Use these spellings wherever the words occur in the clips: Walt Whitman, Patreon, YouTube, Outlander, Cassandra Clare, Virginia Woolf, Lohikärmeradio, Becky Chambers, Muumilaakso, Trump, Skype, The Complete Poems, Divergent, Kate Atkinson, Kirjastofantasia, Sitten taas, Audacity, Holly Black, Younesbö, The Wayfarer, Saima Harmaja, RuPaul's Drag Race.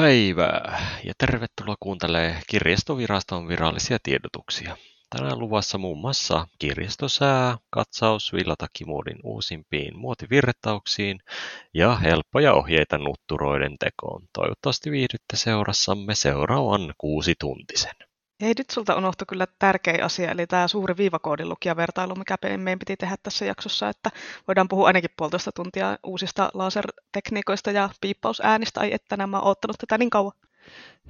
Päivää ja tervetuloa kuuntelemaan Kirjastoviraston virallisia tiedotuksia. Tänään luvassa muun muassa kirjastosää, katsaus villatakimuodin uusimpiin muotivirtauksiin ja helppoja ohjeita nutturoiden tekoon. Toivottavasti viihdytte seurassamme seuraavan 6-tuntisen. Hei, nyt sulta unohtui kyllä tärkeä asia, eli tämä suuri viivakoodilukijavertailu, mikä meidän piti tehdä tässä jaksossa, että voidaan puhua ainakin 1,5 tuntia uusista lasertekniikoista ja piippausäännistä, ai että nämä on oottanut tätä niin kauan.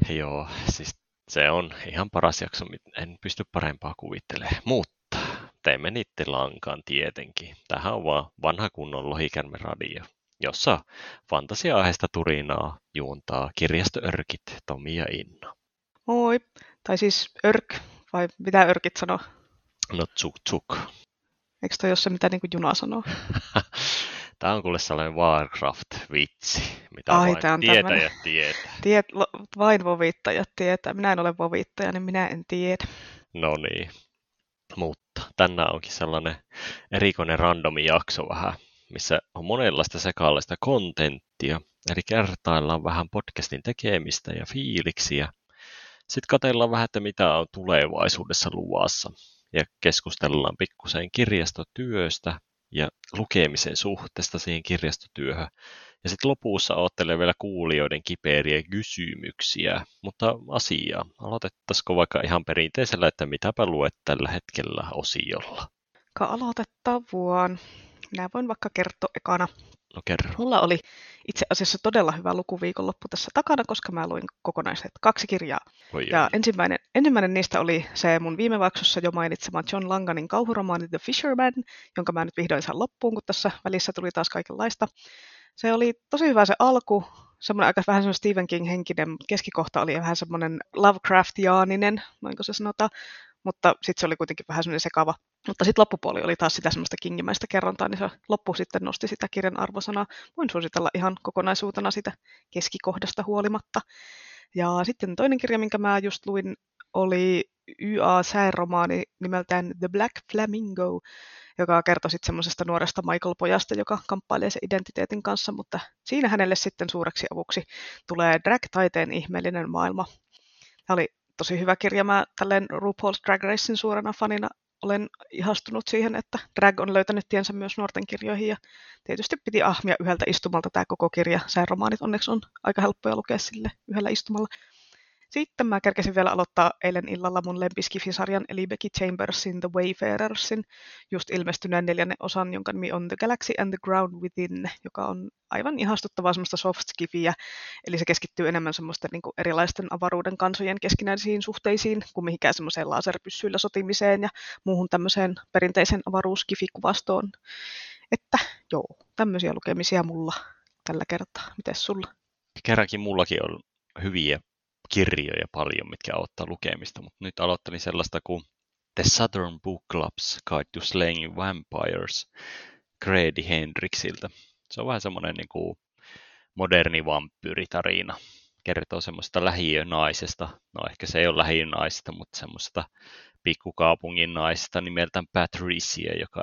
Joo, siis se on ihan paras jakso, en pysty parempaa kuvittelemaan, mutta teimme niitti lankaan tietenkin. Tämähän on vaan vanha kunnon lohikärmen radio, jossa fantasia-aiheesta turinaa juontaa kirjastoörkit Tomi ja Inna. Moi! Tai siis örk, vai mitä örkit sanoo? No tsuk. Eikö toi ole se, mitä niin kuin juna sanoo? Tämä on kuule sellainen Warcraft-vitsi, mitä vain tietäjät tietää. Vain vovittajat tietää. Minä en ole vovittaja, niin minä en tiedä. No niin, mutta tänään onkin sellainen erikoinen randomi jakso vähän, missä on monenlaista sekaallista kontenttia. Eli kertaillaan vähän podcastin tekemistä ja fiiliksiä. Sitten katsellaan vähän, että mitä on tulevaisuudessa luvassa ja keskustellaan pikkusen kirjastotyöstä ja lukemisen suhteesta siihen kirjastotyöhön. Ja sitten lopussa ottelen vielä kuulijoiden kipeeriä kysymyksiä, mutta asiaa. Aloitettaisiko vaikka ihan perinteisellä, että mitäpä luet tällä hetkellä -osiolla? Aloitetaan. Minä voin vaikka kertoa ekana. No kerro. Mulla oli itse asiassa todella hyvä lukuviikonloppu tässä takana, koska mä luin kokonaiset 2 kirjaa. Ja ensimmäinen niistä oli se mun viime jaksossa jo mainitsema John Langanin kauhuromaani The Fisherman, jonka mä nyt vihdoin saan loppuun, kun tässä välissä tuli taas kaikenlaista. Se oli tosi hyvä se alku, semmoinen aika vähän semmoinen Stephen King -henkinen, keskikohta oli vähän semmoinen Lovecraftiaaninen, noinko se sanotaan. Mutta sitten se oli kuitenkin vähän semmoinen sekava. Mutta sitten loppupuoli oli taas sitä semmoista kingimäistä kerrontaa, niin se loppu sitten nosti sitä kirjan arvosanaa. Voin suositella ihan kokonaisuutena sitä keskikohdasta huolimatta. Ja sitten toinen kirja, minkä mä just luin, oli YA-sääromaani nimeltään The Black Flamingo, joka kertoi sitten semmoisesta nuoresta Michael-pojasta, joka kamppailee sen identiteetin kanssa, mutta siinä hänelle sitten suureksi avuksi tulee drag-taiteen ihmeellinen maailma. Tämä oli tosi hyvä kirja. Mä tälleen RuPaul's Drag Racein suurena fanina olen ihastunut siihen, että drag on löytänyt tiensä myös nuorten kirjoihin. Ja tietysti piti ahmia yhdeltä istumalta tämä koko kirja. Sääromaanit onneksi on aika helppoja lukea sille yhdellä istumalla. Sitten mä kerkesin vielä aloittaa eilen illalla mun lempiskifisarjan eli Becky Chambersin The Wayfarersin just ilmestyneen 4. osan, jonka nimi on The Galaxy and the Ground Within, joka on aivan ihastuttavaa semmoista soft-skifiä. Eli se keskittyy enemmän semmoisten niin kuin erilaisten avaruuden kansojen keskinäisiin suhteisiin kuin mihinkään semmoiseen laserpyssyillä sotimiseen ja muuhun tämmöiseen perinteiseen avaruuskifikuvastoon. Että joo, tämmöisiä lukemisia mulla tällä kertaa. Mites sulla? Kerrankin mullakin on hyviä kirjoja paljon, mitkä auttaa lukemista, mutta nyt aloittelin sellaista kuin The Southern Book Club's Guide to Slaying Vampires Grady Hendrixiltä. Se on vähän semmoinen niin kuin moderni vampyyritarina. Kertoo semmoista lähiönaisesta, no ehkä se ei ole lähiönaisesta, mutta semmoista pikkukaupungin naisesta nimeltään Patricia, joka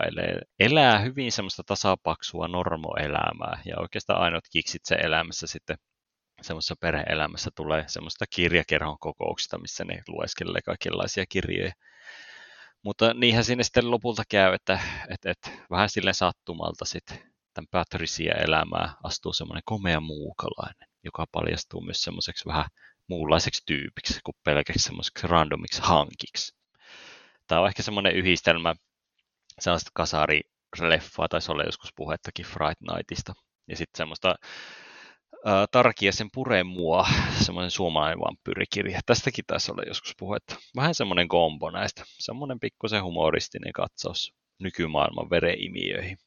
elää hyvin semmoista tasapaksua normoelämää ja oikeastaan ainoat kiksit sen elämässä sitten semmoisessa perhe-elämässä tulee semmoista kirjakerhon kokouksista, missä ne lueskelee kaikenlaisia kirjoja. Mutta niinhän siinä sitten lopulta käy, että vähän silleen sattumalta sitten tämän Patricia elämää astuu semmoinen komea muukalainen, joka paljastuu myös semmoiseksi vähän muunlaiseksi tyypiksi kuin pelkäksi semmoiseksi randomiksi hankiksi. Tämä on ehkä semmoinen yhdistelmä sellaista kasarileffaa, taisi olla joskus puhettakin Fright Nightista, ja sitten semmoista Tarkia sen pure mua, semmoinen suomalainen vampyyrikirja. Tästäkin taisi olla joskus puhetta. Vähän semmoinen kombo näistä. Semmoinen pikkusen humoristinen katsaus nykymaailman vereimijöihin.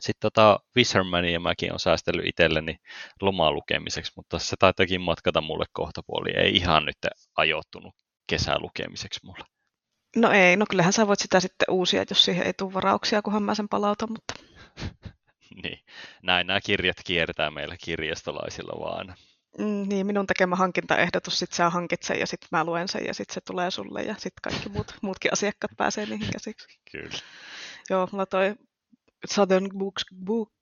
Sitten Fishermania mäkin olen säästellyt itselleni lomalukemiseksi, mutta se taitakin matkata mulle kohtapuoliin. Ei ihan nyt ajoittunut kesälukemiseksi mulle. No ei, no kyllähän sä voit sitä sitten uusia, jos siihen ei tule varauksia, kunhan mä sen palautan, mutta niin. Näin nämä kirjat kiertää meillä kirjastolaisilla vaan. Niin, minun tekemä hankintaehdotus, sit sä hankit sen ja sit mä luen sen ja sit se tulee sulle ja sit kaikki muutkin asiakkaat pääsee niihin käsiksi. Kyllä. Joo, mulla toi Southern Book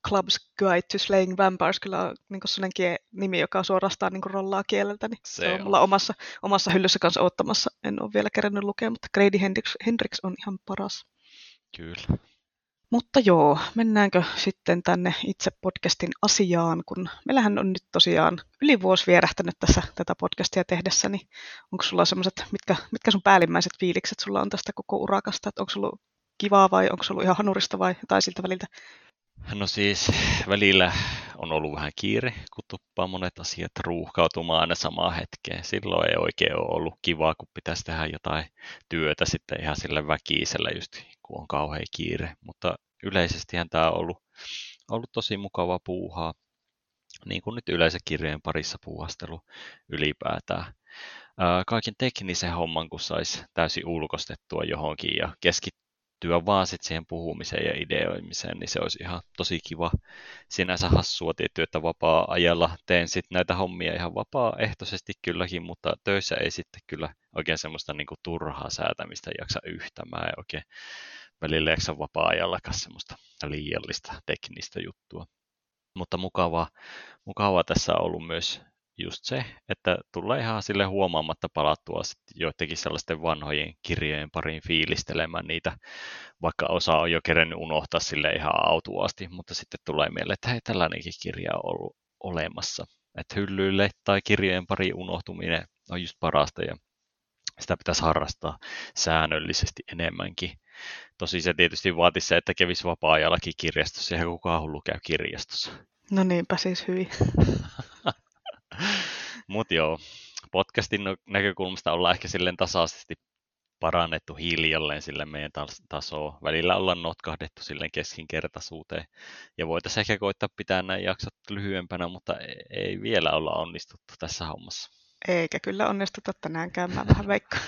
Club's Guide to Slaying Vampires kyllä on niin sellainen nimi, joka suorastaan niin rollaa kieleltä. Niin se on mulla omassa hyllyssä kanssa odottamassa. En ole vielä kerännyt lukea, mutta Grady Hendrix on ihan paras. Kyllä. Mutta joo, mennäänkö sitten tänne itse podcastin asiaan, kun meillähän on nyt tosiaan yli vuosi vierähtänyt tässä tätä podcastia tehdessä, niin onko sulla semmoiset, mitkä sun päällimmäiset fiilikset sulla on tästä koko urakasta, että onko sulla ollut kivaa vai onko sulla ollut ihan hanurista vai tai siltä väliltä? No siis välillä on ollut vähän kiire, kun tuppaa monet asiat ruuhkautumaan aina samaan hetkeen. Silloin ei oikein ole ollut kivaa, kun pitäisi tehdä jotain työtä sitten ihan sillä väkisellä just, kun on kauhean kiire. Mutta yleisestihän tämä on ollut tosi mukavaa puuhaa, niin kuin nyt yleensä kirjojen parissa puuhastelu ylipäätään. Kaiken teknisen homman, kun saisi täysin ulkostettua johonkin ja keskittyä vaan sitten siihen puhumiseen ja ideoimiseen, niin se olisi ihan tosi kiva. Sinänsä hassua tietty, että vapaa-ajalla teen sitten näitä hommia ihan vapaaehtoisesti kylläkin, mutta töissä ei sitten kyllä oikein semmoista niinku turhaa säätämistä jaksa yhtämään ja oikein välillä jaksa vapaa-ajallakaan semmoista liiallista teknistä juttua. Mutta mukavaa tässä on ollut myös just se, että tulee ihan sille huomaamatta palattua joidenkin sellaisten vanhojen kirjojen pariin fiilistelemään niitä, vaikka osa on jo kerennyt unohtaa sille ihan autuaasti, mutta sitten tulee mieleen, että hei, tällainenkin kirja on ollut olemassa. Että hyllyille tai kirjojen pariin unohtuminen on just parasta ja sitä pitäisi harrastaa säännöllisesti enemmänkin. Tosi se tietysti vaatisi se, että kävisi vapaa-ajallakin kirjastossa ja kukaan hullu käy kirjastossa. No niinpä siis hyvin. Mutta joo, podcastin näkökulmasta ollaan ehkä silleen tasaisesti parannettu hiljalleen sille meidän tasoa. Välillä ollaan notkahdettu silleen keskinkertaisuuteen ja voitaisiin ehkä koittaa pitää nämä jaksot lyhyempänä, mutta ei vielä olla onnistuttu tässä hommassa. Eikä kyllä onnistuta tänäänkään, mä vähän veikkaan.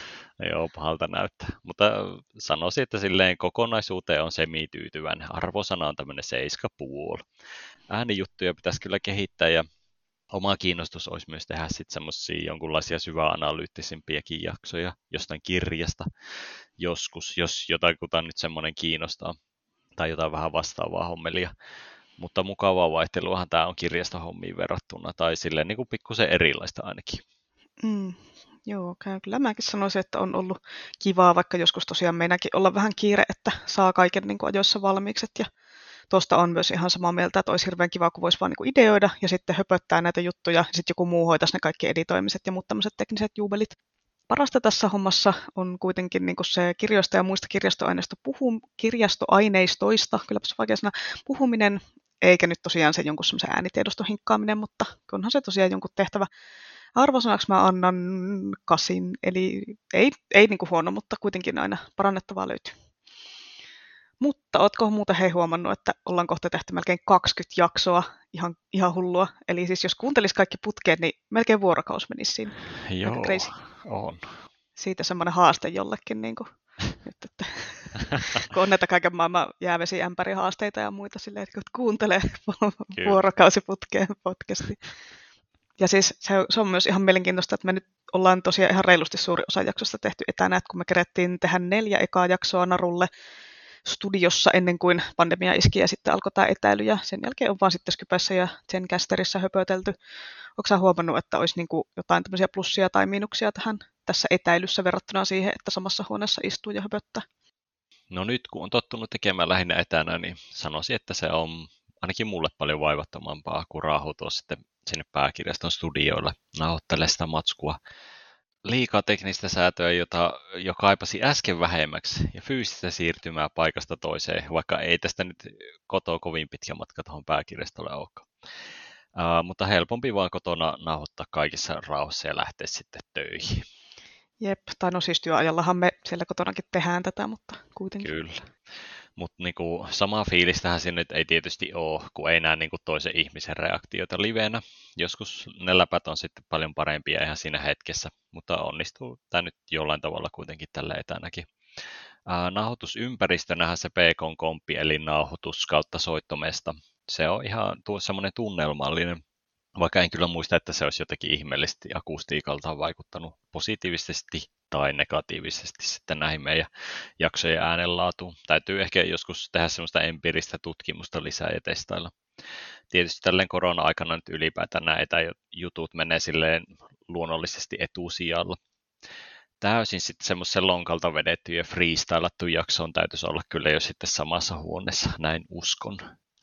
Joo, pahalta näyttää. Mutta sanoisin, että silleen kokonaisuuteen on semityytyväinen. Arvosana on tämmöinen 7,5. Äänijuttuja pitäisi kyllä kehittää ja oma kiinnostus olisi myös tehdä sitten semmoisia jonkunlaisia syväanalyyttisempiäkin jaksoja jostain kirjasta joskus, jos jotakuta nyt semmoinen kiinnostaa tai jotain vähän vastaavaa hommelia. Mutta mukavaa vaihteluahan tämä on kirjastohommiin verrattuna tai silleen niin kuin pikkusen erilaista ainakin. Joo, kyllä mäkin sanoisin, että on ollut kivaa, vaikka joskus tosiaan meidänkin olla vähän kiire, että saa kaiken niin kuin ajoissa valmiikset ja tuosta on myös ihan samaa mieltä, että olisi hirveän kiva, kun voisi vaan niin ideoida ja sitten höpöttää näitä juttuja ja sitten joku muu hoitaisi ne kaikki editoimiset ja muut tämmöiset tekniset juubelit. Parasta tässä hommassa on kuitenkin niin se kirjoista ja muista kirjastoaineistoista, kylläpä se vaikea sana, puhuminen, eikä nyt tosiaan se jonkun semmoisen äänitiedoston hinkkaaminen, mutta onhan se tosiaan jonkun tehtävä. Arvosanaksi mä annan 8, eli ei niin kuin huono, mutta kuitenkin aina parannettavaa löytyy. Mutta ootko muuten hei huomannut, että ollaan kohta tehty melkein 20 jaksoa, ihan hullua. Eli siis jos kuuntelisi kaikki putkeen, niin melkein vuorokausi menisi siinä. Joo, on. Siitä semmoinen haaste jollekin, niin kuin, että, kun on näitä kaiken maailman jäävesiämpärihaasteita ja muita silleen, että kuuntelee vuorokausi putkeen podcastiin. Ja siis se on myös ihan mielenkiintoista, että me nyt ollaan tosiaan ihan reilusti suuri osa jaksosta tehty etänä, että kun me kerettiin tehdä 4 ekaa jaksoa narulle studiossa ennen kuin pandemia iski ja sitten alkoi tämä etäily ja sen jälkeen on vaan sitten Skypessä ja Zencasterissa höpötelty. Oletko sä huomannut, että olisi niin kuin jotain tämmöisiä plussia tai miinuksia tähän tässä etäilyssä verrattuna siihen, että samassa huoneessa istuu ja höpöttää? No nyt kun on tottunut tekemään lähinnä etänä, niin sanoisin, että se on ainakin mulle paljon vaivattomampaa kuin raahutua sitten sinne pääkirjaston studioilla nauhoittelee sitä matskua. Liikaa teknistä säätöä, jota jo kaipasi äsken vähemmäksi ja fyysistä siirtymää paikasta toiseen, vaikka ei tästä nyt kotoa kovin pitkä matka tuohon pääkirjastolle olekaan. Mutta helpompi vaan kotona nauhoittaa kaikissa rauhassa ja lähteä sitten töihin. Jep, tai no siis työajallahan me siellä kotonakin tehdään tätä, mutta kuitenkin. Kyllä. Mutta niinku, samaa fiilistähän siinä nyt ei tietysti ole, kun ei näe niinku toisen ihmisen reaktioita livenä. Joskus ne läpät on sitten paljon parempia ihan siinä hetkessä, mutta onnistuu tämä nyt jollain tavalla kuitenkin tällä etänäkin. Nauhoitusympäristönähän se PK-komppi eli nauhoitus kautta soittomesta. Se on ihan semmoinen tunnelmallinen Vaikka en kyllä muista, että se olisi jotenkin ihmeellisesti akustiikaltaan vaikuttanut positiivisesti tai negatiivisesti sitten näihin meidän jaksojen äänenlaatuun. Täytyy ehkä joskus tehdä semmoista empiiristä tutkimusta lisää ja testailla. Tietysti tälleen korona-aikana nyt ylipäätään nämä etäjutut menee silleen luonnollisesti etusijalla. Täysin sitten semmoisen lonkalta vedetty ja freestylattu jaksoon täytyisi olla kyllä jo sitten samassa huoneessa, näin uskon.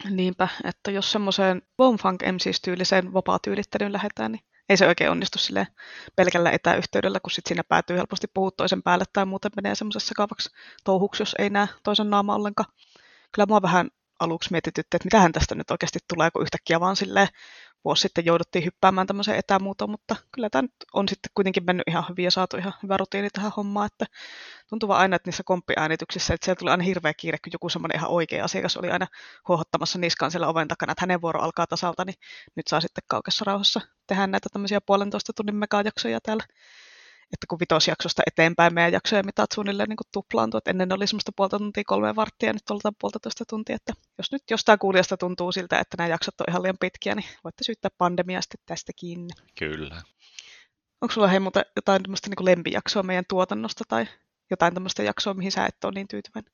Niinpä, että jos semmoiseen Bomfunk MC's-tyyliseen vapaatyylittelyyn lähdetään, niin ei se oikein onnistu silleen pelkällä etäyhteydellä, kun sitten siinä päätyy helposti puhua toisen päälle tai muuten menee semmoisessa sekavaksi touhuksi, jos ei näe toisen naama ollenkaan. Kyllä mua vähän aluksi mietitytti, että mitähän tästä nyt oikeasti tulee, kun yhtäkkiä vaan silleen vuosi sitten jouduttiin hyppäämään tämmöiseen etämuutoon, mutta kyllä tämä nyt on sitten kuitenkin mennyt ihan hyvin ja saatu ihan hyvä rutiini tähän hommaan, että tuntuu vaan aina, että niissä komppiäänityksissä, että siellä tuli aina hirveä kiire, kun joku semmoinen ihan oikea asiakas oli aina huohottamassa niskaan siellä oven takana, että hänen vuoro alkaa tasalta, niin nyt saa sitten kaukessa rauhassa tehdä näitä tämmöisiä 1,5 tunnin megajaksoja täällä, että kun 5 jaksosta eteenpäin meidän jaksoja mitat suunnilleen niin tuplaantuu, että ennen oli semmoista 1,5 tuntia 3 varttia ja nyt ollaan 1,5 tuntia, että jos nyt jostain kuulijasta tuntuu siltä, että nämä jaksot on ihan liian pitkiä, niin voitte syyttää pandemiaa sitten tästäkin. Kyllä. Onko sulla hei muuten jotain tämmöistä niin lempijaksoa meidän tuotannosta tai jotain tämmöistä jaksoa, mihin sä et ole niin tyytyväinen?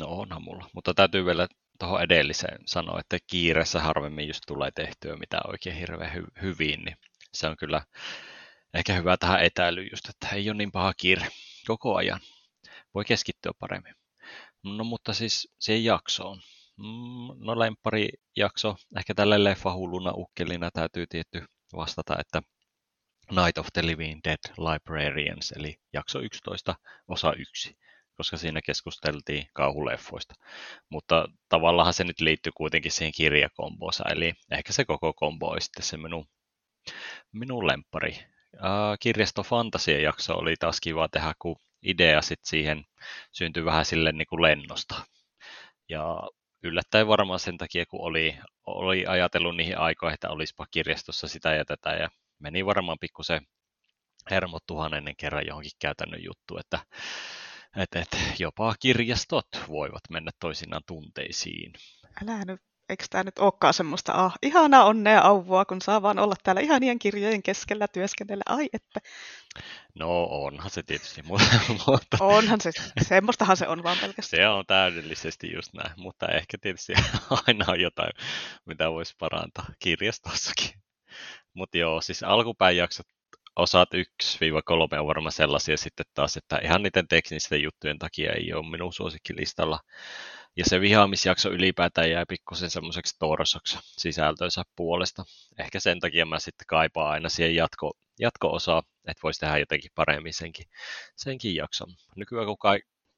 No onhan mulla, mutta täytyy vielä tuohon edelliseen sanoa, että kiireessä harvemmin just tulee tehtyä mitään oikein hirveän hyvin, niin se on kyllä... Ehkä hyvä tähän etäilyyn just, että ei ole niin paha kiire koko ajan. Voi keskittyä paremmin. No mutta siis siihen jaksoon. No lemppari jakso. Ehkä tälle leffahulluna ukkelina täytyy tietty vastata, että Night of the Living Dead Librarians, eli jakso 11, osa 1. Koska siinä keskusteltiin kauhuleffoista. Mutta tavallaan se nyt liittyy kuitenkin siihen kirjakomboonsa, eli ehkä se koko kombo on sitten se minun lemppari. Kirjastofantasia jakso oli taas kiva tehdä, kun idea sit siihen syntyi vähän sille niin kuin lennosta. Ja yllättäen varmaan sen takia, kun oli ajatellut niihin aikoihin, että olisipa kirjastossa sitä ja tätä, ja meni varmaan pikkusen hermot tuhannen kerran johonkin käytännön juttu, että jopa kirjastot voivat mennä toisinaan tunteisiin. Älä nyt. Eikö tämä nyt olekaan semmoista, ihanaa onnea auvua, kun saa vaan olla täällä ihanien kirjojen keskellä työskennellä, ai että. No onhan se tietysti, mutta... Onhan se, semmoistahan se on vaan pelkästään. Se on täydellisesti just näin, mutta ehkä tietysti aina on jotain, mitä voisi parantaa kirjastossakin. Mutta joo, siis alkupäin jaksot osat 1-3 on varmaan sellaisia sitten taas, että ihan niiden teknisten juttujen takia ei ole minun suosikkilistalla. Ja se vihaamisjakso ylipäätään jäi pikkusen semmoiseksi torsoksi sisältönsä puolesta. Ehkä sen takia mä sitten kaipaan aina siihen jatko-osaa, että voisi tehdä jotenkin paremmin senkin jakson. Nykyään kun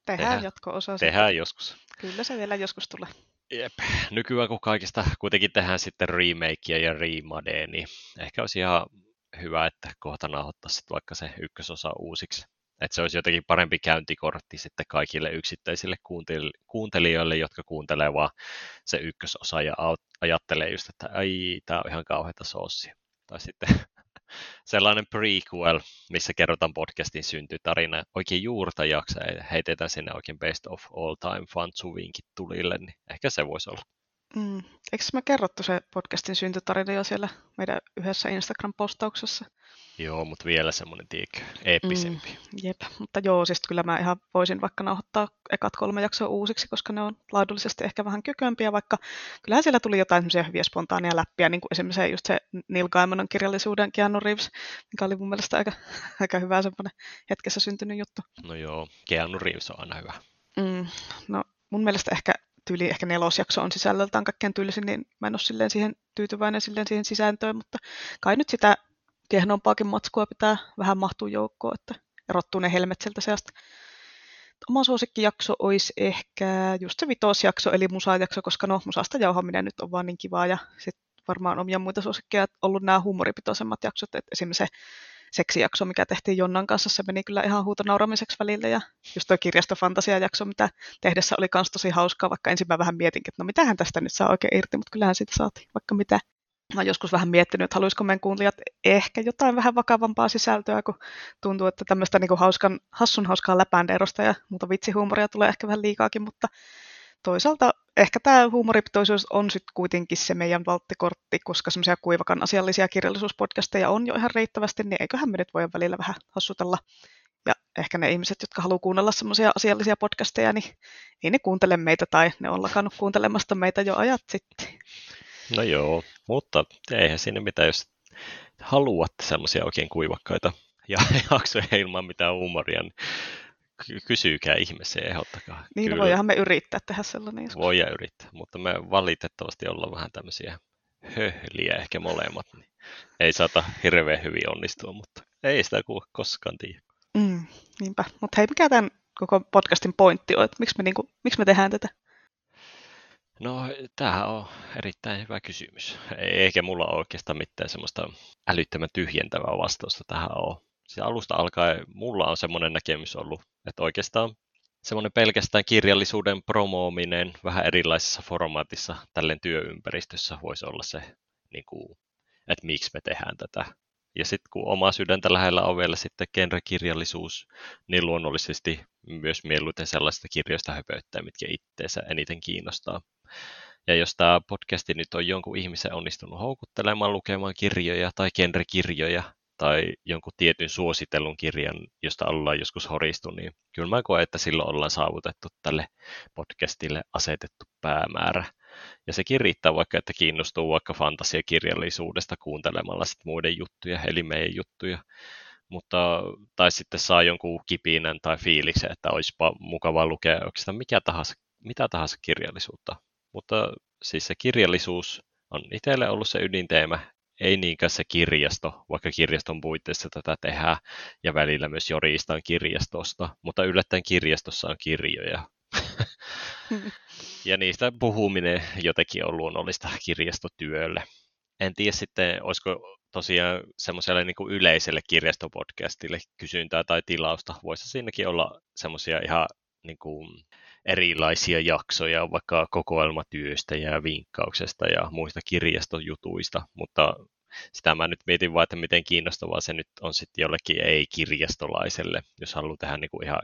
tehdään jatko-osaa. Tehdään joskus. Kyllä se vielä joskus tulee. Jep. Nykyään kun kaikista kuitenkin tehdään sitten remakea ja remadea, niin ehkä olisi ihan hyvä, että kohta nauhoittaisiin vaikka se ykkösosa uusiksi. Että se olisi jotenkin parempi käyntikortti sitten kaikille yksittäisille kuuntelijoille, jotka kuuntelee vaan se ykkösosa ja ajattelee just, että ai, tää on ihan kauheata soossia. Tai sitten sellainen prequel, missä kerrotaan podcastin syntytarina oikein juurta jaksaa ja heitetään sinne oikein best of all time fantsuviinkin tulille, niin ehkä se voisi olla. Eikö me kerrottu se podcastin syntytarina jo siellä meidän yhdessä Instagram-postauksessa? Joo, mutta vielä semmoinen eeppisempi. Jep, mutta joo, siis kyllä mä ihan voisin vaikka nauhoittaa ekat 3 jaksoa uusiksi, koska ne on laadullisesti ehkä vähän kykömpiä, vaikka kyllähän siellä tuli jotain semmoisia hyviä spontaaneja läppiä, niin kuin esimerkiksi just se Neil Gaimanin kirjallisuuden Keanu Reeves, mikä oli mun mielestä aika hyvä semmoinen hetkessä syntynyt juttu. No joo, Keanu Reeves on aina hyvä. No mun mielestä ehkä 4. jakso on sisällöltään kaikkein tyylisin, niin mä en ole silleen siihen tyytyväinen silleen siihen sisältöön, mutta kai nyt sitä tiehnompaakin matskua pitää vähän mahtua joukkoon, että erottuu ne helmet sieltä seasta. Oma suosikkijakso olisi ehkä just se 5. jakso, eli musajakso, koska musasta jauhaminen nyt on vaan niin kivaa, ja sitten varmaan omia muita suosikkeja ollut nämä huumoripitoisemmat jaksot, että esimerkiksi se seksijakso, mikä tehtiin Jonnan kanssa, se meni kyllä ihan huutonauramiseksi välillä. Ja just tuo kirjastofantasiajakso, mitä tehdessä oli myös tosi hauskaa, vaikka ensin mä vähän mietinkin, että no mitähän tästä nyt saa oikein irti, mutta kyllähän siitä saatiin vaikka mitä. Mä oon joskus vähän miettinyt, että haluaisiko meidän kuulijat ehkä jotain vähän vakavampaa sisältöä, kun tuntuu, että tämmöistä niin kuin hassun hauskaa läpäänderosta ja muuta vitsihuumoria tulee ehkä vähän liikaakin, mutta toisaalta ehkä tämä huumoripitoisuus on sitten kuitenkin se meidän valttikortti, koska semmoisia kuivakan asiallisia kirjallisuuspodcasteja on jo ihan riittävästi, niin eiköhän me nyt voi välillä vähän hassutella. Ja ehkä ne ihmiset, jotka haluaa kuunnella semmoisia asiallisia podcasteja, niin ei ne kuuntele meitä tai ne on lakannut kuuntelemasta meitä jo ajat sitten. No joo, mutta eihän siinä mitään, jos haluatte semmoisia oikein kuivakkaita ja jaksoja ilman mitään huumoria, niin kysyykää ihmeessä ja ehdottakaa. Niin, no voidaanhan me yrittää tehdä sellainen joskus. Voidaan yrittää, mutta me valitettavasti ollaan vähän tämmöisiä höhliä ehkä molemmat. Niin ei saata hirveän hyvin onnistua, mutta ei sitä koskaan tiedä. Niinpä, mutta hei, mikä tämän koko podcastin pointti on, että miksi me tehdään tätä? No, tämähän on erittäin hyvä kysymys. Eikä mulla oikeastaan mitään semmoista älyttömän tyhjentävää vastausta tähän ole. Siitä alusta alkaen mulla on semmoinen näkemys ollut, että oikeastaan semmoinen pelkästään kirjallisuuden promoominen vähän erilaisessa formaatissa tälleen työympäristössä voisi olla se, niin kuin, että miksi me tehdään tätä. Ja sitten kun oma sydäntä lähellä on vielä sitten genrekirjallisuus, niin luonnollisesti myös mieluiten sellaisista kirjoista höpöyttää, mitkä itteensä eniten kiinnostaa. Ja jos tämä podcasti nyt on jonkun ihmisen onnistunut houkuttelemaan lukemaan kirjoja tai genrekirjoja, tai jonkun tietyn suositellun kirjan, josta ollaan joskus horistu, niin kyllä mä koen, että silloin ollaan saavutettu tälle podcastille asetettu päämäärä. Ja sekin riittää vaikka, että kiinnostuu vaikka fantasiakirjallisuudesta kuuntelemalla sit muiden juttuja, eli meidän juttuja. Mutta, tai sitten saa jonkun kipinän tai fiiliksen, että olisipa mukavaa lukea oikeastaan mitä tahansa kirjallisuutta. Mutta siis se kirjallisuus on itselle ollut se ydinteema, ei niinkään se kirjasto, vaikka kirjaston puitteissa tätä tehdään ja välillä myös joristaan kirjastosta, mutta yllättäen kirjastossa on kirjoja. Ja niistä puhuminen jotenkin on luonnollista kirjastotyölle. En tiedä sitten, olisiko tosiaan semmoiselle niin kuin yleiselle kirjastopodcastille kysyntää tai tilausta. Voisi siinäkin olla semmoisia ihan niin kuin erilaisia jaksoja, vaikka kokoelmatyöstä ja vinkkauksesta ja muista kirjastojutuista, mutta sitä mä nyt mietin vaan, että miten kiinnostavaa se nyt on sitten jollekin ei-kirjastolaiselle, jos haluaa tehdä niin kuin ihan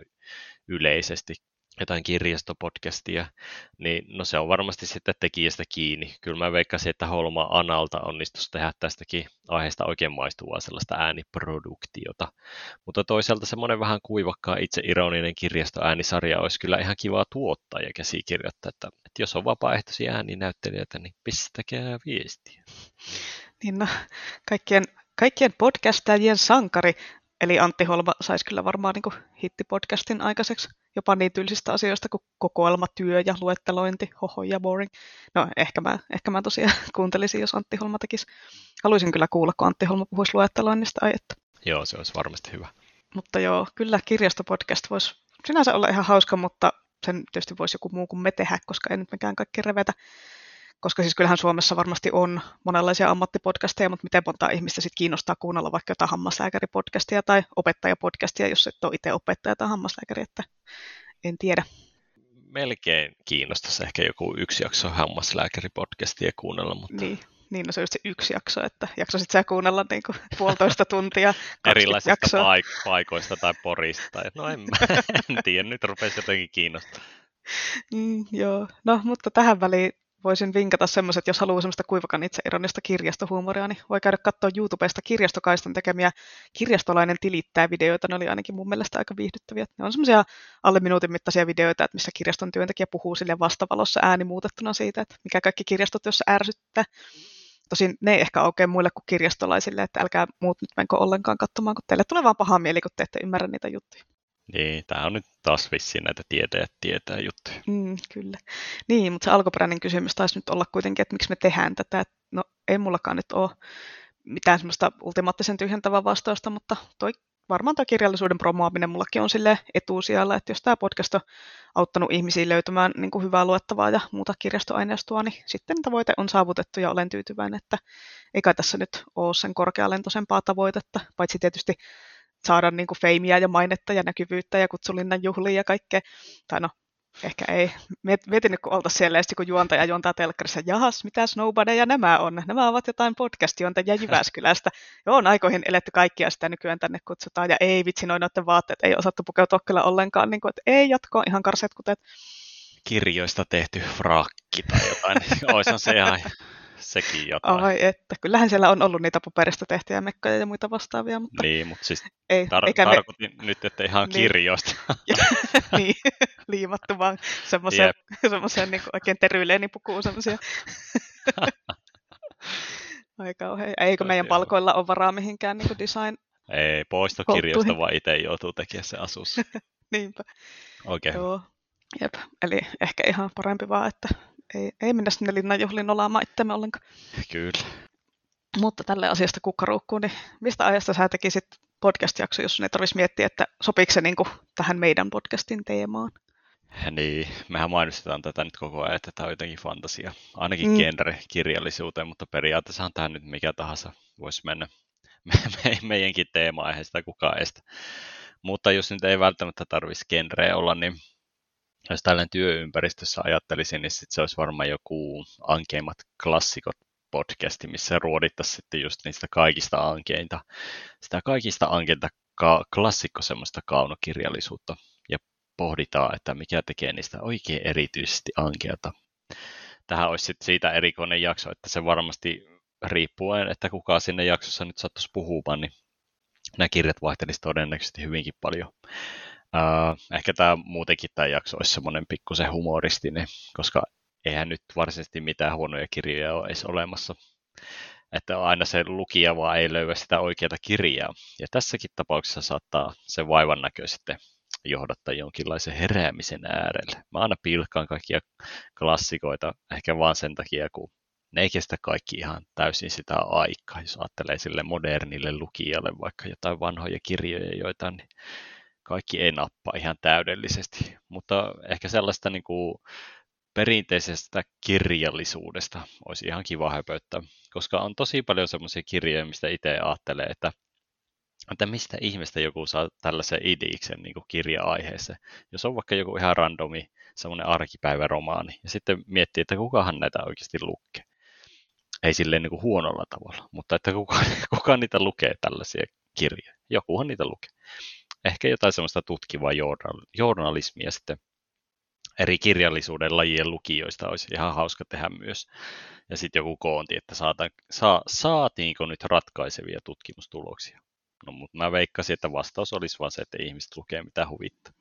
yleisesti jotain kirjastopodcastia, niin no se on varmasti sitten tekijästä kiinni. Kyllä mä veikkasin, että Holma Analta onnistuisi tehdä tästäkin aiheesta oikein maistuvaa sellaista ääniproduktiota. Mutta toisaalta semmoinen vähän kuivakkaa itseironinen kirjastoäänisarja olisi kyllä ihan kivaa tuottaa ja käsikirjoittaa, että jos on vapaaehtoisia ääninäyttelijöitä, niin pistäkää viestiä. Niin no, kaikkien podcastajien sankari. Eli Antti Holma saisi kyllä varmaan niin kuin hittipodcastin aikaiseksi jopa niin tylsistä asioista kuin kokoelmatyö ja luettelointi, hoho ja boring. No ehkä mä tosiaan kuuntelisin, jos Antti Holma tekisi. Haluaisin kyllä kuulla, kun Antti Holma puhuisi luetteloinnista aietta. Joo, se olisi varmasti hyvä. Mutta joo, kyllä kirjastopodcast voisi sinänsä olla ihan hauska, mutta sen tietysti voisi joku muu kuin me tehdä, koska ei nyt mikään kaikki revetä. Koska siis kyllähän Suomessa varmasti on monenlaisia ammattipodcasteja, mutta miten monta ihmistä sitten kiinnostaa kuunnella vaikka jotain hammaslääkäripodcastia tai opettajapodcastia, jos et ole itse opettaja tai hammaslääkäri, että en tiedä. Melkein kiinnostaisi ehkä joku yksi jakso hammaslääkäripodcastia kuunnella, mutta... Niin, no se on just se yksi jakso, että jaksoisit sä kuunnella niin kuin 1,5 tuntia, 20 jaksoa. Erilaisista paikoista tai Porista, no en tiedä, nyt rupesi jotenkin kiinnostaa. Joo, no mutta tähän väliin voisin vinkata semmoiset, jos haluaa semmoista kuivakan itseironista kirjastohuumoria, niin voi käydä katsoa YouTubesta Kirjastokaistan tekemiä kirjastolainen tilittää videoita. Ne oli ainakin mun mielestä aika viihdyttäviä. Ne on semmoisia alle minuutin mittaisia videoita, että missä kirjaston työntekijä puhuu sille vastavalossa ääni muutettuna siitä, että mikä kaikki kirjastotyössä ärsyttää. Tosin ne ei ehkä oikein muille kuin kirjastolaisille, että älkää muut nyt menkö ollenkaan katsomaan, kun teille tulee vaan paha mieli, kun te ette ymmärrä niitä juttuja. Niin, tämä on nyt taas vissiin näitä tietää juttuja. Kyllä. Niin, mutta se alkuperäinen kysymys taisi nyt olla kuitenkin, että miksi me tehdään tätä. No, ei mullakaan nyt ole mitään semmoista ultimaattisen tyhjentävää vastausta, mutta varmaan kirjallisuuden promoaminen mullakin on silleen etusijalla, että jos tämä podcast on auttanut ihmisiä löytämään niin kuin hyvää luettavaa ja muuta kirjastoaineistoa, niin sitten tavoite on saavutettu ja olen tyytyväinen, että eikä tässä nyt ole sen korkealentoisempaa tavoitetta, paitsi tietysti saada niin kuin feimiä ja mainetta ja näkyvyyttä ja kutsulinnan juhlia ja kaikkea. Tai no, ehkä ei. Mietin nyt, kun oltaisiin siellä ja sitten kun juontaja juontaa telkkarissa, jahas, mitä snowboardeja nämä on? Nämä ovat jotain podcast-juontajia Jyväskylästä. Joo, on aikoihin eletty kaikkia, sitä nykyään tänne kutsutaan. Ja ei vitsi, noin vaatteet ei osattu pukeutua kyllä ollenkaan. Niin kuin, että ei jatkoa, ihan karseet kuteet. kirjoista tehty frakki tai jotain, niin oishan se ihan sekin jotain. Ai että, kyllähän siellä on ollut niitä paperista tehtyjä mekkoja ja muita vastaavia, mutta... Niin, mutta siis tarkoitin nyt, että ihan niin. Kirjoista. Niin, liimattu vaan semmoiseen niin oikein teryyleenipukuun semmoisia. Aika ohea. Eikö meidän palkoilla ole varaa mihinkään niin kuin design? Ei, poistokirjoista vaan itse joutuu tekemään se asus. Niinpä. Okei. Joo. Jep. Eli ehkä ihan parempi vaan, että ei mennä sinne linnanjuhliin olaamaan itseämme ollenkaan. Kyllä. Mutta tälle asiasta kukkaruukkuun, niin mistä ajasta sä tekisit podcast-jakso, jos sun ei tarvitsisi miettiä, että sopiiko se niin kuin tähän meidän podcastin teemaan? Niin, mehän mainostetaan tätä nyt koko ajan, että tämä on jotenkin fantasia. Ainakin genre kirjallisuuteen, mutta periaatteessahan tähän nyt mikä tahansa voisi mennä. Meidänkin teema, eihän sitä kukaan estä. Mutta jos nyt ei välttämättä tarvitsisi genreä olla, niin jos tällainen työympäristössä ajattelisin, niin sit se olisi varmaan joku ankeimmat klassikot podcasti, missä ruodittaisiin sitten just niistä kaikista ankeinta, sitä kaikista ankeinta klassikko semmoista kaunokirjallisuutta ja pohditaan, että mikä tekee niistä oikein erityisesti ankeata. Tähän olisi sitten siitä erikoinen jakso, että se varmasti riippuen, että kuka sinne jaksossa nyt sattuisi puhumaan, niin nämä kirjat vaihtelisivat todennäköisesti hyvinkin paljon. Ehkä tämä jakso olisi semmoinen pikkusen humoristinen, koska eihän nyt varsinaisesti mitään huonoja kirjoja ole edes olemassa. Että aina se lukija vaan ei löyä sitä oikeaa kirjaa. Ja tässäkin tapauksessa saattaa se vaivan näkö sitten johdattaa jonkinlaisen heräämisen äärelle. Mä aina pilkkaan kaikkia klassikoita, ehkä vaan sen takia, kun ne ei kestä kaikki ihan täysin sitä aikaa. Jos ajattelee sille modernille lukijalle vaikka jotain vanhoja kirjoja joitain, niin kaikki ei nappaa ihan täydellisesti, mutta ehkä sellaista niin kuin perinteisestä kirjallisuudesta olisi ihan kiva höpöttää, koska on tosi paljon semmoisia kirjoja, mistä itse ajattelee, että mistä ihmestä joku saa tällaisen idiksen niin kuin kirja-aiheeseen. Jos on vaikka joku ihan randomi semmoinen arkipäiväromaani ja sitten miettii, että kukahan näitä oikeasti lukee. Ei silleen niin kuin huonolla tavalla, mutta että kuka niitä lukee tällaisia kirjoja. Jokuhan niitä lukee. Ehkä jotain semmoista tutkivaa journalismia sitten eri kirjallisuuden lajien lukijoista olisi ihan hauska tehdä myös. Ja sitten joku koonti, että saatiinko nyt ratkaisevia tutkimustuloksia. No mutta mä veikkasin, että vastaus olisi vaan se, että ihmiset lukee mitä huvittaa.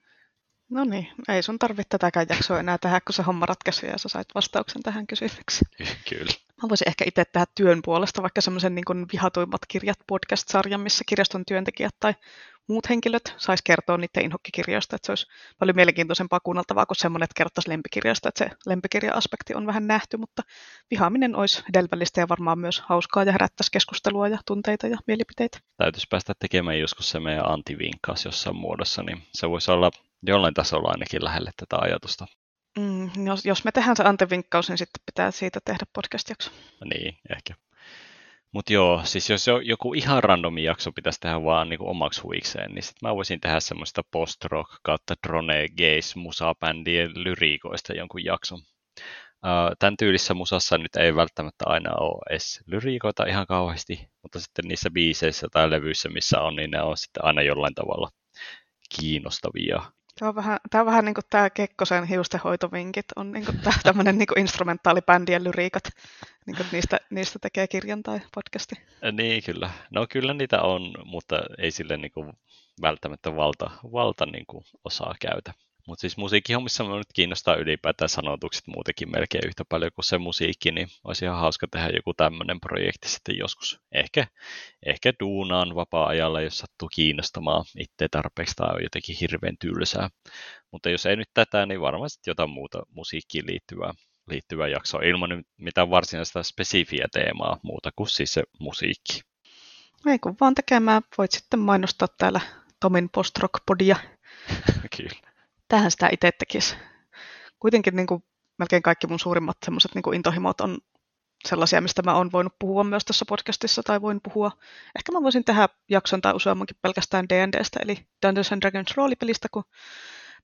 No niin, ei sun tarvitse tätäkään jaksoa enää tehdä, kun se homma ratkaisi ja sä sait vastauksen tähän kysymykseen. Kyllä. Mä voisin ehkä itse tehdä työn puolesta vaikka semmoisen niin kuin Vihatuimmat kirjat podcast-sarjan, missä kirjaston työntekijät tai muut henkilöt sais kertoa niiden inhokkikirjoista, että se olisi paljon mielenkiintoisempaa kuunneltavaa kuin semmoinen, että kerrottaisiin lempikirjasta, että se lempikirja-aspekti on vähän nähty, mutta vihaaminen olisi hedelmällistä ja varmaan myös hauskaa ja herättäisi keskustelua ja tunteita ja mielipiteitä. Täytyisi päästä tekemään joskus se meidän antivinkkaus jossain muodossa, niin se voisi olla jollain tasolla ainakin lähelle tätä ajatusta. Jos me tehdään se antivinkkaus, niin sitten pitää siitä tehdä podcast-jakso. Niin, ehkä. Mutta joo, siis jos joku ihan randomi jakso pitäisi tehdä vaan niinku omaksi huikseen, niin sitten mä voisin tehdä semmoista post-rock kautta drone gaze musabändien lyriikoista jonkun jakson. Tämän tyylissä musassa nyt ei välttämättä aina ole edes lyriikoita ihan kauheasti, mutta sitten niissä biiseissä tai levyissä, missä on, niin ne on sitten aina jollain tavalla kiinnostavia. Tämä on vähän niin kuin tämä Kekkosen hiustenhoitovinkit, on niin kuin tämmöinen niin kuin instrumentaalibändien lyriikat, niin kuin niistä tekee kirjan tai podcasti. Niin kyllä, no kyllä niitä on, mutta ei sille niin kuin välttämättä valta niin kuin osaa käytä. Mutta siis musiikkihommissa minua nyt kiinnostaa ylipäätään sanotukset muutenkin melkein yhtä paljon kuin se musiikki, niin olisi ihan hauska tehdä joku tämmöinen projekti sitten joskus. Ehkä duunaan vapaa-ajalla, jos sattuu kiinnostamaan itse tarpeeksi, tai on jotenkin hirveän tylsää. Mutta jos ei nyt tätä, niin varmasti jotain muuta musiikkiin liittyvää jaksoa ilman mitään varsinaista spesifiä teemaa muuta kuin siis se musiikki. Ei kun vaan tekemään, voit sitten mainostaa täällä Tomin Post-Rock-podia. Kyllä. Tähän sitä itse tekisi. Kuitenkin niin kuin melkein kaikki mun suurimmat semmoiset niin kuin intohimot on sellaisia, mistä mä oon voinut puhua myös tässä podcastissa tai voin puhua. Ehkä mä voisin tehdä jakson tai useammankin pelkästään D&D:stä, eli Dungeons and Dragons roolipelistä, kun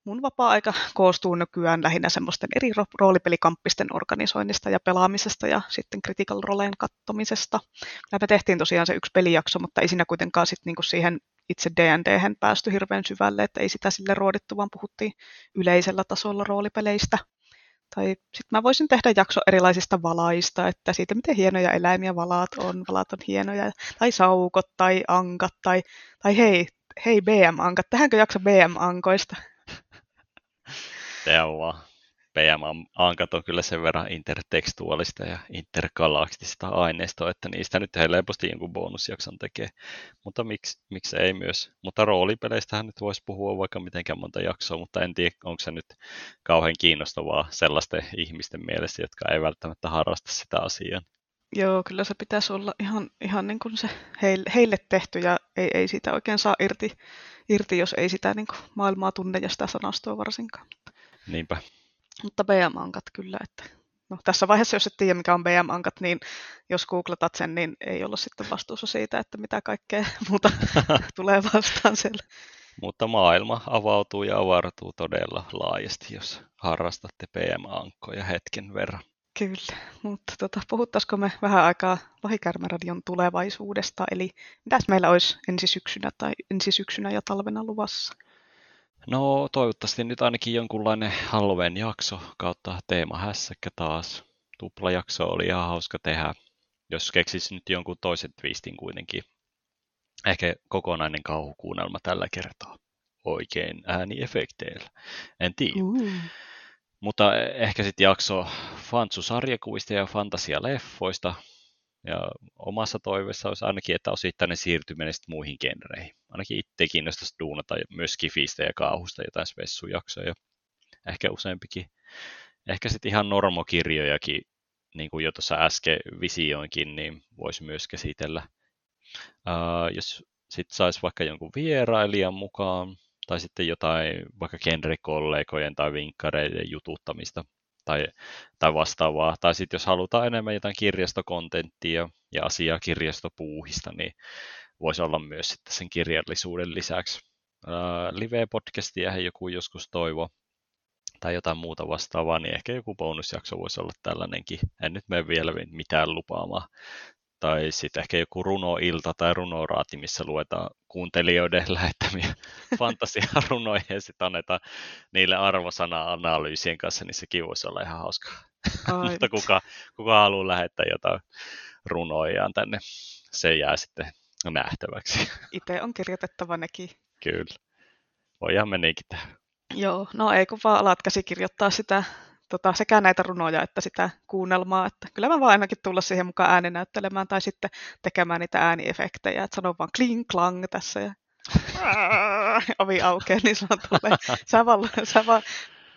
mun vapaa-aika koostuu nykyään lähinnä semmoisten eri roolipelikamppisten organisoinnista ja pelaamisesta ja sitten Critical Roleen kattomisesta. Me tehtiin tosiaan se yksi pelijakso, mutta ei siinä kuitenkaan sitten niin kuin siihen itse D&D:hen päästy hirveän syvälle, että ei sitä sille ruodittu, vaan puhuttiin yleisellä tasolla roolipeleistä. Tai sitten mä voisin tehdä jakso erilaisista valaista, että siitä miten hienoja eläimiä valaat on hienoja, tai saukot, tai ankat, tai hei BM-ankat, tehdäänkö jakso BM-ankoista? Tehdään vaan. BM-ankat on kyllä sen verran intertekstuaalista ja intergalaktista aineistoa, että niistä nyt helposti jonkun bonusjakson tekee, mutta miksi ei myös. Mutta roolipeleistähän nyt voisi puhua vaikka mitenkään monta jaksoa, mutta en tiedä, onko se nyt kauhean kiinnostavaa sellaisten ihmisten mielessä, jotka ei välttämättä harrasta sitä asiaa. Joo, kyllä se pitäisi olla ihan niin kuin se heille tehty ja ei siitä oikein saa irti jos ei sitä niin kuin maailmaa tunne ja sitä sanastoa varsinkaan. Niinpä. Mutta BM-ankat kyllä, että no, tässä vaiheessa jos et tiedä mikä on BM-ankat, niin jos googlatat sen, niin ei olla sitten vastuussa siitä, että mitä kaikkea muuta tulee vastaan siellä. Mutta maailma avautuu ja avartuu todella laajasti, jos harrastatte BM-ankkoja hetken verran. Kyllä, mutta puhuttaisiko me vähän aikaa Lohikärmeradion tulevaisuudesta, eli mitäs meillä olisi ensi syksynä ja talvena luvassa? No toivottavasti nyt ainakin jonkunlainen Halloween-jakso kautta teemahässäkkä taas. Tuplajakso oli ihan hauska tehdä, jos keksisi nyt jonkun toisen twistin kuitenkin. Ehkä kokonainen kauhukuunnelma tällä kertaa. Oikein ääniefekteillä. En tiedä. Mutta ehkä sitten jakso fantsusarjakuvista ja fantasialeffoista. Ja omassa toiveessa olisi ainakin, että osittainen siirtyminen sitten muihin genreihin. Ainakin itse kiinnostaisi duunata myös kifistä ja kauhusta jotain spessujaksoja. Ehkä useampikin. Ehkä sitten ihan normokirjojakin, niin kuin jo tuossa äsken visioinkin, niin voisi myös käsitellä. Jos sitten saisi vaikka jonkun vierailijan mukaan, tai sitten jotain vaikka genrekollegojen tai vinkkareiden jututtamista. Tai vastaavaa. Tai sitten jos halutaan enemmän jotain kirjastokontenttia ja asiaa kirjastopuuhista, niin voisi olla myös sitten sen kirjallisuuden lisäksi. Live-podcastia joku joskus toivo tai jotain muuta vastaavaa, niin ehkä joku bonusjakso voisi olla tällainenkin. En nyt mene vielä mitään lupaamaan. Tai sitten ehkä joku runoilta tai runoraati, missä luetaan kuuntelijoiden lähettämiä fantasiarunoja ja sitten annetaan niille arvosana-analyysien kanssa, niin sekin voisi olla ihan hauskaa. Mutta kuka haluaa lähettää jotain runojaan tänne, se jää sitten nähtäväksi. Itse on kirjoitettava nekin. Kyllä. Voidaan menikin tähän. Joo, no ei kun vaan alat käsikirjoittaa sitä. Sekä näitä runoja että sitä kuunnelmaa, että kyllä mä vaan ainakin tulla siihen mukaan ääninäyttelemään tai sitten tekemään niitä ääniefektejä, että sanon vaan kling klang tässä ja ovi aukeaa, niin sulla tulee,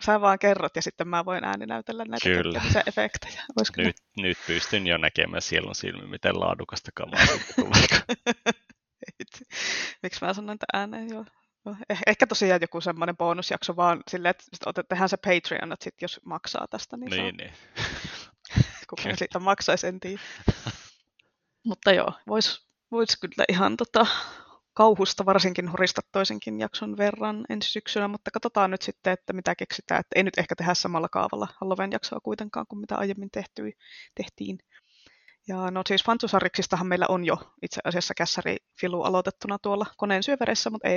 sä vaan kerrot ja sitten mä voin ääninäytellä näitä kaikkia efektejä. Nyt pystyn jo näkemään sielun silmin, miten laadukasta kamaa tulee. Miksi mä sanon, että ääneen joo? Ehkä tosiaan joku semmoinen bonusjakso vaan silleen, että tehdään se Patreon, että sit jos maksaa tästä, niin saa. Niin. Kuka siitä maksaisi, en tiedä. Mutta joo, vois kyllä ihan kauhusta varsinkin horista toisenkin jakson verran ensi syksynä, mutta katsotaan nyt sitten, että mitä keksitään. Että ei nyt ehkä tehdä samalla kaavalla Halloween-jaksoa kuitenkaan kuin mitä aiemmin tehtiin. Ja no siis fantsusarjiksistahan meillä on jo itse asiassa kässärifilu aloitettuna tuolla koneen syövereissä, mutta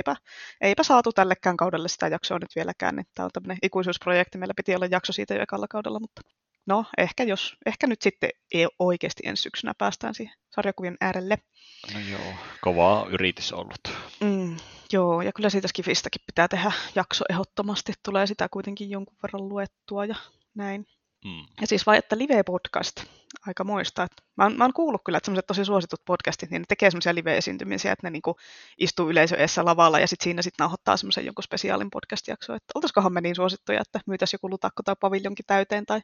eipä saatu tällekään kaudelle sitä jaksoa nyt vieläkään. Niin tämä on tämmöinen ikuisuusprojekti, meillä piti olla jakso siitä jo ekalla kaudella, mutta no ehkä nyt sitten ei oikeasti ensi syksynä päästään siihen sarjakuvien äärelle. No joo, kovaa yritys ollut. Joo, ja kyllä siitä skifistäkin pitää tehdä jakso ehdottomasti, tulee sitä kuitenkin jonkun verran luettua ja näin. Ja siis vai, että live-podcast, aika moista. Mä oon kuullut kyllä, että semmoiset tosi suositut podcastit, niin ne tekee semmoisia live-esiintymisiä, että ne niinku istuu yleisön edessä lavalla ja sitten siinä sit nauhoittaa semmoisen jonkun spesiaalin podcast-jaksoa. Että oltaiskohan me niin suosittuja, että myytäisiin joku lutakko tai paviljonkin täyteen tai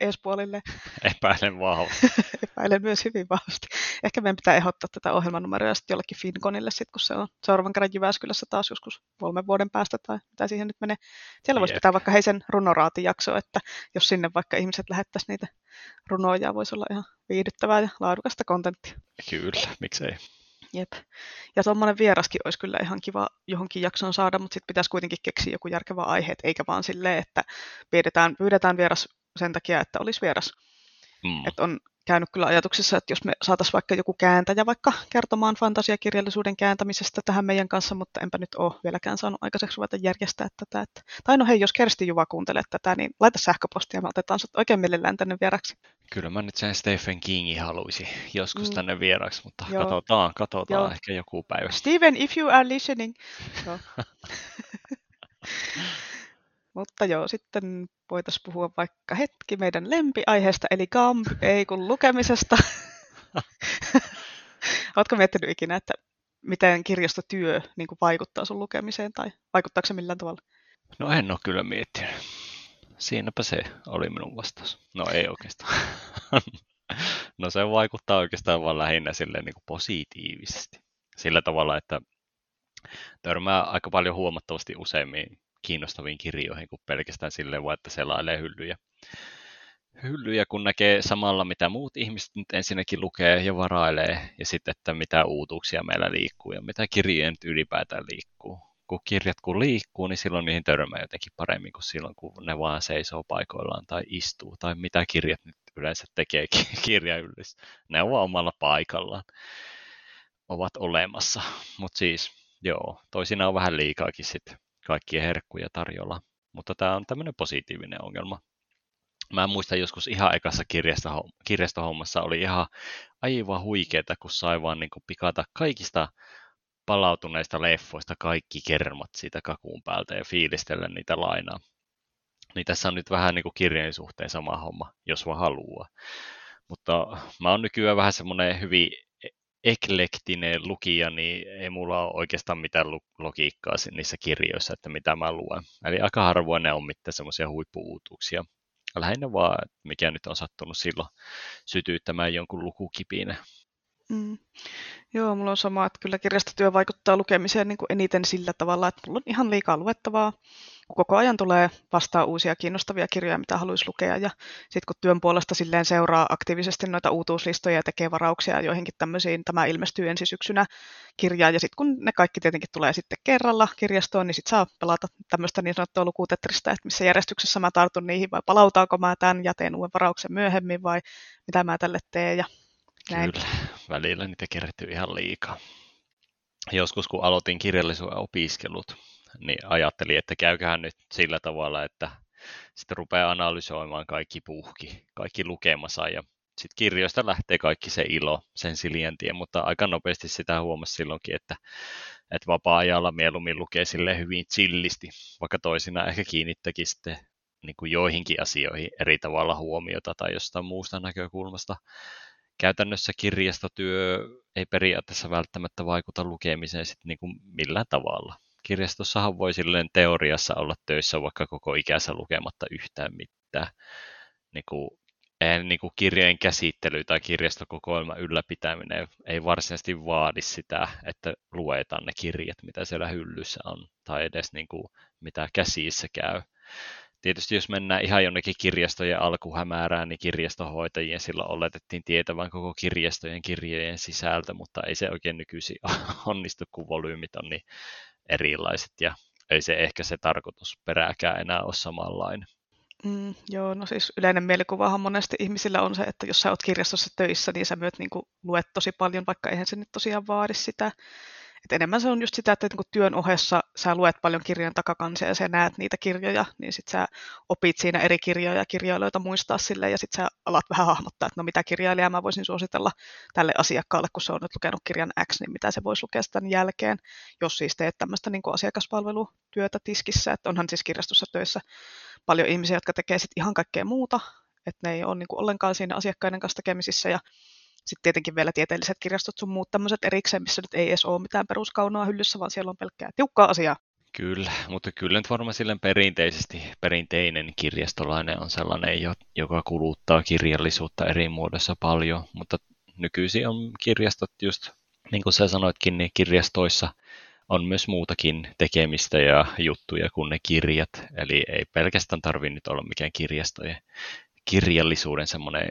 Espoolille. Epäilen vahvasti. Epäilen myös hyvin vahvasti. Ehkä meidän pitää ehdottaa tätä ohjelmanumeroa sitten jollekin Finconille, sit, kun se on seuraavan kerran Jyväskylässä taas joskus 3 vuoden päästä tai mitä siihen nyt menee. Siellä voisi pitää vaikka heisen runoraatijakso, että jos sinne vaikka ihmiset lähettäisiin niitä runoja, voisi olla ihan viihdyttävää ja laadukasta kontenttia. Kyllä, miksei. Jep. Ja tuommoinen vieraskin olisi kyllä ihan kiva johonkin jaksoon saada, mutta sitten pitäisi kuitenkin keksiä joku järkevä aihe, eikä vaan silleen, että pyydetään vieras sen takia, että olisi vieras. Että on käynyt kyllä ajatuksessa, että jos me saataisiin vaikka joku kääntäjä vaikka kertomaan fantasiakirjallisuuden kääntämisestä tähän meidän kanssa, mutta enpä nyt ole vieläkään saanut aikaiseksi ruveta järjestää tätä. Tai no hei, jos Kersti Juva kuuntelee tätä, niin laita sähköpostia, me otetaan sut oikein mielellään tänne vieraksi. Kyllä mä nyt sen Stephen Kingin haluaisin joskus tänne vieraksi, mutta joo. Katsotaan joo. Ehkä joku päivä. Stephen, if you are listening. No. Mutta joo, sitten voitaisiin puhua vaikka hetki meidän lempiaiheesta, eli lukemisesta. Oletko miettinyt ikinä, että miten kirjastotyö niin kuin vaikuttaa sun lukemiseen, tai vaikuttaako se millään tavalla? No en ole kyllä miettinyt. Siinäpä se oli minun vastaus. No ei oikeastaan. No se vaikuttaa oikeastaan vaan lähinnä silleen niin kuin positiivisesti. Sillä tavalla, että törmää aika paljon huomattavasti useammin kiinnostaviin kirjoihin kuin pelkästään silleen vaan, että selailee hyllyjä, kun näkee samalla, mitä muut ihmiset nyt ensinnäkin lukee ja varailee, ja sitten, että mitä uutuuksia meillä liikkuu ja mitä kirjoja nyt ylipäätään liikkuu. Kun kirjat kun liikkuu, niin silloin niihin törmää jotenkin paremmin kuin silloin, kun ne vaan seisoo paikoillaan tai istuu, tai mitä kirjat nyt yleensä tekee kirjahyllyssä. Ne ovat omalla paikallaan, ovat olemassa, mutta siis joo, toisinaan on vähän liikaakin sitten kaikkia herkkuja tarjolla, mutta tämä on tämmöinen positiivinen ongelma. Mä muistan joskus ihan ekassa kirjastohommassa oli ihan aivan huikeeta, kun sai vaan niin kuin pikata kaikista palautuneista leffoista kaikki kermat siitä kakuun päältä ja fiilistellä niitä lainaa. Niin tässä on nyt vähän niin kuin kirjojen suhteen sama homma, jos vaan haluaa. Mutta mä oon nykyään vähän semmoinen hyvin eklektinen lukija, niin ei mulla ole oikeastaan mitään logiikkaa niissä kirjoissa, että mitä mä luen. Eli aika harvoin ne on mitään semmoisia huippu-uutuuksia. Lähinnä vaan, mikä nyt on sattunut silloin sytyyttämään jonkun lukukipinä. Mm. Joo, mulla on sama, että kyllä kirjastotyö vaikuttaa lukemiseen niin kuin eniten sillä tavalla, että mulla on ihan liikaa luettavaa. Koko ajan tulee vastaan uusia kiinnostavia kirjoja, mitä haluaisi lukea, ja sitten kun työn puolesta silleen seuraa aktiivisesti noita uutuuslistoja ja tekee varauksia joihinkin tämmöisiin, tämä ilmestyy ensi syksynä kirjaan, ja sitten kun ne kaikki tietenkin tulee sitten kerralla kirjastoon, niin sitten saa pelata tämmöistä niin sanottua lukutetristä, että missä järjestyksessä mä tartun niihin, vai palautaanko mä tämän ja teen uuden varauksen myöhemmin, vai mitä mä tälle teen, ja näin. Kyllä, välillä niitä kertyy ihan liikaa. Joskus kun aloitin kirjallisuuden opiskelut, niin ajattelin, että käyköhän nyt sillä tavalla, että sitten rupeaa analysoimaan kaikki puhki, kaikki lukemansa ja sitten kirjoista lähtee kaikki se ilo, sen siljentien, mutta aika nopeasti sitä huomasi silloinkin, että vapaa-ajalla mieluummin lukee silleen hyvin chillisti, vaikka toisinaan ehkä kiinnittäkin sitten niin kuin joihinkin asioihin eri tavalla huomiota tai jostain muusta näkökulmasta. Käytännössä kirjastotyö ei periaatteessa välttämättä vaikuta lukemiseen sitten niin kuin millään tavalla. Kirjastossahan voi silleen teoriassa olla töissä vaikka koko ikänsä lukematta yhtään mitään. Niin kuin kirjojen käsittely tai kirjastokokoelman ylläpitäminen ei varsinaisesti vaadi sitä, että luetaan ne kirjat, mitä siellä hyllyssä on, tai edes niin kuin mitä käsissä käy. Tietysti jos mennään ihan jonnekin kirjastojen alkuhämärään, niin kirjastohoitajien silloin oletettiin tietävän koko kirjastojen kirjojen sisältö, mutta ei se oikein nykyisin onnistu, kun volyymit on niin erilaiset ja ei se ehkä se tarkoitusperääkään enää ole samanlainen. Joo, no siis yleinen mielikuvahan monesti ihmisillä on se, että jos sä oot kirjastossa töissä, niin sä myöt niin kuin luet tosi paljon, vaikka eihän se nyt tosiaan vaadi sitä. Et enemmän se on just sitä, että niin kuin työn ohessa sä luet paljon kirjojen takakansia ja sä näet niitä kirjoja, niin sit sä opit siinä eri kirjoja ja kirjailijoita muistaa silleen, ja sit sä alat vähän hahmottaa, että no mitä kirjailijaa mä voisin suositella tälle asiakkaalle, kun se on nyt lukenut kirjan X, niin mitä se voisi lukea tämän jälkeen, jos siis teet tämmöistä niin kuin asiakaspalvelutyötä tiskissä, että onhan siis kirjastossa töissä paljon ihmisiä, jotka tekee sit ihan kaikkea muuta, että ne ei ole niin kuin ollenkaan siinä asiakkaiden kanssa tekemisissä, ja sitten tietenkin vielä tieteelliset kirjastot sun muut tämmöiset erikseen, missä nyt ei edes ole mitään peruskaunoa hyllyssä, vaan siellä on pelkkää tiukkaa asiaa. Kyllä, mutta kyllä nyt varmaan silleen perinteinen kirjastolainen on sellainen, joka kuluttaa kirjallisuutta eri muodossa paljon, mutta nykyisin on kirjastot just, niin kuin sä sanoitkin, niin kirjastoissa on myös muutakin tekemistä ja juttuja kuin ne kirjat, eli ei pelkästään tarvitse nyt olla mikään kirjastojen kirjallisuuden semmoinen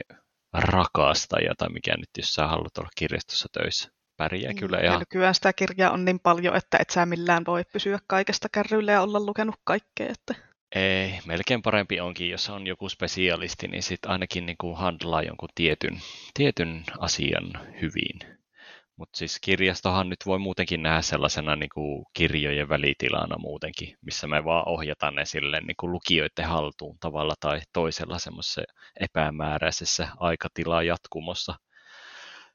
rakastaja tai mikä nyt, jos sä haluat olla kirjastossa töissä. Pärjää kyllä. Ja nykyään sitä kirjaa on niin paljon, että et sä millään voi pysyä kaikesta kärryillä ja olla lukenut kaikkea. Että Ei, melkein parempi onkin, jos on joku spesialisti, niin sitten ainakin niinku handlaa jonkun tietyn asian hyvin. Mutta siis kirjastohan nyt voi muutenkin nähdä sellaisena niinku kirjojen välitilana muutenkin, missä me vaan ohjataan ne silleen niinku lukijoiden haltuun tavalla tai toisella semmoisessa epämääräisessä aikatila jatkumossa.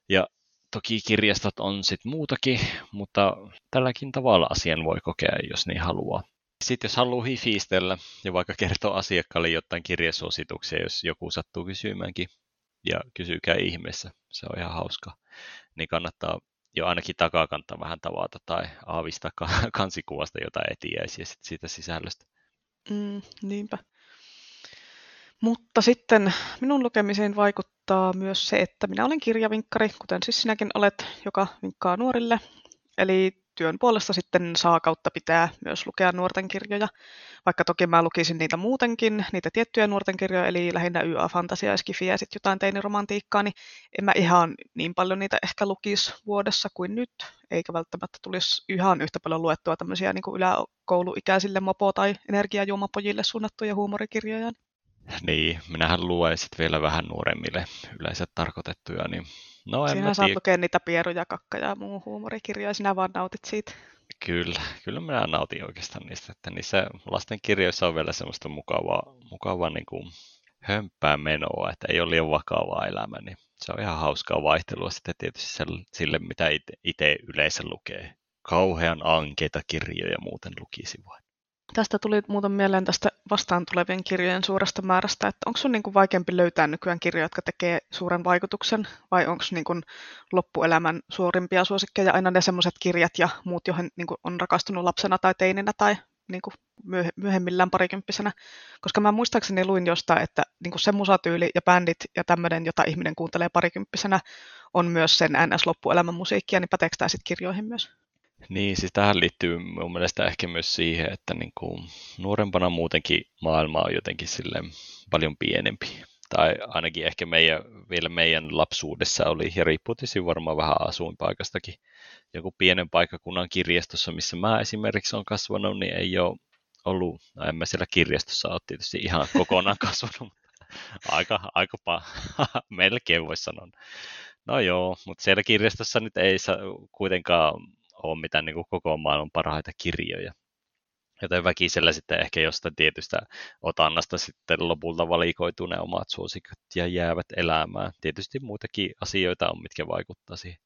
Ja toki kirjastot on sitten muutakin, mutta tälläkin tavalla asian voi kokea, jos niin haluaa. Sitten jos haluaa hifiistellä ja vaikka kertoa asiakkaalle jotain kirjasuosituksia, jos joku sattuu kysymäänkin, ja kysykää ihmeessä, se on ihan hauskaa, niin kannattaa jo ainakin takakantaa vähän tavata tai aavistaa kansikuvasta jotain etiäisiä siitä sisällöstä. Niinpä. Mutta sitten minun lukemiseen vaikuttaa myös se, että minä olen kirjavinkkari, kuten siis sinäkin olet, joka vinkkaa nuorille. Eli työn puolesta sitten saa kautta pitää myös lukea nuorten kirjoja, vaikka toki mä lukisin niitä muutenkin, niitä tiettyjä nuorten kirjoja, eli lähinnä YA-fantasiaa, skifiä ja sitten jotain teiniromantiikkaa, niin en mä ihan niin paljon niitä ehkä lukisi vuodessa kuin nyt, eikä välttämättä tulisi ihan yhtä paljon luettua tämmöisiä niin kuin yläkouluikäisille mopo- tai energiajuomapojille suunnattuja huumorikirjoja. Niin, minähän luen sitten vielä vähän nuoremmille yleensä tarkoitettuja, niin no, sinä saat lukea niitä Pieruja, Kakka ja muu huumorikirjoja, ja sinä vaan nautit siitä. Kyllä minä nautin oikeastaan niistä, että niissä lasten kirjoissa on vielä semmoista mukavaa niin kuin hömppää menoa, että ei ole liian vakavaa elämä, niin se on ihan hauskaa vaihtelua sitten tietysti sille, mitä itse yleensä lukee. Kauhean ankeita kirjoja muuten lukisi vain. Tästä tuli muuten mieleen tästä vastaan tulevien kirjojen suuresta määrästä, että onko sun niinku vaikeampi löytää nykyään kirjoja, jotka tekee suuren vaikutuksen, vai onko niinku loppuelämän suurimpia suosikkeja aina ne sellaiset kirjat ja muut, joihin niinku on rakastunut lapsena tai teininä tai niinku myöhemmillään parikymppisenä? Koska mä muistaakseni luin jostain, että niinku se musatyyli ja bändit ja tämmöinen, jota ihminen kuuntelee parikymppisenä, on myös sen NS-loppuelämän musiikkia, niin päteekö tämä sitten kirjoihin myös? Niin, siis tähän liittyy mun mielestä ehkä myös siihen, että niin kuin nuorempana muutenkin maailma on jotenkin silleen paljon pienempi. Tai ainakin ehkä vielä meidän lapsuudessa oli, ja riippuu tietysti varmaan vähän asuinpaikastakin, joku pienen paikkakunnan kirjastossa, missä mä esimerkiksi olen kasvanut, niin ei ole ollut, no en mä siellä kirjastossa ole tietysti ihan kokonaan kasvanut, aika melkein voisi sanoa. No joo, mutta siellä kirjastossa nyt ei kuitenkaan ole mitään niin kuin koko maailman parhaita kirjoja. Joten väkisellä sitten ehkä jostain tietystä otannasta sitten lopulta valikoituu ne omat suosikot ja jäävät elämään. Tietysti muitakin asioita on, mitkä vaikuttaa siihen.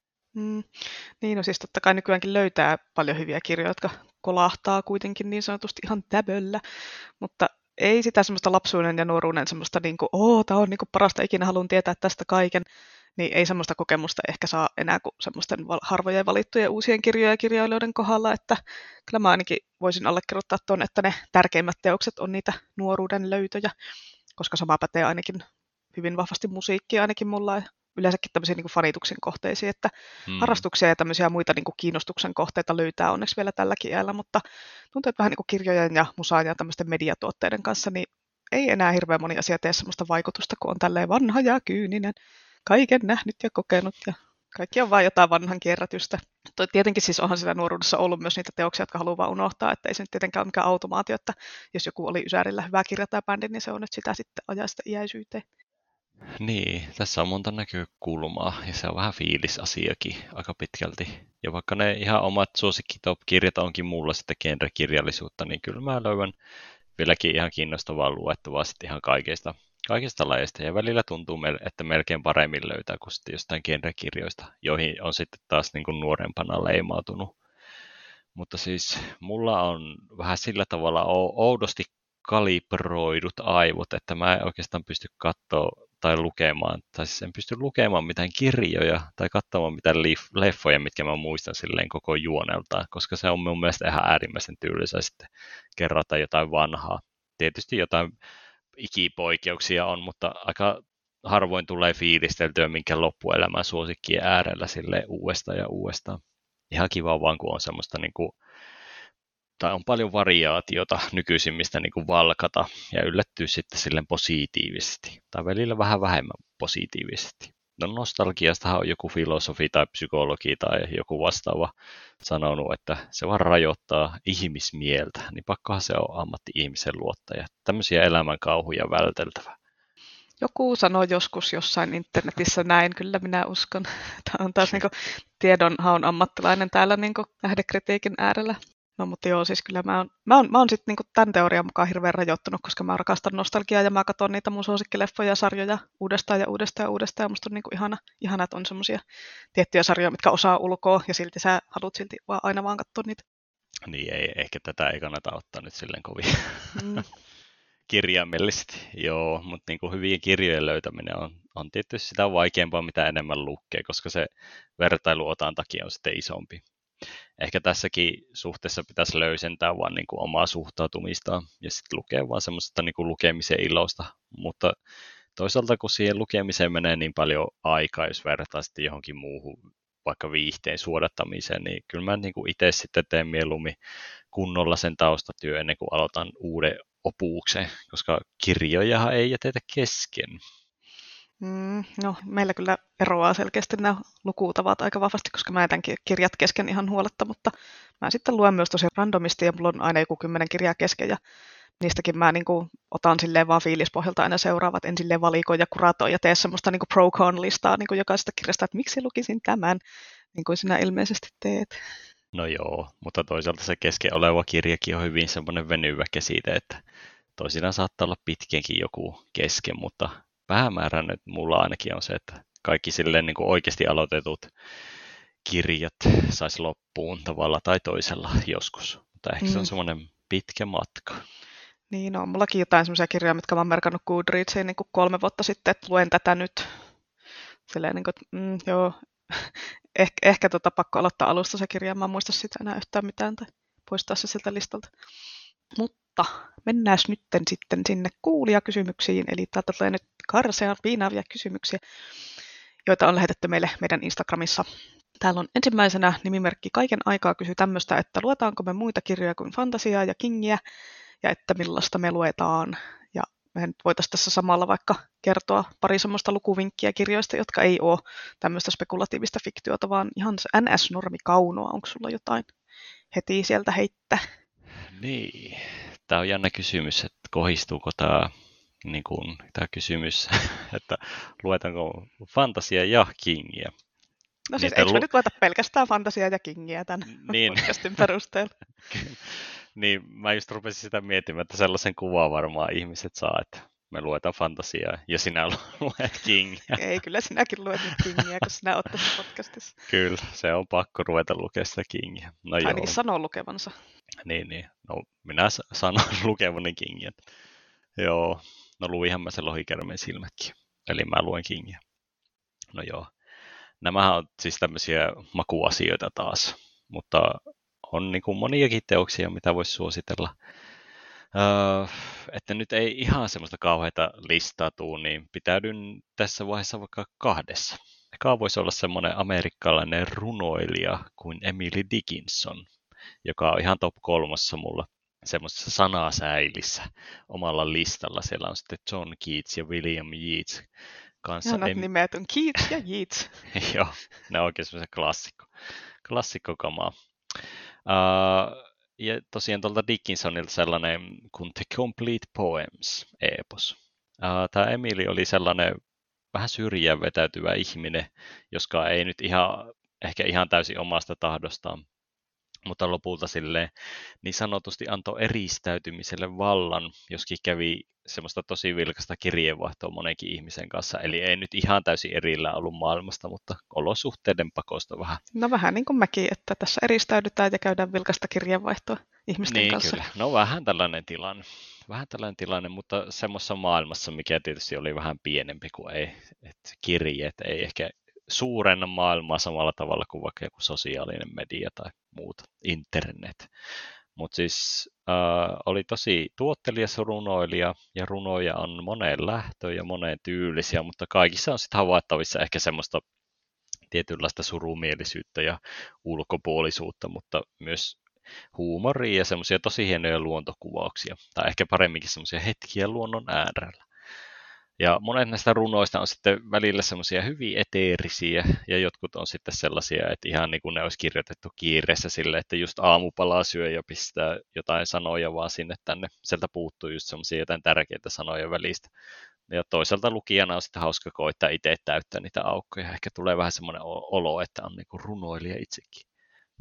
Niin, no siis totta kai nykyäänkin löytää paljon hyviä kirjoja, jotka kolahtaa kuitenkin niin sanotusti ihan täböllä, mutta ei sitä semmoista lapsuuden ja nuoruuden semmoista niin kuin, tämä on niin kuin parasta ikinä, haluan tietää tästä kaiken. Niin ei semmoista kokemusta ehkä saa enää kuin semmoisten harvojen valittujen uusien kirjojen ja kirjailijoiden kohdalla, että kyllä mä ainakin voisin allekirjoittaa tuon, että ne tärkeimmät teokset on niitä nuoruuden löytöjä, koska sama pätee ainakin hyvin vahvasti musiikkia ainakin mulla ja yleensäkin tämmöisiin niin kuin fanituksen kohteisiin, että harrastuksia ja tämmöisiä muita niin kuin kiinnostuksen kohteita löytää onneksi vielä tälläkin iällä, mutta tuntuu, että vähän niin kuin kirjojen ja musaan ja tämmöisten mediatuotteiden kanssa, niin ei enää hirveän moni asia tee semmoista vaikutusta, kun on tälleen vanha ja kyyninen. Kaiken nähnyt ja kokenut ja kaikki on vain jotain vanhan kierrätystä. Tietenkin siis onhan siellä nuoruudessa ollut myös niitä teoksia, jotka haluaa unohtaa, että ei se nyt tietenkään ole mikään automaatio, että jos joku oli ysärillä hyvä kirja tai bändi, niin se on nyt sitä sitten ajaa sitä iäisyyteen. Niin, tässä on monta näkökulmaa ja se on vähän fiilisasiakin aika pitkälti. Ja vaikka ne ihan omat suosikkitop-kirjat onkin mulla sitten genrekirjallisuutta, niin kyllä mä löydän vieläkin ihan kiinnostavaa luettavaa sitten ihan kaikista lajeista, ja välillä tuntuu, että melkein paremmin löytää kuin sitten jostain genrekirjoista, joihin on sitten taas niin kuin nuorempana leimautunut. Mutta siis mulla on vähän sillä tavalla oudosti kalibroidut aivot, että mä en oikeastaan pysty katsoa tai lukemaan, tai siis en pysty lukemaan mitään kirjoja tai katsomaan mitään leffoja, mitkä mä muistan silleen koko juoneltaan, koska se on mun mielestä ihan äärimmäisen tyylisä sitten kerrata jotain vanhaa. Tietysti jotain ikipoikeuksia on, mutta aika harvoin tulee fiilisteltyä minkä loppuelämän suosikkien äärellä sille uudestaan ja uudestaan. Ihan kiva vaan, kun on semmoista, niin kuin, tai on paljon variaatiota nykyisimmistä niin kuin valkata ja yllättyy sitten silleen positiivisesti, tai välillä vähän vähemmän positiivisesti. no nostalgiastahan on joku filosofi tai psykologi tai joku vastaava sanonut, että se vaan rajoittaa ihmismieltä, niin pakkohan se on ammatti-ihmisen luottaja. Tämmöisiä elämänkauhuja välteltävä. Joku sanoi joskus jossain internetissä näin, kyllä minä uskon. Tämä on taas niinku tiedonhaun ammattilainen täällä niinku lähdekritiikin äärellä. No mutta joo, siis kyllä mä oon sitten niinku tämän teorian mukaan hirveän rajoittunut, koska mä rakastan nostalgiaa ja mä katson niitä mun suosikkileffoja ja sarjoja uudestaan. Ja musta on niinku ihana, että on semmoisia tiettyjä sarjoja, mitkä osaa ulkoa ja silti sä haluat silti aina vaan katsoa niitä. Niin, ei, ehkä tätä ei kannata ottaa nyt silleen kovin kirjaimellisesti. Joo, mutta niinku hyvien kirjojen löytäminen on tietysti sitä vaikeampaa, mitä enemmän lukee, koska se vertailuotan takia on sitten isompi. Ehkä tässäkin suhteessa pitäisi löysentää vaan niin kuin omaa suhtautumistaan ja sitten lukea vaan semmoisesta niin kuin lukemisen ilosta, mutta toisaalta kun siihen lukemiseen menee niin paljon aikaa, jos vertaa sitten johonkin muuhun, vaikka viihteen suodattamiseen, niin kyllä mä niin kuin itse sitten teen mieluummin kunnolla sen taustatyö ennen kuin aloitan uuden opuuksen, koska kirjojahan ei jätetä kesken. No, meillä kyllä eroaa selkeästi nämä lukutavat aika vahvasti, koska mä jätän kirjat kesken ihan huoletta, mutta mä sitten luen myös tosi randomisti ja mulla on aina joku 10 kirjaa kesken ja niistäkin mä niinku otan silleen vaan fiilispohjalta aina seuraavat, en silleen valikoi ja kuratoi ja tee semmoista niinku pro-con-listaa niinku jokaisesta kirjasta, että miksi lukisin tämän, niin kuin sinä ilmeisesti teet. No joo, mutta toisaalta se kesken oleva kirjakin on hyvin semmoinen venyvä käsite, että toisinaan saattaa olla pitkienkin joku kesken, mutta päämäärä nyt mulla ainakin on se, että kaikki silleen niin kuin oikeasti aloitetut kirjat saisi loppuun tavalla tai toisella joskus. Mutta ehkä se on semmoinen pitkä matka. Niin on. Mullakin jotain semmoisia kirjoja, mitkä mä oon merkannut Goodreadsiin niin kuin 3 vuotta sitten, että luen tätä nyt. Silleen niin kuin, joo, ehkä pakko aloittaa alusta se kirja. Mä en muista sitä enää yhtään mitään tai poistaa se siltä listalta. Mutta mennään sitten sinne kuulijakysymyksiin, eli täältä tulee nyt karsean piinaavia kysymyksiä, joita on lähetetty meille meidän Instagramissa. Täällä on ensimmäisenä nimimerkki Kaiken aikaa kysy tämmöistä, että luetaanko me muita kirjoja kuin fantasiaa ja kingiä, ja että millaista me luetaan. Ja me nyt voitaisiin tässä samalla vaikka kertoa pari semmoista lukuvinkkiä kirjoista, jotka ei ole tämmöistä spekulatiivista fiktiota, vaan ihan NS-normikaunoa. Onko sulla jotain heti sieltä heittää? Niin, tämä on jännä kysymys, että kohdistuuko tämä, niin kuin, tämä kysymys, että luetaanko fantasia ja kingiä. No siis eikö me nyt lueta pelkästään fantasia ja kingiä tämän podcastin perusteella? Niin, mä just rupesin sitä miettimään, että sellaisen kuvan varmaan ihmiset saa, että me luetaan fantasiaa ja sinä luet kingiä. Ei, kyllä sinäkin luet kingiä, kun sinä oot tässä podcastissa. Kyllä, se on pakko ruveta lukea sitä kingiä. No ainakin sanoo lukevansa. Niin. No minä sanon lukevani kingiä. Joo, no luinhan mä sen Lohikäärmeen silmätkin. Eli mä luen kingiä. No joo. Nämähän on siis tämmöisiä makuasioita taas. Mutta on niin kuin moniakin teoksia, mitä voisi suositella. Että nyt ei ihan semmoista kauheita listaa tuu, niin pitäydyn tässä vaiheessa vaikka 2. Eka voisi olla semmoinen amerikkalainen runoilija kuin Emily Dickinson, joka on ihan top 3 mulla semmoisessa sanasäilissä omalla listalla. Siellä on sitten John Keats ja William Yeats. Nimet on Keats ja Yeats. Joo, ne on oikein semmoisen klassikkokamaa. Ja tosiaan tuolta Dickinsonilta sellainen kuin The Complete Poems -eepos. Tämä Emily oli sellainen vähän syrjään vetäytyvä ihminen, joka ei nyt ehkä ihan täysin omasta tahdostaan, mutta lopulta silleen niin sanotusti antoi eristäytymiselle vallan, joskin kävi semmoista tosi vilkasta kirjeenvaihtoa monenkin ihmisen kanssa. Eli ei nyt ihan täysin erillään ollut maailmasta, mutta olosuhteiden pakosta vähän. No vähän niin kuin mäkin, että tässä eristäydytään ja käydään vilkasta kirjeenvaihtoa ihmisten kanssa. Niin kyllä, no vähän tällainen tilanne, mutta semmoisessa maailmassa, mikä tietysti oli vähän pienempi kuin ei, että kirjeet ei ehkä suurenna maailmaa samalla tavalla kuin vaikka joku sosiaalinen media tai muuta, internet. Mutta siis oli tosi tuottelias runoilija, ja runoja on moneen lähtöön ja moneen tyylisiä, mutta kaikissa on sitten havaittavissa ehkä semmoista tietynlaista surumielisyyttä ja ulkopuolisuutta, mutta myös huumoria ja semmoisia tosi hienoja luontokuvauksia, tai ehkä paremminkin semmoisia hetkiä luonnon äärellä. Ja monet näistä runoista on sitten välillä semmoisia hyvin eteerisiä ja jotkut on sitten sellaisia, että ihan niin kuin ne olisi kirjoitettu kiireessä sille, että just aamupalaa syö ja pistää jotain sanoja vaan sinne tänne. Sieltä puuttuu just semmoisia jotain tärkeitä sanoja välistä. Ja toisaalta lukijana on sitten hauska koittaa itse täyttää niitä aukkoja. Ehkä tulee vähän semmoinen olo, että on niin kuin runoilija itsekin.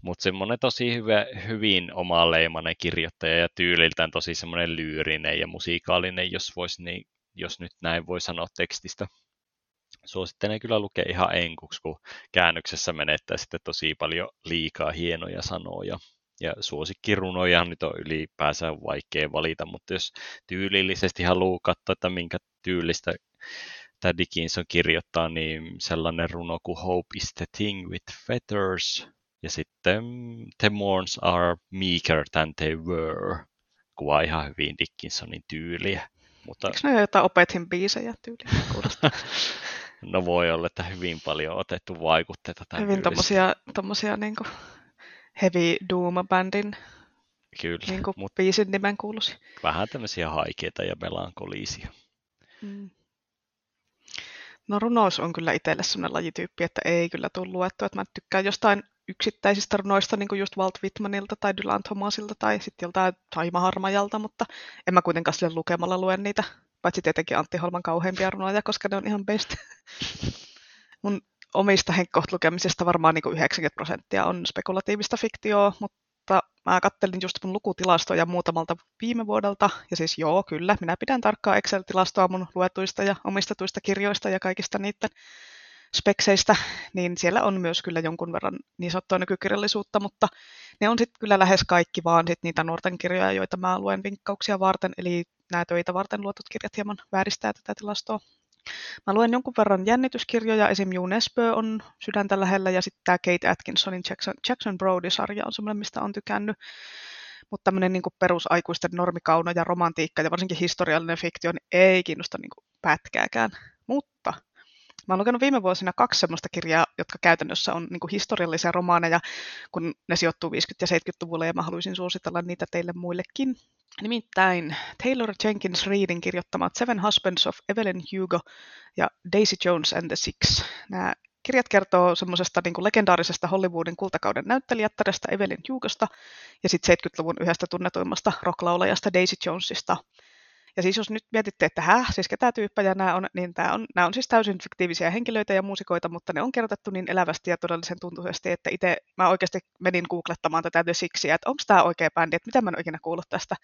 Mutta semmoinen tosi hyvä, hyvin omaleimainen kirjoittaja ja tyyliltään tosi semmoinen lyyrinen ja musiikaalinen, jos nyt näin voi sanoa tekstistä. Suosittelen kyllä lukea ihan enkuksi, kun käännöksessä menettää sitten tosi paljon liikaa hienoja sanoja. Ja suosikkirunoja nyt on ylipäänsä vaikea valita, mutta jos tyylillisesti haluaa katsoa, että minkä tyylistä tämä Dickinson kirjoittaa, niin sellainen runo kuin Hope is the thing with fetters. Ja sitten the morns are meeker than they were. Kuvaa ihan hyvin Dickinsonin tyyliä. Mutta... Eikö ne jotain Opetin biisejä tyyliä? No voi olla, että hyvin paljon otettu vaikutteita tämän hyvin tommosia niinku heavy doom-bändin niinku biisin nimen kuulusi. Vähän tämmöisiä haikeita ja melankoliisia. Mm. No runous on kyllä itselle sellainen lajityyppi, että ei kyllä tule luettua. Mä tykkään jostain yksittäisistä runoista, niin kuin just Walt Whitmanilta tai Dylan Thomasilta tai sitten joltain Saima Harmajalta, mutta en mä kuitenkaan sille lukemalla lue niitä, paitsi tietenkin Antti Holman kauheimpia runoja, koska ne on ihan best. Mun omista henkkohtlukemisesta varmaan niin kuin 90% on spekulatiivista fiktioa, mutta mä kattelin just mun lukutilastoja muutamalta viime vuodelta, ja siis joo, kyllä, minä pidän tarkkaa Excel-tilastoa mun luetuista ja omistetuista kirjoista ja kaikista niiden spekseistä, niin siellä on myös kyllä jonkun verran niin sanottua nykykirjallisuutta, mutta ne on sitten kyllä lähes kaikki vaan sit niitä nuorten kirjoja, joita mä luen vinkkauksia varten, eli nämä töitä varten luetut kirjat hieman vääristää tätä tilastoa. Mä luen jonkun verran jännityskirjoja, esim. Younesbö on sydäntä lähellä, ja sitten tämä Kate Atkinsonin Jackson Brody-sarja on semmoinen, mistä on tykännyt. Mutta tämmöinen niinku perusaikuisten normikauno ja romantiikka ja varsinkin historiallinen fiktio niin ei kiinnosta niinku pätkääkään, mutta... Mä oon lukenut viime vuosina 2 semmoista kirjaa, jotka käytännössä on niin kuin historiallisia romaaneja, kun ne sijoittuu 50- ja 70-luvulle, ja mä haluaisin suositella niitä teille muillekin. Nimittäin Taylor Jenkins Reidin kirjoittamat Seven Husbands of Evelyn Hugo ja Daisy Jones and the Six. Nämä kirjat kertoo semmoisesta niin kuin legendaarisesta Hollywoodin kultakauden näyttelijättärestä Evelyn Hugosta ja sitten 70-luvun yhdestä tunnetuimmasta rocklaulajasta Daisy Jonesista. Ja siis jos nyt mietitte, että siis ketä tyyppejä nämä on, niin nämä on siis täysin fiktiivisiä henkilöitä ja muusikoita, mutta ne on kerrottu niin elävästi ja todellisen tuntuisesti, että itse mä oikeasti menin googlettamaan tätä siksi, että onko tämä oikea bändi, että mitä mä en ikinä kuullut tästä.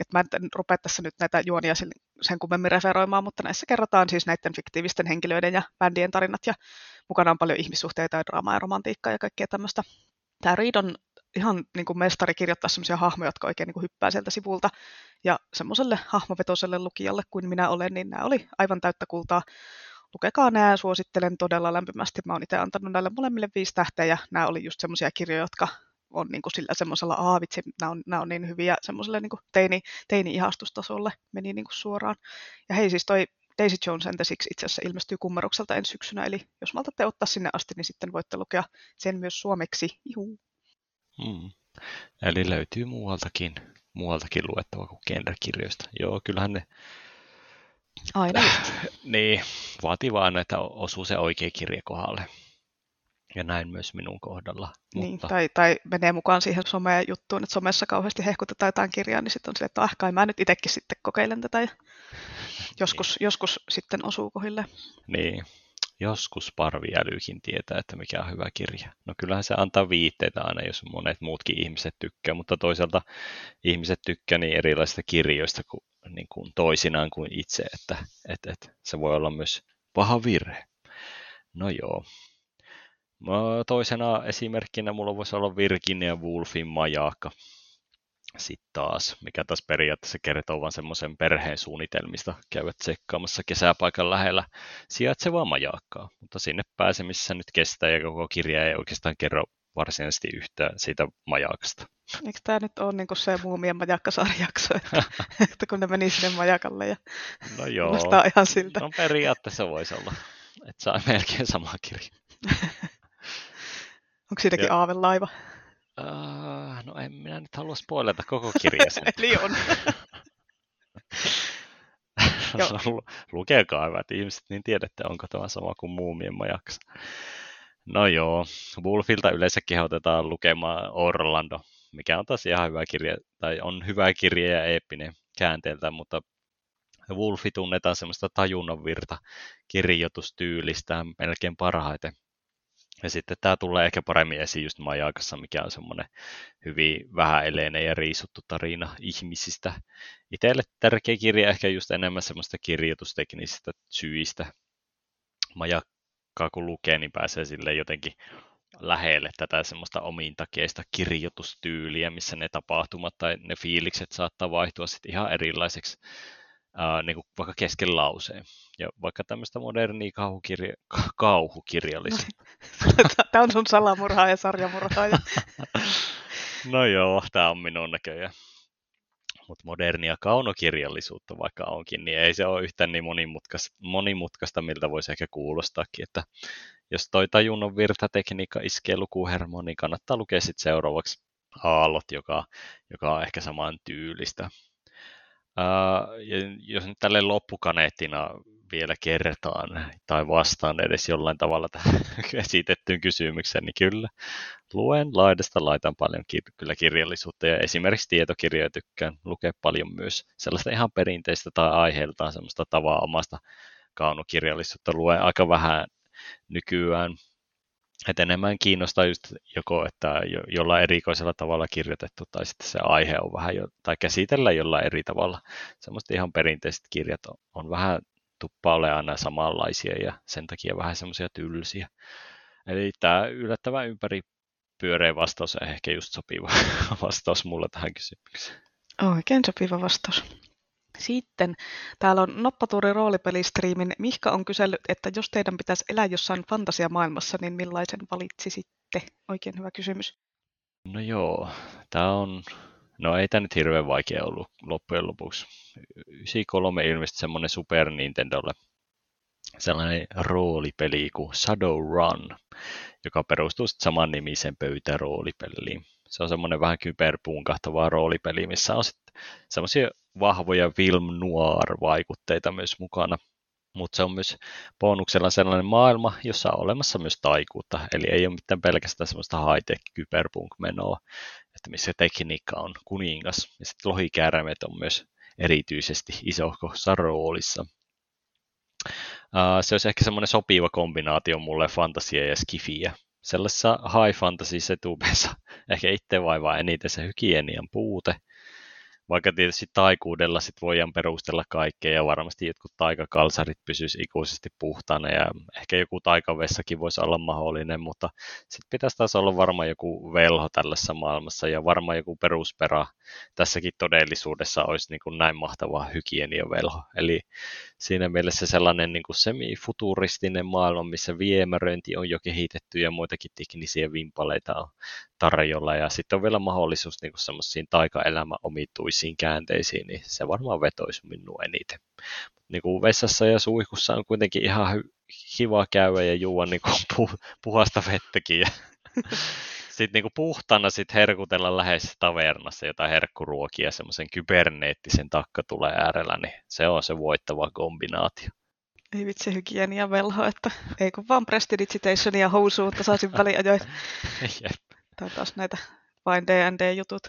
Että mä en rupea tässä nyt näitä juonia sen kummemmin referoimaan, mutta näissä kerrotaan siis näiden fiktiivisten henkilöiden ja bändien tarinat ja mukana on paljon ihmissuhteita ja draamaa ja romantiikkaa ja kaikkea tämmöistä. Tämä Reid on ihan niin kuin mestari kirjoittaa semmoisia hahmoja, jotka oikein niin kuin hyppää sieltä sivulta. Ja semmoiselle hahmovetoiselle lukijalle kuin minä olen, niin nämä oli aivan täyttä kultaa. Lukekaa nämä, suosittelen todella lämpimästi. Mä oon itse antanut näille molemmille 5 tähteä, ja nämä oli just semmoisia kirjoja, jotka on niin kuin sillä semmoisella aavitsi. Nämä on niin hyviä semmoiselle niin kuin teini-ihastustasolle meni niin kuin suoraan. Ja hei siis toi Daisy Jones and the Six itse asiassa ilmestyy Kummerukselta ensi syksynä, eli jos maltatte ottaa sinne asti, niin sitten voitte lukea sen myös suomeksi. Juhu. Eli löytyy muualtakin luettava kuin genrekirjoista. Joo, kyllähän ne aina niin, vaatii vaan, että osuu se oikea kirja kohdalle. Ja näin myös minun kohdalla. Niin, mutta... tai menee mukaan siihen somejuttuun, että somessa kauheasti hehkutetaan jotain kirjaa, niin sitten on silleen, että kai mä nyt itsekin sitten kokeilen tätä ja joskus sitten osuu kohdille. Niin. Joskus parviälykin tietää, että mikä on hyvä kirja. No kyllähän se antaa viitteitä aina, jos monet muutkin ihmiset tykkää, mutta toisaalta ihmiset tykkää niin erilaisista kirjoista kuin, niin kuin toisinaan kuin itse, että se voi olla myös paha virhe. No joo. Toisena esimerkkinä mulla voisi olla Virginia Woolfin Majaakka. Sitten taas, mikä taas periaatteessa kertoo vaan semmoisen perheen suunnitelmista, käyvät tsekkaamassa kesäpaikan lähellä sijaitsevaa majaakkaa, mutta sinne pääsemissä nyt kestää ja koko kirja ei oikeastaan kerro varsinaisesti yhtään siitä majaakasta. Eikö tämä nyt ole niin kuin se Muumien majakkasarjakso, että kun ne meni sinne majakalle ja no joo, ihan siltä. No periaatteessa voisi olla, että saa melkein sama kirja. Onko siinäkin ja... aavelaiva? No en minä nyt halua spoilata koko kirjaa. Eli on. Lukekaa, hyvät ihmiset, niin tiedätte, onko tämä sama kuin Muumien majaksa. No joo, Woolfilta yleensä kehotetaan lukemaan Orlando, mikä on taas ihan hyvä kirja, tai on hyvä kirja ja eeppinen käänteeltä, mutta Woolfi tunnetaan semmoista tajunnonvirta kirjoitustyylistään melkein parhaiten. Ja sitten tämä tulee ehkä paremmin esiin just majakassa, mikä on semmoinen hyvin vähäeleinen ja riisuttu tarina ihmisistä. Itselle tärkeä kirja ehkä just enemmän semmoista kirjoitusteknisistä syistä. Majakkaa kun lukee, niin pääsee silleen jotenkin lähelle tätä semmoista omintakeista kirjoitustyyliä, missä ne tapahtumat tai ne fiilikset saattaa vaihtua sitten ihan erilaiseksi. Niin kuin vaikka kesken lauseen. Ja vaikka tämmöistä modernia kauhukirjallisia. Tämä on sun salamurhaa ja sarjamurhaa. No joo, tämä on minun näköjään. Mutta modernia kaunokirjallisuutta vaikka onkin, niin ei se ole yhtään niin monimutkaista, miltä voisi ehkä kuulostaakin. Että jos toi tajunnon virtatekniikka iskee lukuhermoon, niin kannattaa lukea sitten seuraavaksi Aallot, joka on ehkä saman tyylistä. Jos nyt tälleen loppukaneettina vielä kertaan tai vastaan edes jollain tavalla tähän esitettyyn kysymykseen, niin kyllä luen laidasta laitaan paljon kyllä kirjallisuutta ja esimerkiksi tietokirjoja tykkään lukea paljon myös sellaista ihan perinteistä tai aiheeltaan semmoista tavanomaista kaunokirjallisuutta. Luen aika vähän nykyään, että enemmän kiinnostaa just joko, että jollain erikoisella tavalla kirjoitettu tai sitten se aihe on vähän, tai käsitellään jollain eri tavalla. Semmoiset ihan perinteiset kirjat on vähän tuppaa olemaan aina samanlaisia ja sen takia vähän semmoisia tylsiä. Eli tämä yllättävän ympäripyöreä vastaus on ehkä just sopiva vastaus mulle tähän kysymykseen. Oikein sopiva vastaus. Sitten täällä on Noppatuori roolipelistriimin. Mihka on kysellyt, että jos teidän pitäisi elää jossain fantasiamaailmassa, niin millaisen valitsisitte? Oikein hyvä kysymys. No joo, tämä on... No ei tämä nyt hirveän vaikea ollut loppujen lopuksi. 93 ilmestyi semmoinen Super Nintendolle sellainen roolipeli kuin Shadowrun, joka perustuu saman nimiseen pöytäroolipeliin. Se on semmoinen vähän kyberpunkahtavaa roolipeli, missä on sitten semmoisia vahvoja film noir-vaikutteita myös mukana. Mutta se on myös bonuksella sellainen maailma, jossa on olemassa myös taikuutta. Eli ei ole mitään pelkästään semmoista high-tech-kyberpunk-menoa, että missä tekniikka on kuningas. Ja sitten lohikäärmeet on myös erityisesti isohkossa roolissa. Se olisi ehkä semmoinen sopiva kombinaatio mulle fantasia ja skifiä. Sellaisessa high fantasy setupessa ehkä itse vaivaa eniten se hygienian puute. Vaikka tietysti taikuudella sit voidaan perustella kaikkea ja varmasti jotkut taikakalsarit pysyisivät ikuisesti puhtaana ja ehkä joku taikavessakin voisi olla mahdollinen, mutta sitten pitäisi taas olla varmaan joku velho tällaisessa maailmassa ja varmaan joku perusperä tässäkin todellisuudessa olisi niin kuin näin mahtava hygieniavelho. Eli siinä mielessä sellainen niin kuin semifuturistinen maailma, missä viemäröinti on jo kehitetty ja muitakin teknisiä vimpaleita on tarjolla ja sitten on vielä mahdollisuus niin kuin semmoisiin taikaelämän omituisiin käänteisiin, niin se varmaan vetoisi minua eniten. Niin kuin vessassa ja suihkussa on kuitenkin ihan kiva käydä ja juua niin kuin puhasta vettäkin ja sitten niin kuin puhtana sit herkutella läheisessä tavernassa jotain herkkuruokia semmoisen kyberneettisen takkatulen äärellä, niin se on se voittava kombinaatio. Ei vitsi hygienia velho, että ei kun vaan prestidigitationia housuun tasaisin väliajoin. Tai taas näitä vain D&D-jutut.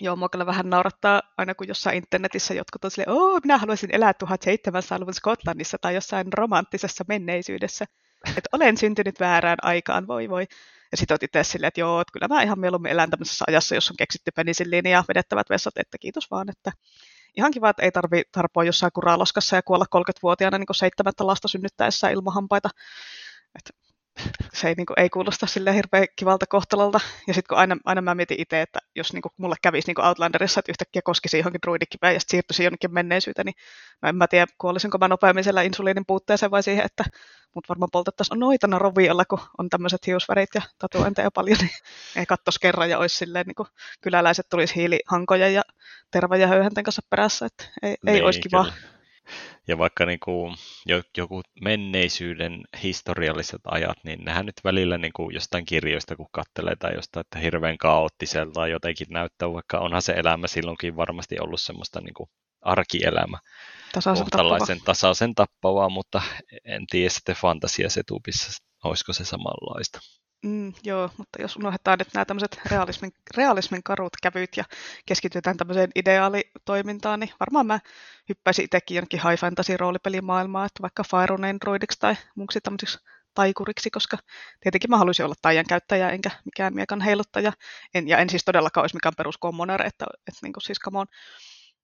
Joo, mua kyllä vähän naurattaa aina, kun jossain internetissä jotkut on silleen, minä haluaisin elää 1700-luvun Skotlannissa tai jossain romanttisessa menneisyydessä. Että olen syntynyt väärään aikaan, voi voi. Ja sit oot itse silleen, että joo, että kyllä mä ihan mieluummin elän tämmöisessä ajassa, jos on keksitty penisin linjaa, vedettävät vessat, että kiitos vaan, että ihan kiva, että ei tarvitse tarpoa jossain kuraloskassa ja kuolla 30-vuotiaana niin kuin 7. lasta synnyttäessä ilmahampaita. Se ei, niin kuin, ei kuulosta silleen hirveän kivalta kohtalolta. Ja sitten kun aina mä mietin itse, että jos niin kuin, mulle kävisi niin kuin Outlanderissa, että yhtäkkiä koskisi johonkin druidikiveen ja sitten siirtyisi jonnekin menneisyyteen, niin no en mä tiedä, kuolisinko mä nopeammin siellä insuliinin puutteeseen vai siihen, että mut varmaan poltettaisiin noitana roviolla, kun on tämmöiset hiusvärit ja tatuointeja paljon, niin ei kattoisi kerran ja olisi silleen, niin kuin kyläläiset tulisi hiilihankoja ja tervan ja höyhenten kanssa perässä, että ei olisi kivaa. Ja vaikka niin kuin joku menneisyyden historialliset ajat, niin nehän nyt välillä niin kuin jostain kirjoista, kun katselee tai jostain, että hirveän kaoottiselta jotenkin näyttää, vaikka onhan se elämä silloinkin varmasti ollut semmoista niin kuin arkielämä. tasaisen tappavaa, mutta en tiedä sitten fantasiasetupissa, olisiko se samanlaista. Joo, mutta jos unohdetaan nyt nämä tämmöiset realismin karut kävyyt ja keskitytään tämmöiseen ideaalitoimintaan, niin varmaan mä hyppäisin itsekin jonkin high fantasy roolipelimaailmaa, että vaikka Fairunen droidiksi tai muuksi tämmöisiksi taikuriksi, koska tietenkin mä haluaisin olla taian käyttäjä enkä mikään miekan heiluttaja. En siis todellakaan olisi mikään peruskommoner, että niin kuin siis come on.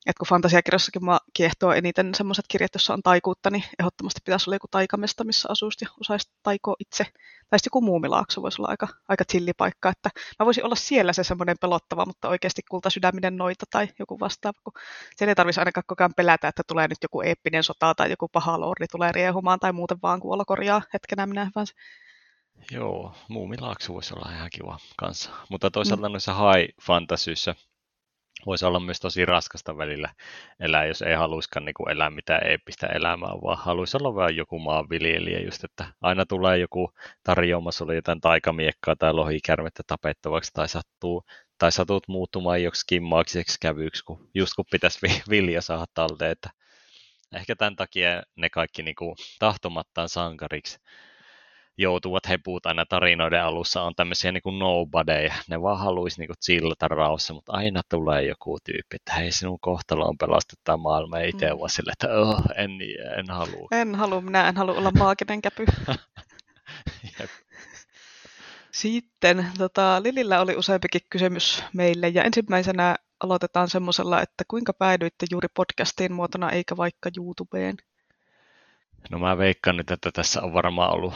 Että kun fantasiakirjassakin mä kiehtoo eniten semmoiset kirjat, joissa on taikuutta, niin ehdottomasti pitäisi olla joku taikamesta, missä asuisi ja osaisi taikoa itse. Tai sitten joku Muumilaakso voisi olla aika chillipaikka, että mä voisin olla siellä se semmoinen pelottava, mutta oikeasti kultasydäminen noita tai joku vastaava, kun siellä ei tarvitsisi ainakaan koko ajan pelätä, että tulee nyt joku eeppinen sota tai joku paha lordi tulee riehumaan tai muuten vaan kuolla korjaa hetkenä minä hyvänsä. Joo, Muumilaakso voisi olla ihan kiva kanssa, mutta toisaalta noissa high fantasyissa voisi olla myös tosi raskasta välillä elää, jos ei haluaisikaan niin elää mitään eeppistä elämää, vaan haluaisi olla vähän joku maanviljelijä just, että aina tulee joku tarjoamassa, oli jotain taikamiekkaa tai lohikärmettä tapettavaksi tai satut muuttumaan joksikin maagiseksi kävyksi, kun pitäisi vilja saada talteen. Että ehkä tämän takia ne kaikki niin kuin tahtomattaan sankariksi joutuvat hepuut aina tarinoiden alussa on tämmöisiä niin kuin nobodyja. Ne vaan haluaisi niin kuin chillata rauhassa, mutta aina tulee joku tyyppi, että hei, sinun kohtaloon pelastetaan maailma ja itse vaan sille, että en halua. En halua olla maaginen käpy. Sitten Lilillä oli useampikin kysymys meille ja ensimmäisenä aloitetaan semmoisella, että kuinka päädyitte juuri podcastiin muotona eikä vaikka YouTubeen? No mä veikkaan nyt, että tässä on varmaan ollut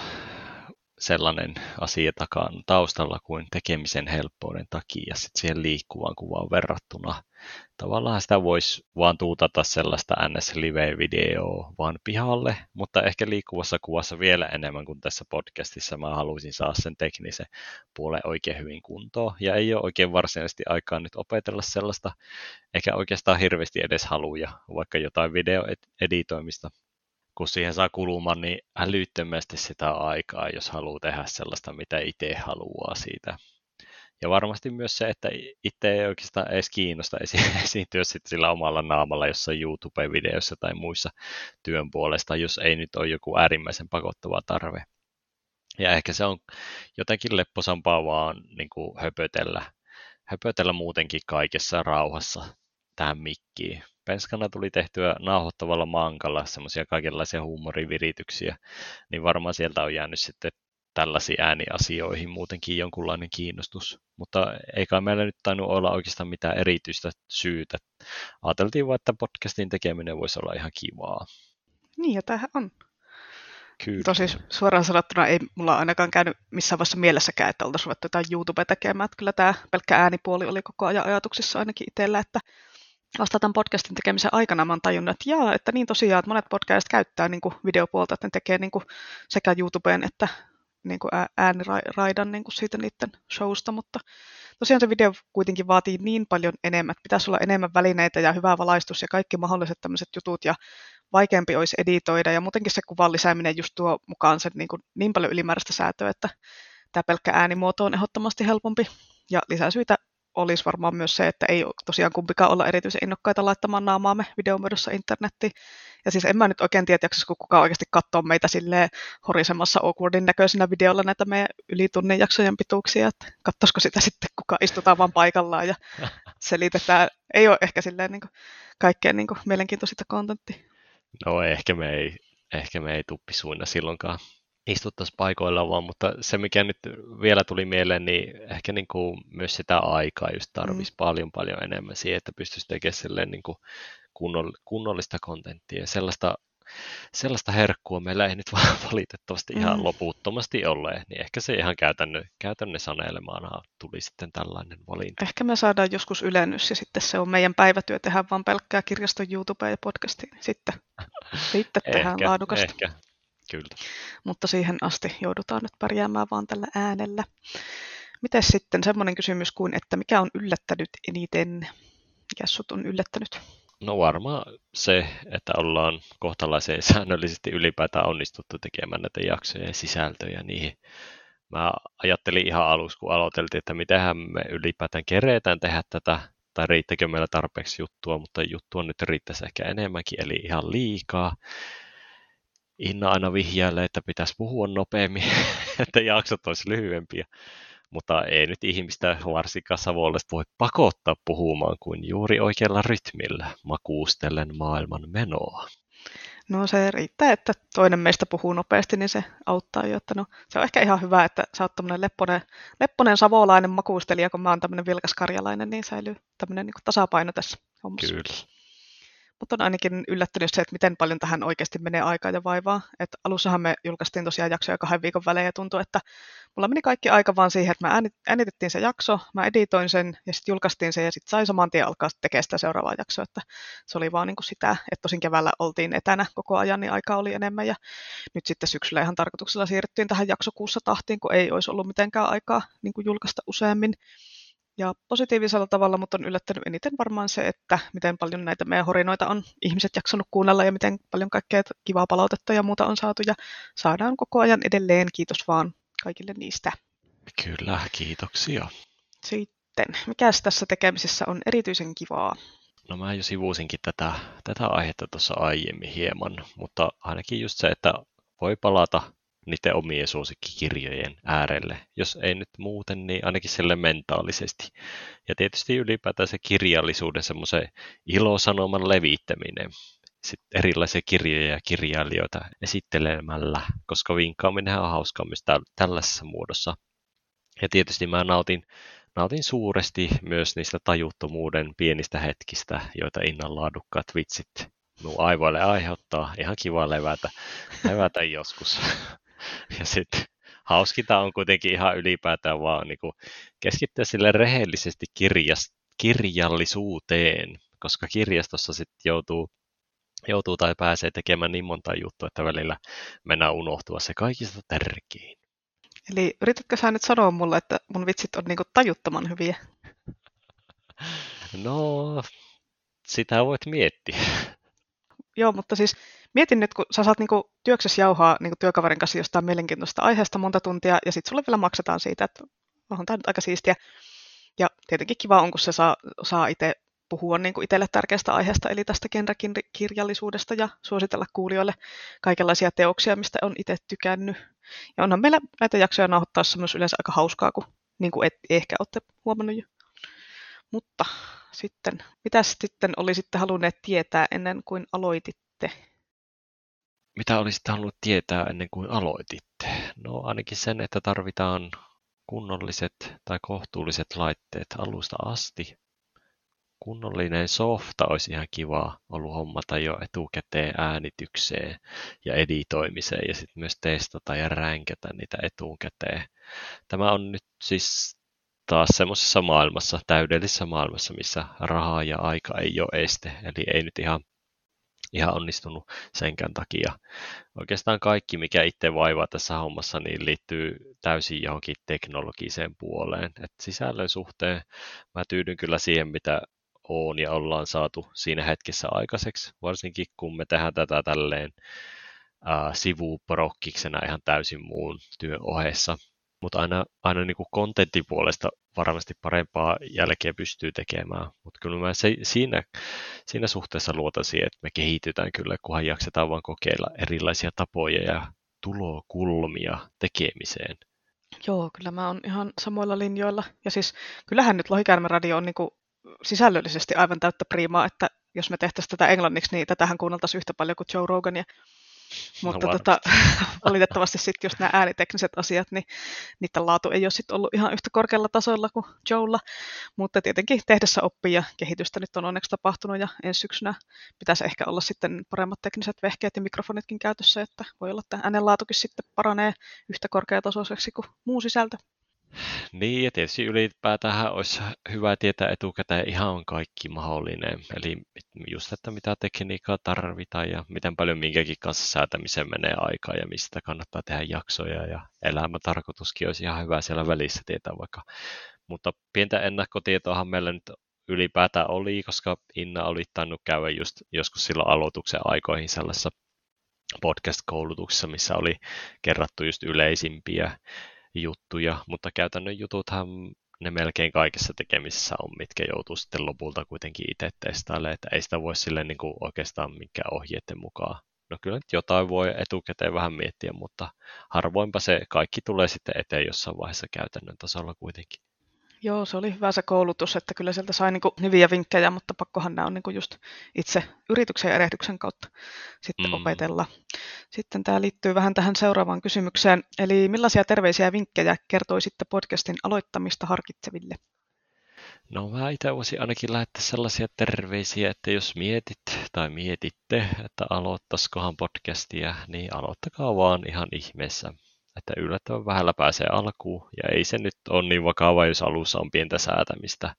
sellainen asia taustalla kuin tekemisen helppouden takia ja sitten siihen liikkuvaan kuvaan verrattuna. Tavallaan sitä voisi vaan tuutata sellaista NS-live-videoa vaan pihalle, mutta ehkä liikkuvassa kuvassa vielä enemmän kuin tässä podcastissa. Mä haluaisin saada sen teknisen puolen oikein hyvin kuntoon ja ei ole oikein varsinaisesti aikaa nyt opetella sellaista, eikä oikeastaan hirveästi edes haluja, vaikka jotain videoeditoimista. Kun siihen saa kulumaan, niin älyttömästi sitä aikaa, jos haluaa tehdä sellaista, mitä itse haluaa siitä. Ja varmasti myös se, että itse ei oikeastaan edes kiinnosta esiintyä sillä omalla naamalla jossain YouTube-videossa tai muissa työn puolesta, jos ei nyt ole joku äärimmäisen pakottava tarve. Ja ehkä se on jotenkin lepposampaa vaan niin kuin höpötellä muutenkin kaikessa rauhassa tähän mikkiin. Penskana tuli tehtyä nauhoittavalla mankalla semmoisia kaikenlaisia huumorivirityksiä, niin varmaan sieltä on jäänyt sitten tällaisiin ääniasioihin muutenkin jonkunlainen kiinnostus. Mutta eikä meillä nyt tainnut olla oikeastaan mitään erityistä syytä. Ajateltiin vaan, että podcastin tekeminen voisi olla ihan kivaa. Niin, ja tämähän on. Kyllä. Tosi suoraan sanottuna ei mulla ainakaan käynyt missään vaiheessa mielessäkään, että oltaisiin ruvettu jotain YouTubea tekemään. Että kyllä tämä pelkkä äänipuoli oli koko ajan ajatuksissa ainakin itsellä, että vasta tämän podcastin tekemisen aikana mä oon tajunnut, että niin tosiaan, että monet podcast käyttää niin kuin videopuolta, että ne tekee niin kuin sekä YouTubeen että niin kuin ääniraidan niin kuin siitä niiden showsta, mutta tosiaan se video kuitenkin vaatii niin paljon enemmän, että pitäisi olla enemmän välineitä ja hyvä valaistus ja kaikki mahdolliset tämmöiset jutut ja vaikeampi olisi editoida ja muutenkin se kuvan lisääminen just tuo mukaan sen niin paljon ylimääräistä säätöä, että tämä pelkkä äänimuoto on ehdottomasti helpompi ja lisäsyitä olisi varmaan myös se, että ei tosiaan kumpikaan olla erityisen innokkaita laittamaan naamaamme videomuodossa internettiin. Ja siis en mä nyt oikein tiedä, kun kukaan oikeasti katsoo meitä silleen horisemassa awkwardin näköisenä videolla näitä meidän yli tunnin jaksojen pituuksia, että katsoisiko sitä sitten, kukaan istutaan vaan paikallaan ja selitetään. Ei ole ehkä silleen niin kuin kaikkein niin kuin mielenkiintoista kontenttia. No ehkä me ei tuppisuina silloinkaan istuttaisiin paikoillaan vaan, mutta se mikä nyt vielä tuli mieleen, niin ehkä niin kuin myös sitä aikaa just tarvitsisi paljon enemmän siihen, että pystyisi tekemään niin kuin kunnollista kontenttia. Sellaista herkkua meillä ei nyt vaan valitettavasti ihan loputtomasti ole, niin ehkä se ihan käytännön sanelemaana tuli sitten tällainen valinta. Ehkä me saadaan joskus ylennys ja sitten se on meidän päivätyö, tehdään vaan pelkkää kirjaston YouTubea ja podcastiin, sitten tehdään laadukasta. Ehkä. Kyllä. Mutta siihen asti joudutaan nyt pärjäämään vaan tällä äänellä. Mitäs sitten semmoinen kysymys kuin, että mikä on yllättänyt eniten? Mikä sut on yllättänyt? No varmaan se, että ollaan kohtalaisen säännöllisesti ylipäätään onnistuttu tekemään näitä jaksoja ja sisältöjä niihin. Mä ajattelin ihan aluksi, kun aloiteltiin, että mitähän me ylipäätään keretään tehdä tätä. tai riittäkö meillä tarpeeksi juttua, mutta juttua nyt riittäisi ehkä enemmänkin, eli ihan liikaa. Inna aina vihjailee, että pitäisi puhua nopeammin, että jaksot olisi lyhyempiä, mutta ei nyt ihmistä, varsinkaan savolaista, voi pakottaa puhumaan kuin juuri oikealla rytmillä, makuustellen maailman menoa. No se riittää, että toinen meistä puhuu nopeasti, niin se auttaa jo. Että no, se on ehkä ihan hyvä, että sä oot tämmöinen lepponen savolainen makuustelija, kun mä oon tämmöinen vilkas karjalainen, niin säilyy tämmöinen niin kuin tasapaino tässä hommassa. Kyllä. Mutta on ainakin yllättynyt se, että miten paljon tähän oikeasti menee aikaa ja vaivaa. Et alussahan me julkaistiin tosiaan jaksoja 2 viikon välein ja tuntui, että mulla meni kaikki aika vaan siihen, että mä äänitettiin se jakso, mä editoin sen ja sitten julkaistiin sen ja sitten sai saman tien alkaa tekemään sitä seuraavaa jaksoa. Että se oli vaan niin kuin sitä, että tosin keväällä oltiin etänä koko ajan, niin aikaa oli enemmän ja nyt sitten syksyllä ihan tarkoituksella siirryttiin tähän jaksokuussa tahtiin, kun ei olisi ollut mitenkään aikaa niin kuin julkaista useammin. Ja positiivisella tavalla, mutta on yllättänyt eniten varmaan se, että miten paljon näitä meidän horinoita on ihmiset jaksanut kuunnella ja miten paljon kaikkea kivaa palautetta ja muuta on saatu ja saadaan koko ajan edelleen. Kiitos vaan kaikille niistä. Kyllä, kiitoksia. Sitten, mikäs tässä tekemisessä on erityisen kivaa? No mä jo sivuusinkin tätä aihetta tuossa aiemmin hieman, mutta ainakin just se, että voi palata niiden omien suosikkikirjojen äärelle. Jos ei nyt muuten, niin ainakin sille mentaalisesti. Ja tietysti ylipäätään se kirjallisuuden semmoisen ilosanoman levittäminen. Sitten erilaisia kirjoja ja kirjailijoita esittelemällä, koska vinkkaaminen on hauskaa myös tällaisessa muodossa. Ja tietysti mä nautin suuresti myös niistä tajuttomuuden pienistä hetkistä, joita Innan laadukkaat vitsit mun aivoille aiheuttaa. Ihan kiva levätä joskus. Ja sitten hauskinta on kuitenkin ihan ylipäätään vaan niin kuin keskittyä sille rehellisesti kirjallisuuteen, koska kirjastossa sitten joutuu tai pääsee tekemään niin monta juttua, että välillä mennään unohtua se kaikista tärkein. Eli yritätkö sä nyt sanoa mulle, että mun vitsit on niin kuin tajuttoman hyviä? No, sitä voit miettiä. Joo, mutta siis mietin nyt, kun sä saat niinku työksessä jauhaa niinku työkaverin kanssa jostain mielenkiintoista aiheesta monta tuntia, ja sitten sulle vielä maksetaan siitä, että onhan tämä nyt aika siistiä. Ja tietenkin kiva on, kun se saa itse puhua niinku itselle tärkeästä aiheesta, eli tästä genrekirjallisuudesta, ja suositella kuulijoille kaikenlaisia teoksia, mistä on itse tykännyt. Ja onhan meillä näitä jaksoja nauhoittaessa myös yleensä aika hauskaa, kun niinku ehkä olette huomannut jo. Mutta sitten, mitä sitten olisitte halunneet tietää ennen kuin aloititte? Mitä olisitte halunneet tietää ennen kuin aloititte? No ainakin sen, että tarvitaan kunnolliset tai kohtuulliset laitteet alusta asti. Kunnollinen softa olisi ihan kiva ollut hommata jo etukäteen äänitykseen ja editoimiseen ja sitten myös testata ja ränkätä niitä etukäteen. Tämä on nyt siis taas semmoisessa maailmassa, täydellisessä maailmassa, missä rahaa ja aika ei ole este, eli ei nyt ihan onnistunut senkään takia. Oikeastaan kaikki, mikä itse vaivaa tässä hommassa, niin liittyy täysin johonkin teknologiseen puoleen. Et sisällön suhteen mä tyydyn kyllä siihen, mitä on ja ollaan saatu siinä hetkessä aikaiseksi, varsinkin kun me tehdään tätä tälleen sivuprokkiksena ihan täysin muun työn ohessa. Mutta aina niin kuin kontentin puolesta varmasti parempaa jälkeä pystyy tekemään. Mutta kyllä mä siinä suhteessa luotan siihen, että me kehitytään kyllä, kunhan jaksetaan vaan kokeilla erilaisia tapoja ja tulokulmia tekemiseen. Joo, kyllä mä oon ihan samoilla linjoilla. Ja siis kyllähän nyt Lohikäärme Radio on niin kuin sisällöllisesti aivan täyttä priimaa, että jos me tehtäisiin tätä englanniksi, niin tätähän kuunneltaisiin yhtä paljon kuin Joe Rogania. Mutta no valitettavasti sitten just nämä äänitekniset asiat, niin niiden laatu ei ole sitten ollut ihan yhtä korkealla tasolla kuin Joella. Mutta tietenkin tehdessä oppii ja kehitystä nyt on onneksi tapahtunut ja ensi syksynä pitäisi ehkä olla sitten paremmat tekniset vehkeet ja mikrofonitkin käytössä, että voi olla, että äänenlaatukin sitten paranee yhtä korkeatasoiseksi kuin muu sisältö. Niin, ja tietysti ylipäätään olisi hyvä tietää etukäteen ihan kaikki mahdollinen. Eli just, että mitä tekniikkaa tarvitaan ja miten paljon minkäkin kanssa säätämiseen menee aikaa ja mistä kannattaa tehdä jaksoja. Ja elämäntarkoituskin olisi ihan hyvä siellä välissä tietää vaikka. Mutta pientä ennakkotietoahan meillä nyt ylipäätään oli, koska Inna oli tainnut käydä just joskus silloin aloituksen aikoihin sellaisessa podcast-koulutuksessa, missä oli kerrattu just yleisimpiä juttuja, mutta käytännön jututhan ne melkein kaikissa tekemisissä on, mitkä joutuu sitten lopulta kuitenkin itse testailemaan, että ei sitä voi silleen niin kuin oikeastaan minkään ohjeiden mukaan. No kyllä nyt jotain voi etukäteen vähän miettiä, mutta harvoinpa se kaikki tulee sitten eteen jossain vaiheessa käytännön tasolla kuitenkin. Joo, se oli hyvä se koulutus, että kyllä sieltä sai niin kuin hyviä vinkkejä, mutta pakkohan nämä on niin kuin just itse yrityksen ja erehdyksen kautta sitten opetella. Sitten tämä liittyy vähän tähän seuraavaan kysymykseen, eli millaisia terveisiä vinkkejä kertoisitte podcastin aloittamista harkitseville? No mä itse voisin ainakin lähettää sellaisia terveisiä, että jos mietit tai mietitte, että aloittaisikohan podcastia, niin aloittakaa vaan ihan ihmeessä. Että yllättävän vähällä pääsee alkuun ja ei se nyt ole niin vakava, jos alussa on pientä säätämistä.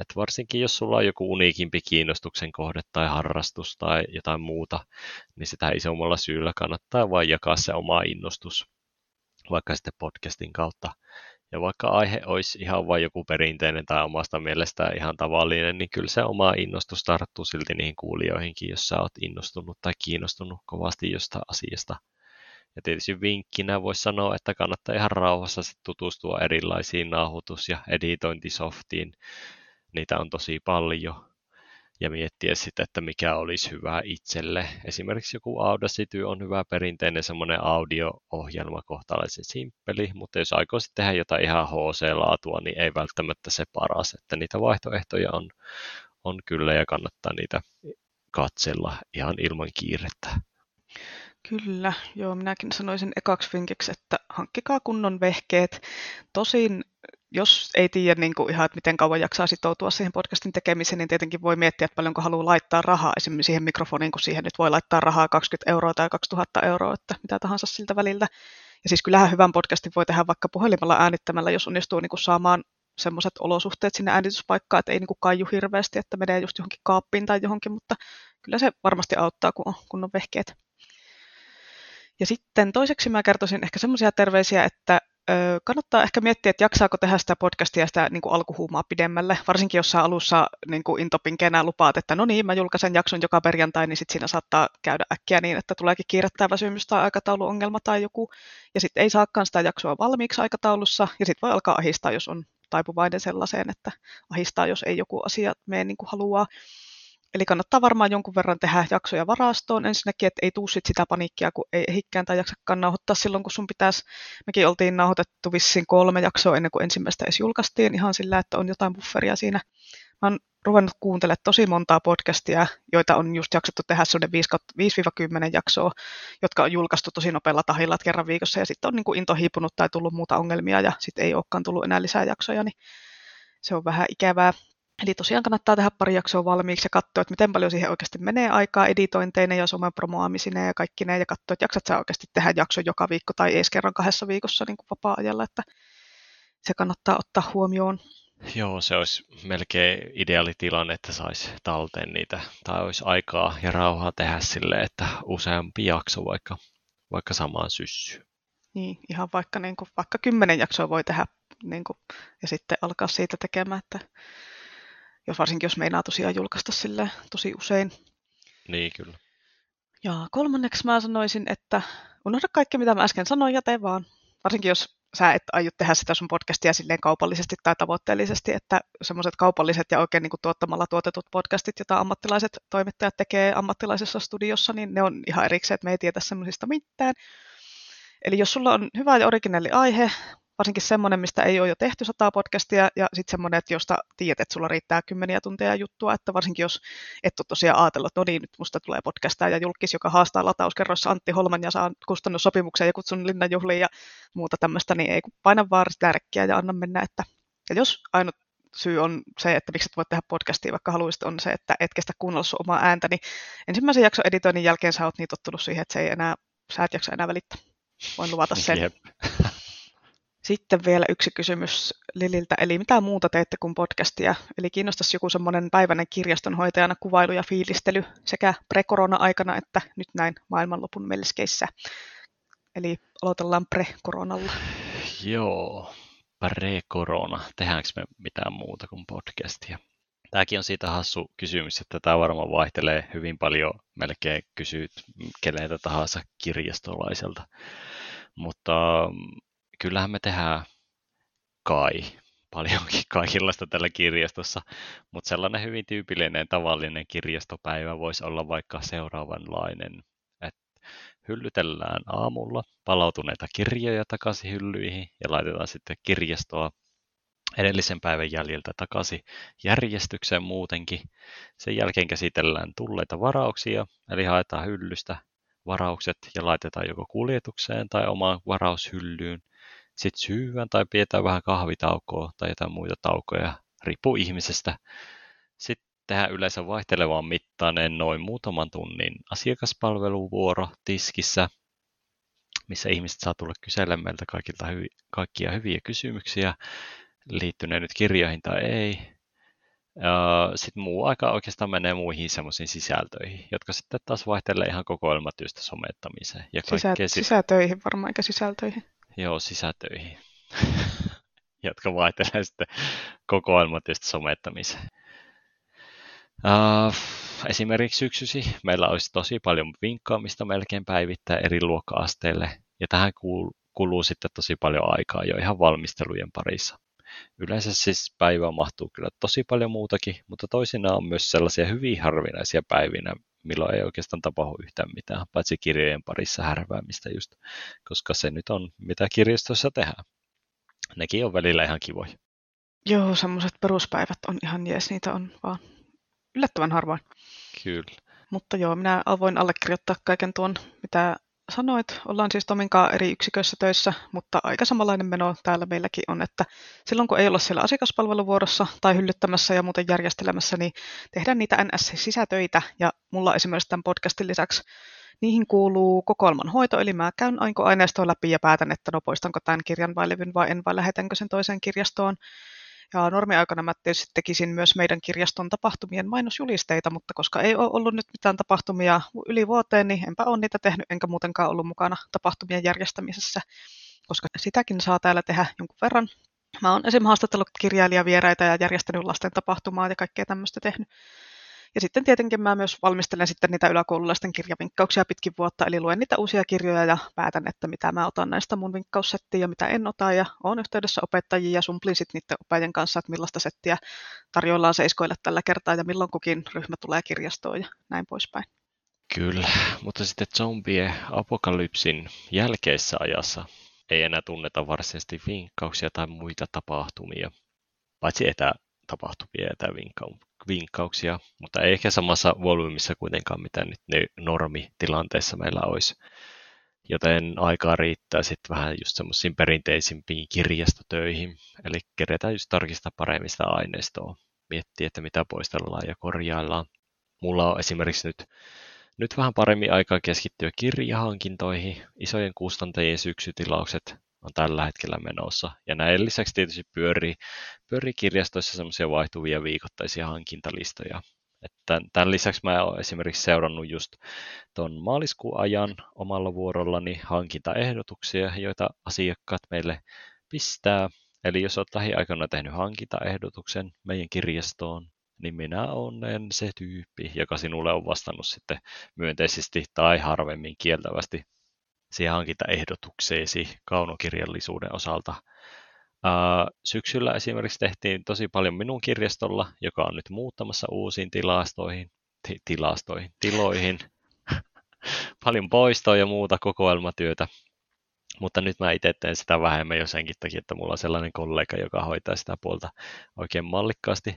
Että varsinkin jos sulla on joku uniikimpi kiinnostuksen kohde tai harrastus tai jotain muuta, niin sitä isommalla syyllä kannattaa vain jakaa se oma innostus, vaikka sitten podcastin kautta. Ja vaikka aihe olisi ihan vain joku perinteinen tai omasta mielestään ihan tavallinen, niin kyllä se oma innostus tarttuu silti niihin kuulijoihinkin, jos sä oot innostunut tai kiinnostunut kovasti jostain asiasta. Ja tietysti vinkkinä voisi sanoa, että kannattaa ihan rauhassa sit tutustua erilaisiin nauhoitus- ja editointisoftiin. Niitä on tosi paljon. Ja miettiä sitten, että mikä olisi hyvä itselle. Esimerkiksi joku Audacity on hyvä perinteinen semmoinen audio-ohjelma, kohtalaisen simppeli, mutta jos aikoisi tehdä jotain ihan HC-laatua, niin ei välttämättä se paras. Että niitä vaihtoehtoja on kyllä ja kannattaa niitä katsella ihan ilman kiirettä. Kyllä, joo, minäkin sanoisin ekaksi vinkiksi, että hankkikaa kunnon vehkeet. Tosin, jos ei tiedä niin kuin ihan, että miten kauan jaksaa sitoutua siihen podcastin tekemiseen, niin tietenkin voi miettiä, että paljonko haluaa laittaa rahaa esimerkiksi siihen mikrofoniin, kun siihen nyt voi laittaa rahaa 20 € tai 2000 €, että mitä tahansa siltä väliltä. Ja siis kyllähän hyvän podcastin voi tehdä vaikka puhelimella äänittämällä, jos onnistuu niin kuin saamaan semmoiset olosuhteet sinne äänityspaikkaan, että ei niin kuin kaiju hirveästi, että menee just johonkin kaappiin tai johonkin, mutta kyllä se varmasti auttaa, kun on kunnon vehkeet. Ja sitten toiseksi mä kertoisin ehkä semmoisia terveisiä, että kannattaa ehkä miettiä, että jaksaako tehdä sitä podcastia sitä niin kuin alkuhuumaa pidemmälle, varsinkin jos sä alussa niin kuin intopinkeenä lupaat, että no niin, mä julkaisen jakson joka perjantai, niin sitten siinä saattaa käydä äkkiä niin, että tuleekin kiirettää väsymys tai aikatauluongelma tai joku, ja sitten ei saakaan sitä jaksoa valmiiksi aikataulussa, ja sitten voi alkaa ahistaa, jos on taipuvainen sellaiseen, että ahistaa, jos ei joku asia mene niin kuin haluaa. Eli kannattaa varmaan jonkun verran tehdä jaksoja varastoon ensinnäkin, että ei tuu sitä paniikkia, kun ei ehikään tai jaksakaan nauhoittaa silloin, kun sun pitäisi. Mekin oltiin nauhoitettu vissiin 3 jaksoa ennen kuin ensimmäistä edes julkaistiin, ihan sillä, että on jotain bufferia siinä. Mä oon ruvennut kuuntelemaan tosi montaa podcastia, joita on just jaksettu tehdä sellainen 5-10 jaksoa, jotka on julkaistu tosi nopealla tahilla kerran viikossa, ja sitten on niin kuin into hiipunut tai tullut muuta ongelmia, ja sitten ei olekaan tullut enää lisää jaksoja, niin se on vähän ikävää. Eli tosiaan kannattaa tehdä pari jaksoa valmiiksi ja katsoa, että miten paljon siihen oikeasti menee aikaa editointeineen ja somen promoaamisineen ja kaikkineen ja katsoa, että jaksat sä oikeasti tehdä jakson joka viikko tai ees kerran 2 viikossa niin kuin vapaa-ajalla, että se kannattaa ottaa huomioon. Joo, se olisi melkein ideaali tilanne, että saisi talteen niitä tai olisi aikaa ja rauhaa tehdä sille, että useampi jakso vaikka samaan syssyyn. Niin, ihan vaikka 10 jaksoa voi tehdä niin kuin, ja sitten alkaa siitä tekemään, että varsinkin jos meinaa tosiaan julkaista silleen tosi usein. Niin, kyllä. Ja 3. mä sanoisin, että unohda kaikki, mitä mä äsken sanoin, ja tee vaan. Varsinkin jos sä et aio tehdä sitä sun podcastia silleen kaupallisesti tai tavoitteellisesti, että semmoiset kaupalliset ja oikein niin kuin tuottamalla tuotetut podcastit, joita ammattilaiset toimittajat tekee ammattilaisessa studiossa, niin ne on ihan erikseen, että me ei tietä semmoisista mitään. Eli jos sulla on hyvä ja originaali aihe, varsinkin semmoinen, mistä ei ole jo tehty 100 podcastia, ja sitten semmoinen, että josta tiedät, että sulla riittää 10 tuntia juttua, että varsinkin jos et ole tosiaan ajatellut, että no niin, nyt musta tulee podcastaa ja julkis, joka haastaa latauskerroissa Antti Holman ja saa kustannussopimuksen ja kutsun linnanjuhliin ja muuta tämmöistä, niin ei kun paina vaan sitä rekkiä ja anna mennä. Ja jos ainut syy on se, että miksi et voi tehdä podcastia, vaikka haluaisit, on se, että et kestä kuunnella sun omaa ääntä, niin ensimmäisen jakson editoinnin jälkeen sä oot niin tottunut siihen, että sä et jaksa enää välittää. Voin luvata sen. Jep. Sitten vielä yksi kysymys Lililtä, eli mitä muuta teette kuin podcastia? Eli kiinnostaisi joku semmoinen päiväinen kirjastonhoitajana kuvailu ja fiilistely sekä pre-korona-aikana että nyt näin maailmanlopun melskeissä. Eli aloitellaan pre-koronalla. Joo, pre-korona. Tehdäänkö me mitään muuta kuin podcastia? Tämäkin on siitä hassu kysymys, että tämä varmaan vaihtelee hyvin paljon, melkein kysyt keneltä tahansa kirjastolaiselta, mutta kyllähän me tehdään kai paljonkin kaikenlaista tällä kirjastossa, mutta sellainen hyvin tyypillinen tavallinen kirjastopäivä voisi olla vaikka seuraavanlainen. Hyllytellään aamulla palautuneita kirjoja takaisin hyllyihin ja laitetaan sitten kirjastoa edellisen päivän jäljiltä takaisin järjestykseen muutenkin. Sen jälkeen käsitellään tulleita varauksia, eli haetaan hyllystä varaukset ja laitetaan joko kuljetukseen tai omaan varaushyllyyn. Sitten syödään tai pidetään vähän kahvitaukoa tai jotain muita taukoja, riippuu ihmisestä. Sitten tehdään yleensä vaihtelevaan mittainen noin muutaman tunnin asiakaspalveluvuoro tiskissä, missä ihmiset saa tulla kyselemään meiltä kaikilta kaikkia hyviä kysymyksiä, liittyneen nyt kirjoihin tai ei. Sitten muu aika oikeastaan menee muihin semmoisiin sisältöihin, jotka sitten taas vaihtelee ihan kokoelmatyöstä somettamiseen. Ja sisätöihin varmaan, eikä sisältöihin. Joo, sisätöihin, jotka vaihtelee sitten kokoelmatyöstä somettamiseen. Esimerkiksi syksyisin meillä olisi tosi paljon vinkkaamista melkein päivittäin eri luokka-asteille, ja tähän kuluu sitten tosi paljon aikaa jo ihan valmistelujen parissa. Yleensä siis päivä mahtuu kyllä tosi paljon muutakin, mutta toisinaan on myös sellaisia hyvin harvinaisia päivinä, milloin ei oikeastaan tapahdu yhtään mitään, paitsi kirjojen parissa härväämistä just, koska se nyt on, mitä kirjastossa tehdään. Nekin on välillä ihan kivoja. Joo, semmoiset peruspäivät on ihan jees, niitä on vaan. Yllättävän harvoin. Kyllä. Mutta joo, minä voin allekirjoittaa kaiken tuon, mitä sanoit. Ollaan siis Tominkaan eri yksiköissä töissä, mutta aika samanlainen meno täällä meilläkin on, että silloin kun ei olla siellä asiakaspalveluvuorossa tai hyllyttämässä ja muuten järjestelemässä, niin tehdään niitä NS-sisätöitä. Ja mulla esimerkiksi tämän podcastin lisäksi niihin kuuluu kokoelman hoito, eli mä käyn aineistoa läpi ja päätän, että no poistanko tämän kirjan vai levyn vai en, vai lähetänkö sen toiseen kirjastoon. Ja normiaikana mä tietysti tekisin myös meidän kirjaston tapahtumien mainosjulisteita, mutta koska ei ole ollut nyt mitään tapahtumia yli vuoteen, niin enpä ole niitä tehnyt, enkä muutenkaan ollut mukana tapahtumien järjestämisessä, koska sitäkin saa täällä tehdä jonkun verran. Mä oon esimerkiksi haastatellut kirjailijavieraita ja järjestänyt lasten tapahtumaa ja kaikkea tämmöistä tehnyt. Ja sitten tietenkin mä myös valmistelen sitten niitä yläkoululaisten kirjavinkkauksia pitkin vuotta, eli luen niitä uusia kirjoja ja päätän, että mitä mä otan näistä mun vinkkaussettiin ja mitä en ota, ja oon yhteydessä opettajia ja sumplin sitten niiden opettajien kanssa, että millaista settiä tarjoillaan seiskoille tällä kertaa ja milloin kukin ryhmä tulee kirjastoon ja näin poispäin. Kyllä, mutta sitten zombien apokalypsin jälkeisessä ajassa ei enää tunneta varsinaisesti vinkkauksia tai muita tapahtumia, paitsi tapahtumia etävinkkauksia, mutta ei ehkä samassa volyymissa kuitenkaan, mitä nyt normitilanteessa meillä olisi. Joten aikaa riittää sitten vähän just semmoisiin perinteisimpiin kirjastotöihin, eli kerätään just tarkistaa paremmin sitä aineistoa, miettiä, että mitä poistellaan ja korjaillaan. Mulla on esimerkiksi nyt vähän paremmin aikaa keskittyä kirjahankintoihin, isojen kustantajien syksytilaukset on tällä hetkellä menossa. Ja näiden lisäksi tietysti pyörii kirjastoissa semmoisia vaihtuvia viikoittaisia hankintalistoja. Että tämän lisäksi mä oon esimerkiksi seurannut just tuon maaliskuun ajan omalla vuorollani hankintaehdotuksia, joita asiakkaat meille pistää. Eli jos olet lähiaikoina tehnyt hankintaehdotuksen meidän kirjastoon, niin minä olen se tyyppi, joka sinulle on vastannut sitten myönteisesti tai harvemmin kieltävästi siihen hankintaehdotukseesi kaunokirjallisuuden osalta. Syksyllä esimerkiksi tehtiin tosi paljon minun kirjastolla, joka on nyt muuttamassa uusiin tiloihin. Paljon poistoa ja muuta kokoelmatyötä, mutta nyt mä itse teen sitä vähemmän jo senkin takia, että mulla on sellainen kollega, joka hoitaa sitä puolta oikein mallikkaasti.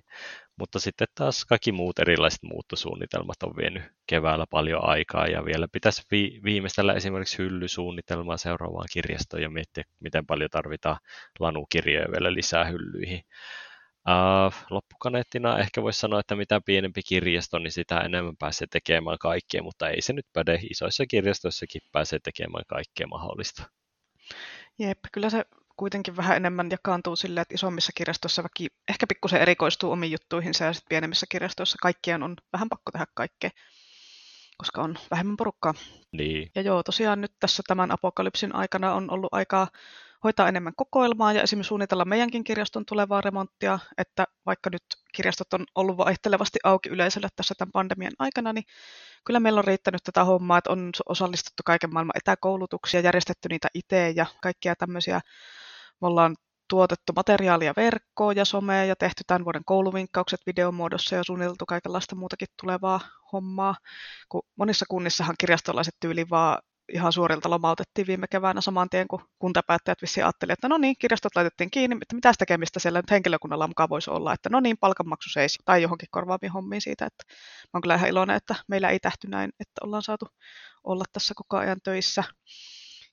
Mutta sitten taas kaikki muut erilaiset muuttosuunnitelmat on vienyt keväällä paljon aikaa ja vielä pitäisi viimeistellä esimerkiksi hyllysuunnitelmaa seuraavaan kirjastoon ja miettiä, miten paljon tarvitaan lanukirjoja vielä lisää hyllyihin. Loppukaneettina ehkä voisi sanoa, että mitä pienempi kirjasto, niin sitä enemmän päsee tekemään kaikkea, mutta ei se nyt päde. Isoissa kirjastoissakin pääsee tekemään kaikkea mahdollista. Jep, kyllä se kuitenkin vähän enemmän jakaantuu silleen, että isommissa kirjastoissa väki ehkä pikkusen erikoistuu omiin juttuihinsa ja sitten pienemmissä kirjastoissa kaikkien on vähän pakko tehdä kaikkea, koska on vähemmän porukkaa. Niin. Ja joo, tosiaan nyt tässä tämän apokalypsin aikana on ollut aikaa hoitaa enemmän kokoelmaa ja esimerkiksi suunnitella meidänkin kirjaston tulevaa remonttia, että vaikka nyt kirjastot on ollut vaihtelevasti auki yleisölle tässä tämän pandemian aikana, niin kyllä meillä on riittänyt tätä hommaa, että on osallistuttu kaiken maailman etäkoulutuksia, järjestetty niitä itse ja kaikkia tämmöisiä. Me ollaan tuotettu materiaalia verkkoon ja someen ja tehty tämän vuoden kouluvinkkaukset videomuodossa ja suunniteltu kaikenlaista muutakin tulevaa hommaa. Kun monissa kunnissahan kirjastolaiset tyyliin vaan ihan suorilta lomautettiin viime keväänä saman tien, kun kuntapäättäjät vissiin ajattelivat, että no niin, kirjastot laitettiin kiinni, että mitäs tekemistä siellä nyt henkilökunnalla mukaan voisi olla, että no niin, palkanmaksu seisi tai johonkin korvaaviin hommiin siitä. Että mä oon kyllä ihan iloinen, että meillä ei tähty näin, että ollaan saatu olla tässä koko ajan töissä.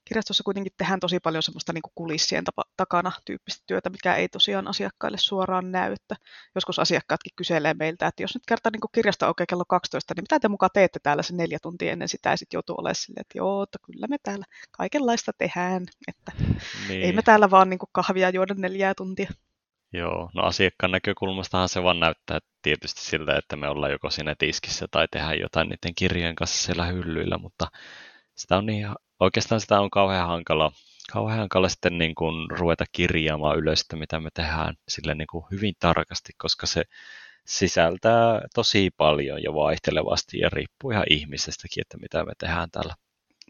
Kirjastossa kuitenkin tehdään tosi paljon semmoista niin kuin kulissien takana tyyppistä työtä, mikä ei tosiaan asiakkaille suoraan näy. Että joskus asiakkaatkin kyselee meiltä, että jos nyt kertaa niin kirjasta oikein kello 12, niin mitä te mukaan teette täällä se 4 tuntia ennen sitä, ja sitten joutuu olemaan silleen, että joo, että kyllä me täällä kaikenlaista tehdään, että niin. Ei me täällä vaan niin kuin kahvia juoda 4 tuntia. Joo, no asiakkaan näkökulmastahan se vaan näyttää tietysti siltä, että me ollaan joko siinä tiskissä tai tehdään jotain niiden kirjojen kanssa siellä hyllyillä, mutta sitä on niin... Oikeastaan sitä on kauhean hankala sitten niin kuin ruveta kirjaamaan ylös, että mitä me tehdään sille niin kuin hyvin tarkasti, koska se sisältää tosi paljon ja vaihtelevasti ja riippuu ihan ihmisestäkin, että mitä me tehdään täällä.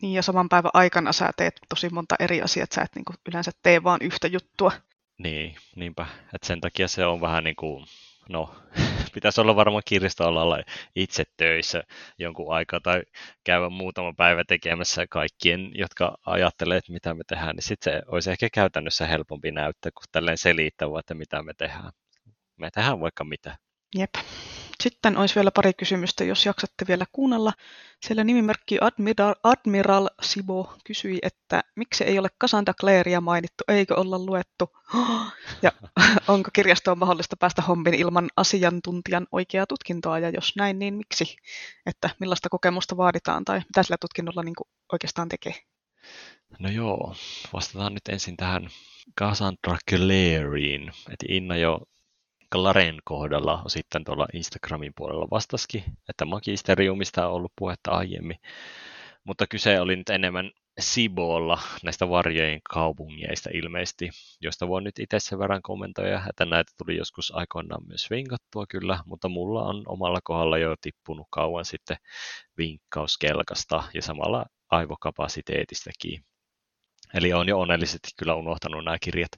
Niin ja saman päivän aikana sä teet tosi monta eri asiaa, että sä et niin kuin yleensä tee vaan yhtä juttua. Niin, niinpä. Et sen takia se on vähän niin kuin, no... Pitäisi olla varmaan kirjastoalalla itse töissä jonkun aikaa tai käydä muutama päivä tekemässä kaikkien, jotka ajattelee, että mitä me tehdään, niin sitten se olisi ehkä käytännössä helpompi näyttää, kun tälleen selittää, että mitä me tehdään. Me tehdään vaikka mitä. Jep. Sitten olisi vielä pari kysymystä, jos jaksatte vielä kuunnella. Siellä nimimerkki Admiral Sibo kysyi, että miksi ei ole Cassandra Clarea mainittu, eikö olla luettu? Ja onko kirjastoon mahdollista päästä hommin ilman asiantuntijan oikeaa tutkintoa, ja jos näin, niin miksi? Että millaista kokemusta vaaditaan, tai mitä sillä tutkinnolla niin kuin oikeastaan tekee? No joo, vastataan nyt ensin tähän Cassandra Clarein, että Inna jo... Laren kohdalla sitten tuolla Instagramin puolella vastasikin, että magisteriumista on ollut puhetta aiemmin, mutta kyse oli nyt enemmän Sibolla näistä varjojen kaupungeista ilmeisesti, josta voi nyt itse sen verran kommentoida, että näitä tuli joskus aikoinaan myös vinkattua kyllä, mutta mulla on omalla kohdalla jo tippunut kauan sitten vinkkauskelkasta ja samalla aivokapasiteetistakin. Eli olen jo onnellisesti kyllä unohtanut nämä kirjat.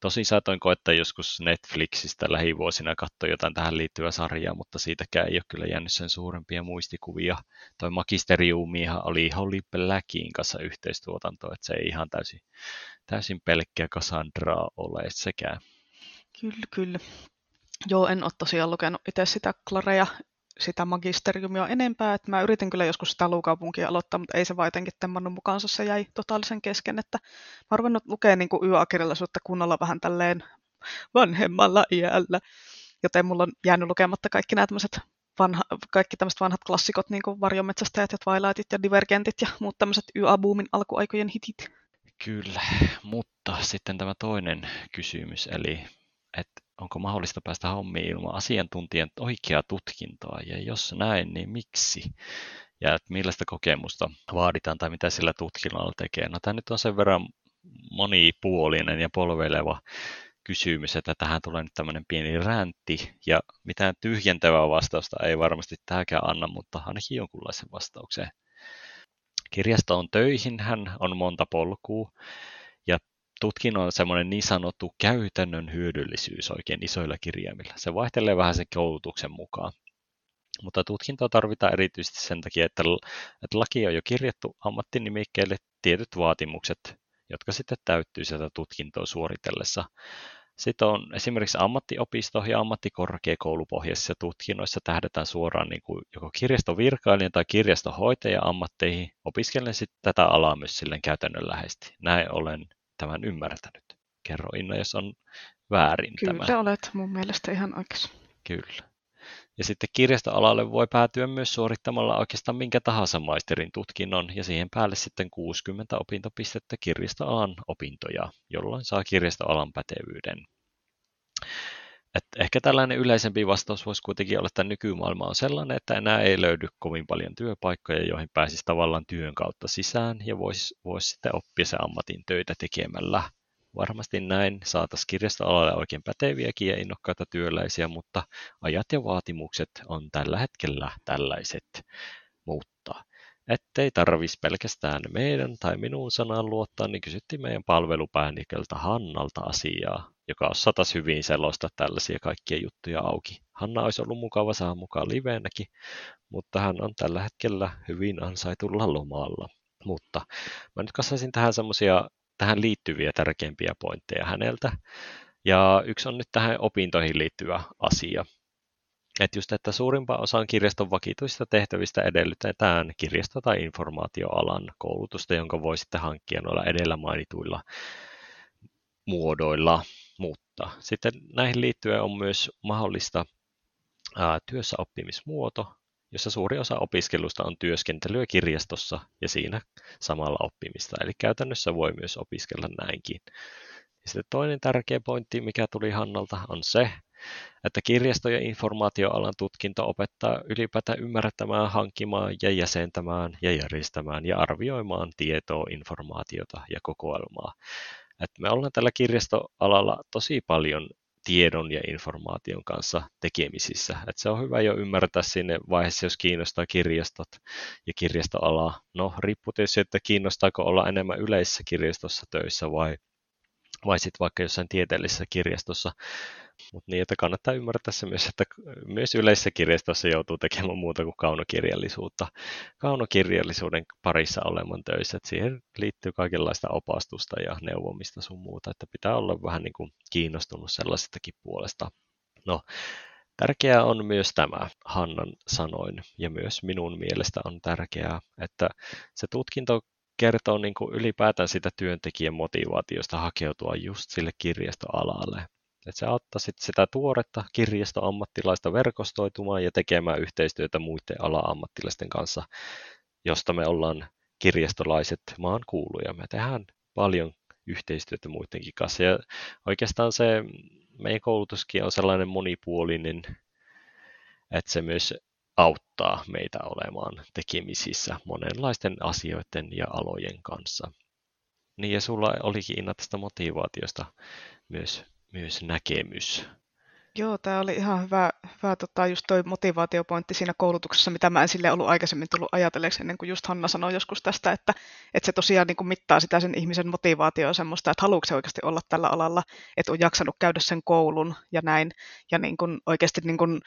Tosin saatoin koettaa joskus Netflixistä lähivuosina katsoa jotain tähän liittyvää sarjaa, mutta siitäkään ei ole kyllä jäänyt sen suurempia muistikuvia. Toi magisteriumihan oli Holly Blackin kanssa yhteistuotanto, että se ei ihan täysin pelkkää Cassandraa ole sekään. Kyllä, kyllä. Joo, en ole tosiaan lukenut itse sitä Clarea, sitä magisteriumia enempää, että mä yritin kyllä joskus sitä Luukaupunkia aloittaa, mutta ei se vaan jotenkin temmannut mukaansa, se jäi totaalisen kesken, että mä oon ruvennut lukea niin kuin YA-kirjallisuutta kunnolla vähän tälleen vanhemmalla iällä, joten mulla on jäänyt lukematta kaikki nämä tämmöiset vanhat klassikot, niin kuin Varjometsästäjät ja Twilightit ja Divergentit ja muut tämmöiset YA-boomin alkuaikojen hitit. Kyllä, mutta sitten tämä toinen kysymys, eli että onko mahdollista päästä hommiin ilman asiantuntijan oikeaa tutkintoa, ja jos näin, niin miksi? Ja millaista kokemusta vaaditaan tai mitä sillä tutkinnolla tekee? No tämä nyt on sen verran monipuolinen ja polveileva kysymys, että tähän tulee nyt tämmöinen pieni räntti, ja mitään tyhjentävää vastausta ei varmasti tähänkään anna, mutta ainakin jonkunlaisen vastaukseen. Kirjastoon töihinhän on monta polkua, ja tutkinnon on semmoinen niin sanottu käytännön hyödyllisyys oikein isoilla kirjaimilla. Se vaihtelee vähän sen koulutuksen mukaan. Mutta tutkintoa tarvitaan erityisesti sen takia, että laki on jo kirjattu ammattinimikkeelle tietyt vaatimukset, jotka sitten täyttyy sieltä tutkintoa suoritellessa. Sitten on esimerkiksi ammattiopisto- ja ammattikorkeakoulupohjaisissa tutkinnoissa tähdätään suoraan niin kuin joko kirjastovirkailijan tai kirjastonhoitajan ammatteihin. Opiskelen sitten tätä alaa myös silleen käytännönläheisesti. Näin olen tämän ymmärtänyt. Kerro Inna, jos on väärin tämä. Kyllä olet mun mielestä ihan oikeassa. Kyllä. Ja sitten kirjastoalalle voi päätyä myös suorittamalla oikeastaan minkä tahansa maisterin tutkinnon ja siihen päälle sitten 60 opintopistettä kirjastoalan opintoja, jolloin saa kirjastoalan pätevyyden. Et ehkä tällainen yleisempi vastaus voisi kuitenkin olla, että nykymaailma on sellainen, että enää ei löydy kovin paljon työpaikkoja, joihin pääsisi tavallaan työn kautta sisään ja voisi sitten oppia sen ammatin töitä tekemällä. Varmasti näin saataisiin kirjastoalalle oikein päteviäkin ja innokkaita työläisiä, mutta ajat ja vaatimukset on tällä hetkellä tällaiset. Mutta Ettei tarvis pelkästään meidän tai minun sanaan luottaa, niin kysyttiin meidän palvelupäälliköltä Hannalta asiaa, joka osatas hyvin selostaa tällaisia kaikkia juttuja auki. Hanna olisi ollut mukava saada mukaan liveenäkin, mutta hän on tällä hetkellä hyvin ansaitulla lomalla. Mutta mä nyt kasasin tähän liittyviä tärkeimpiä pointteja häneltä. Ja yksi on nyt tähän opintoihin liittyvä asia. Että just, että suurimpaan osaan kirjaston vakituisista tehtävistä edellytetään kirjasto- tai informaatioalan koulutusta, jonka voi sitten hankkia noilla edellä mainituilla muodoilla. Mutta sitten näihin liittyen on myös mahdollista työssäoppimismuoto, jossa suuri osa opiskelusta on työskentelyä kirjastossa ja siinä samalla oppimista. Eli käytännössä voi myös opiskella näinkin. Ja sitten toinen tärkeä pointti, mikä tuli Hannalta, on se, että kirjasto- ja informaatioalan tutkinto opettaa ylipäätään ymmärtämään, hankkimaan ja jäsentämään ja järjestämään ja arvioimaan tietoa, informaatiota ja kokoelmaa. Et me ollaan tällä kirjastoalalla tosi paljon tiedon ja informaation kanssa tekemisissä. Et se on hyvä jo ymmärtää sinne vaiheessa, jos kiinnostaa kirjastot ja kirjastoalaa. No, riippuu tietysti, että kiinnostaako olla enemmän yleisessä kirjastossa töissä vai sitten vaikka jossain tieteellisessä kirjastossa. Mutta niin, että kannattaa ymmärtää se myös, että myös yleisessä kirjastossa joutuu tekemään muuta kuin kaunokirjallisuutta. Kaunokirjallisuuden parissa olemaan töissä, että siihen liittyy kaikenlaista opastusta ja neuvomista sun muuta, että pitää olla vähän niin kuin kiinnostunut sellaisestakin puolesta. No, tärkeää on myös tämä, Hannan sanoin, ja myös minun mielestä on tärkeää, että se tutkinto kertoo niin kuin ylipäätään sitä työntekijän motivaatiosta hakeutua just sille kirjastoalalle. Että se auttaa sitä tuoretta kirjastoammattilaista verkostoitumaan ja tekemään yhteistyötä muiden ala-ammattilaisten kanssa, josta me ollaan kirjastolaiset maan kuuluja. Me tehdään paljon yhteistyötä muidenkin kanssa. Ja oikeastaan se meidän koulutuskin on sellainen monipuolinen, että se myös auttaa meitä olemaan tekemisissä monenlaisten asioiden ja alojen kanssa. Niin, ja sulla olikin, Inna, tästä motivaatiosta myös näkemys. Joo, tämä oli ihan hyvä just toi motivaatiopointti siinä koulutuksessa, mitä mä en sille ollut aikaisemmin tullut ajatelleeksi, ennen kuin just Hanna sanoi joskus tästä, että se tosiaan niin kuin mittaa sitä sen ihmisen motivaatioa semmoista, että haluatko se oikeasti olla tällä alalla, että on jaksanut käydä sen koulun ja näin, ja niin kuin oikeasti niin kuin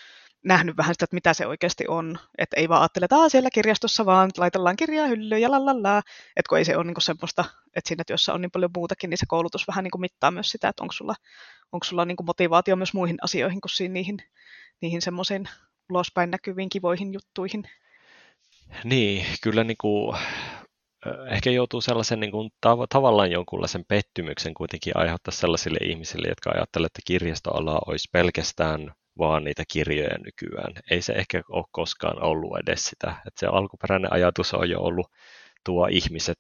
nähnyt vähän sitä, että mitä se oikeasti on, että ei vaan ajattele, että siellä kirjastossa vaan laitellaan kirjaa hyllyyn ja lalala, että kun ei se ole niin kuin semmoista, että siinä työssä on niin paljon muutakin, niin se koulutus vähän niin kuin mittaa myös sitä, että onko sulla niin kuin motivaatio myös muihin asioihin kuin niihin semmoisiin ulospäin näkyviin kivoihin juttuihin. Niin, kyllä niin kuin ehkä joutuu sellaisen niin kuin tavallaan jonkunlaisen pettymyksen kuitenkin aiheuttaa sellaisille ihmisille, jotka ajattelevat, että kirjastoalaa olisi pelkästään vaan niitä kirjoja nykyään. Ei se ehkä ole koskaan ollut edes sitä. Että se alkuperäinen ajatus on jo ollut tuo ihmiset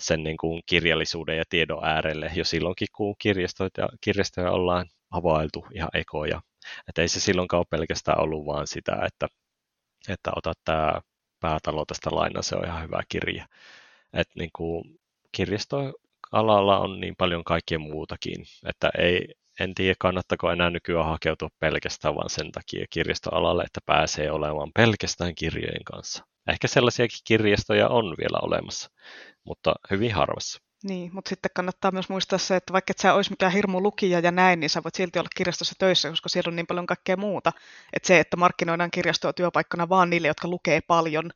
sen niin kuin kirjallisuuden ja tiedon äärelle jo silloinkin, kun kirjastoja ollaan havailtu ihan ekoja. Että ei se silloinkaan ole pelkästään ollut vaan sitä, että ota tämä Päätalo tästä lainaa, se on ihan hyvä kirja. Että niin kuin kirjastoalalla on niin paljon kaikkea muutakin, että en tiedä, kannattako enää nykyään hakeutua pelkästään vaan sen takia kirjastoalalle, että pääsee olemaan pelkästään kirjojen kanssa. Ehkä sellaisiakin kirjastoja on vielä olemassa, mutta hyvin harvassa. Niin, mutta sitten kannattaa myös muistaa se, että vaikka et sä olisi mikään hirmu lukija ja näin, niin sä voit silti olla kirjastossa töissä, koska siellä on niin paljon kaikkea muuta. Että se, että markkinoidaan kirjastoa työpaikkana vaan niille, jotka lukee paljon,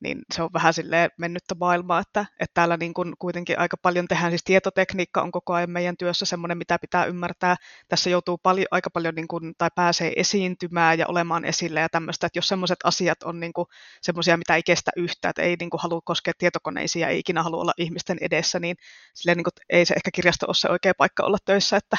niin se on vähän silleen mennyttä maailmaa, että täällä niin kuin kuitenkin aika paljon tehdään, siis tietotekniikka on koko ajan meidän työssä semmoinen, mitä pitää ymmärtää. Tässä joutuu aika paljon niin kuin, tai pääsee esiintymään ja olemaan esillä ja tämmöistä, että jos semmoiset asiat on niin kuin semmoisia, mitä ei kestä yhtään, että ei niin kuin halua koskea tietokoneisiin ja ei ikinä halua olla ihmisten edessä, niin silleen niin kuin, ei se ehkä kirjasto ole se oikea paikka olla töissä, että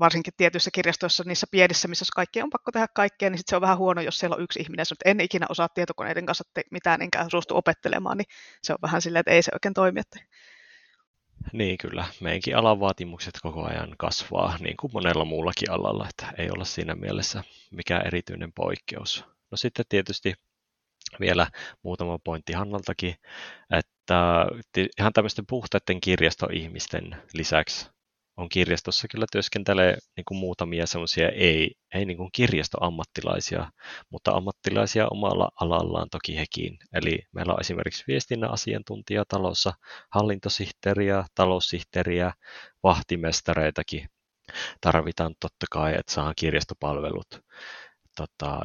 varsinkin tietyissä kirjastoissa, niissä pienissä, missä kaikki on pakko tehdä kaikkea, niin sit se on vähän huono, jos siellä on yksi ihminen, että en ikinä osaa tietokoneiden kanssa mitään, enkä suostu opettelemaan, niin se on vähän silleen, että ei se oikein toimi. Niin kyllä, meidänkin alan vaatimukset koko ajan kasvaa, niin kuin monella muullakin alalla, että ei olla siinä mielessä mikään erityinen poikkeus. No sitten tietysti vielä muutama pointti Hannaltakin, että ihan tämmöisten puhtaiden kirjastoihmisten lisäksi on kirjastossa kyllä työskentelee niin kuin muutamia semmoisia ei niin kuin kirjastoammattilaisia, mutta ammattilaisia omalla alallaan toki hekin. Eli meillä on esimerkiksi viestinnän asiantuntija talossa, hallintosihteeriä, taloussihteeriä, vahtimestareitakin tarvitaan totta kai, että saadaan kirjastopalvelut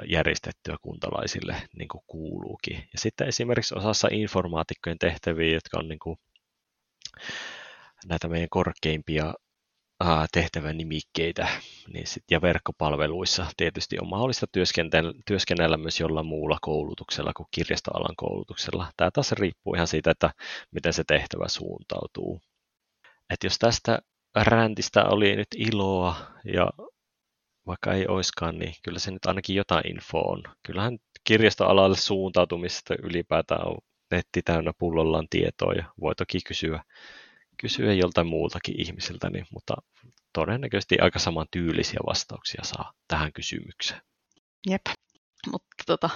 järjestettyä kuntalaisille niin kuin kuuluukin. Ja sitten esimerkiksi osassa informaatikkojen tehtäviä, jotka on niin kuin näitä meidän korkeimpia tehtävän nimikkeitä niin ja verkkopalveluissa tietysti on mahdollista työskennellä myös jollain muulla koulutuksella kuin kirjastoalan koulutuksella. Tämä taas riippuu ihan siitä, että miten se tehtävä suuntautuu. Et jos tästä räntistä oli nyt iloa ja vaikka ei oiskaan, niin kyllä se nyt ainakin jotain infoa on. Kyllähän kirjastoalalle suuntautumista ylipäätään on netti täynnä pullollaan tietoa ja voi toki kysyä joltain muultakin ihmisiltä, niin, mutta todennäköisesti aika saman tyylisiä vastauksia saa tähän kysymykseen. Jep, mutta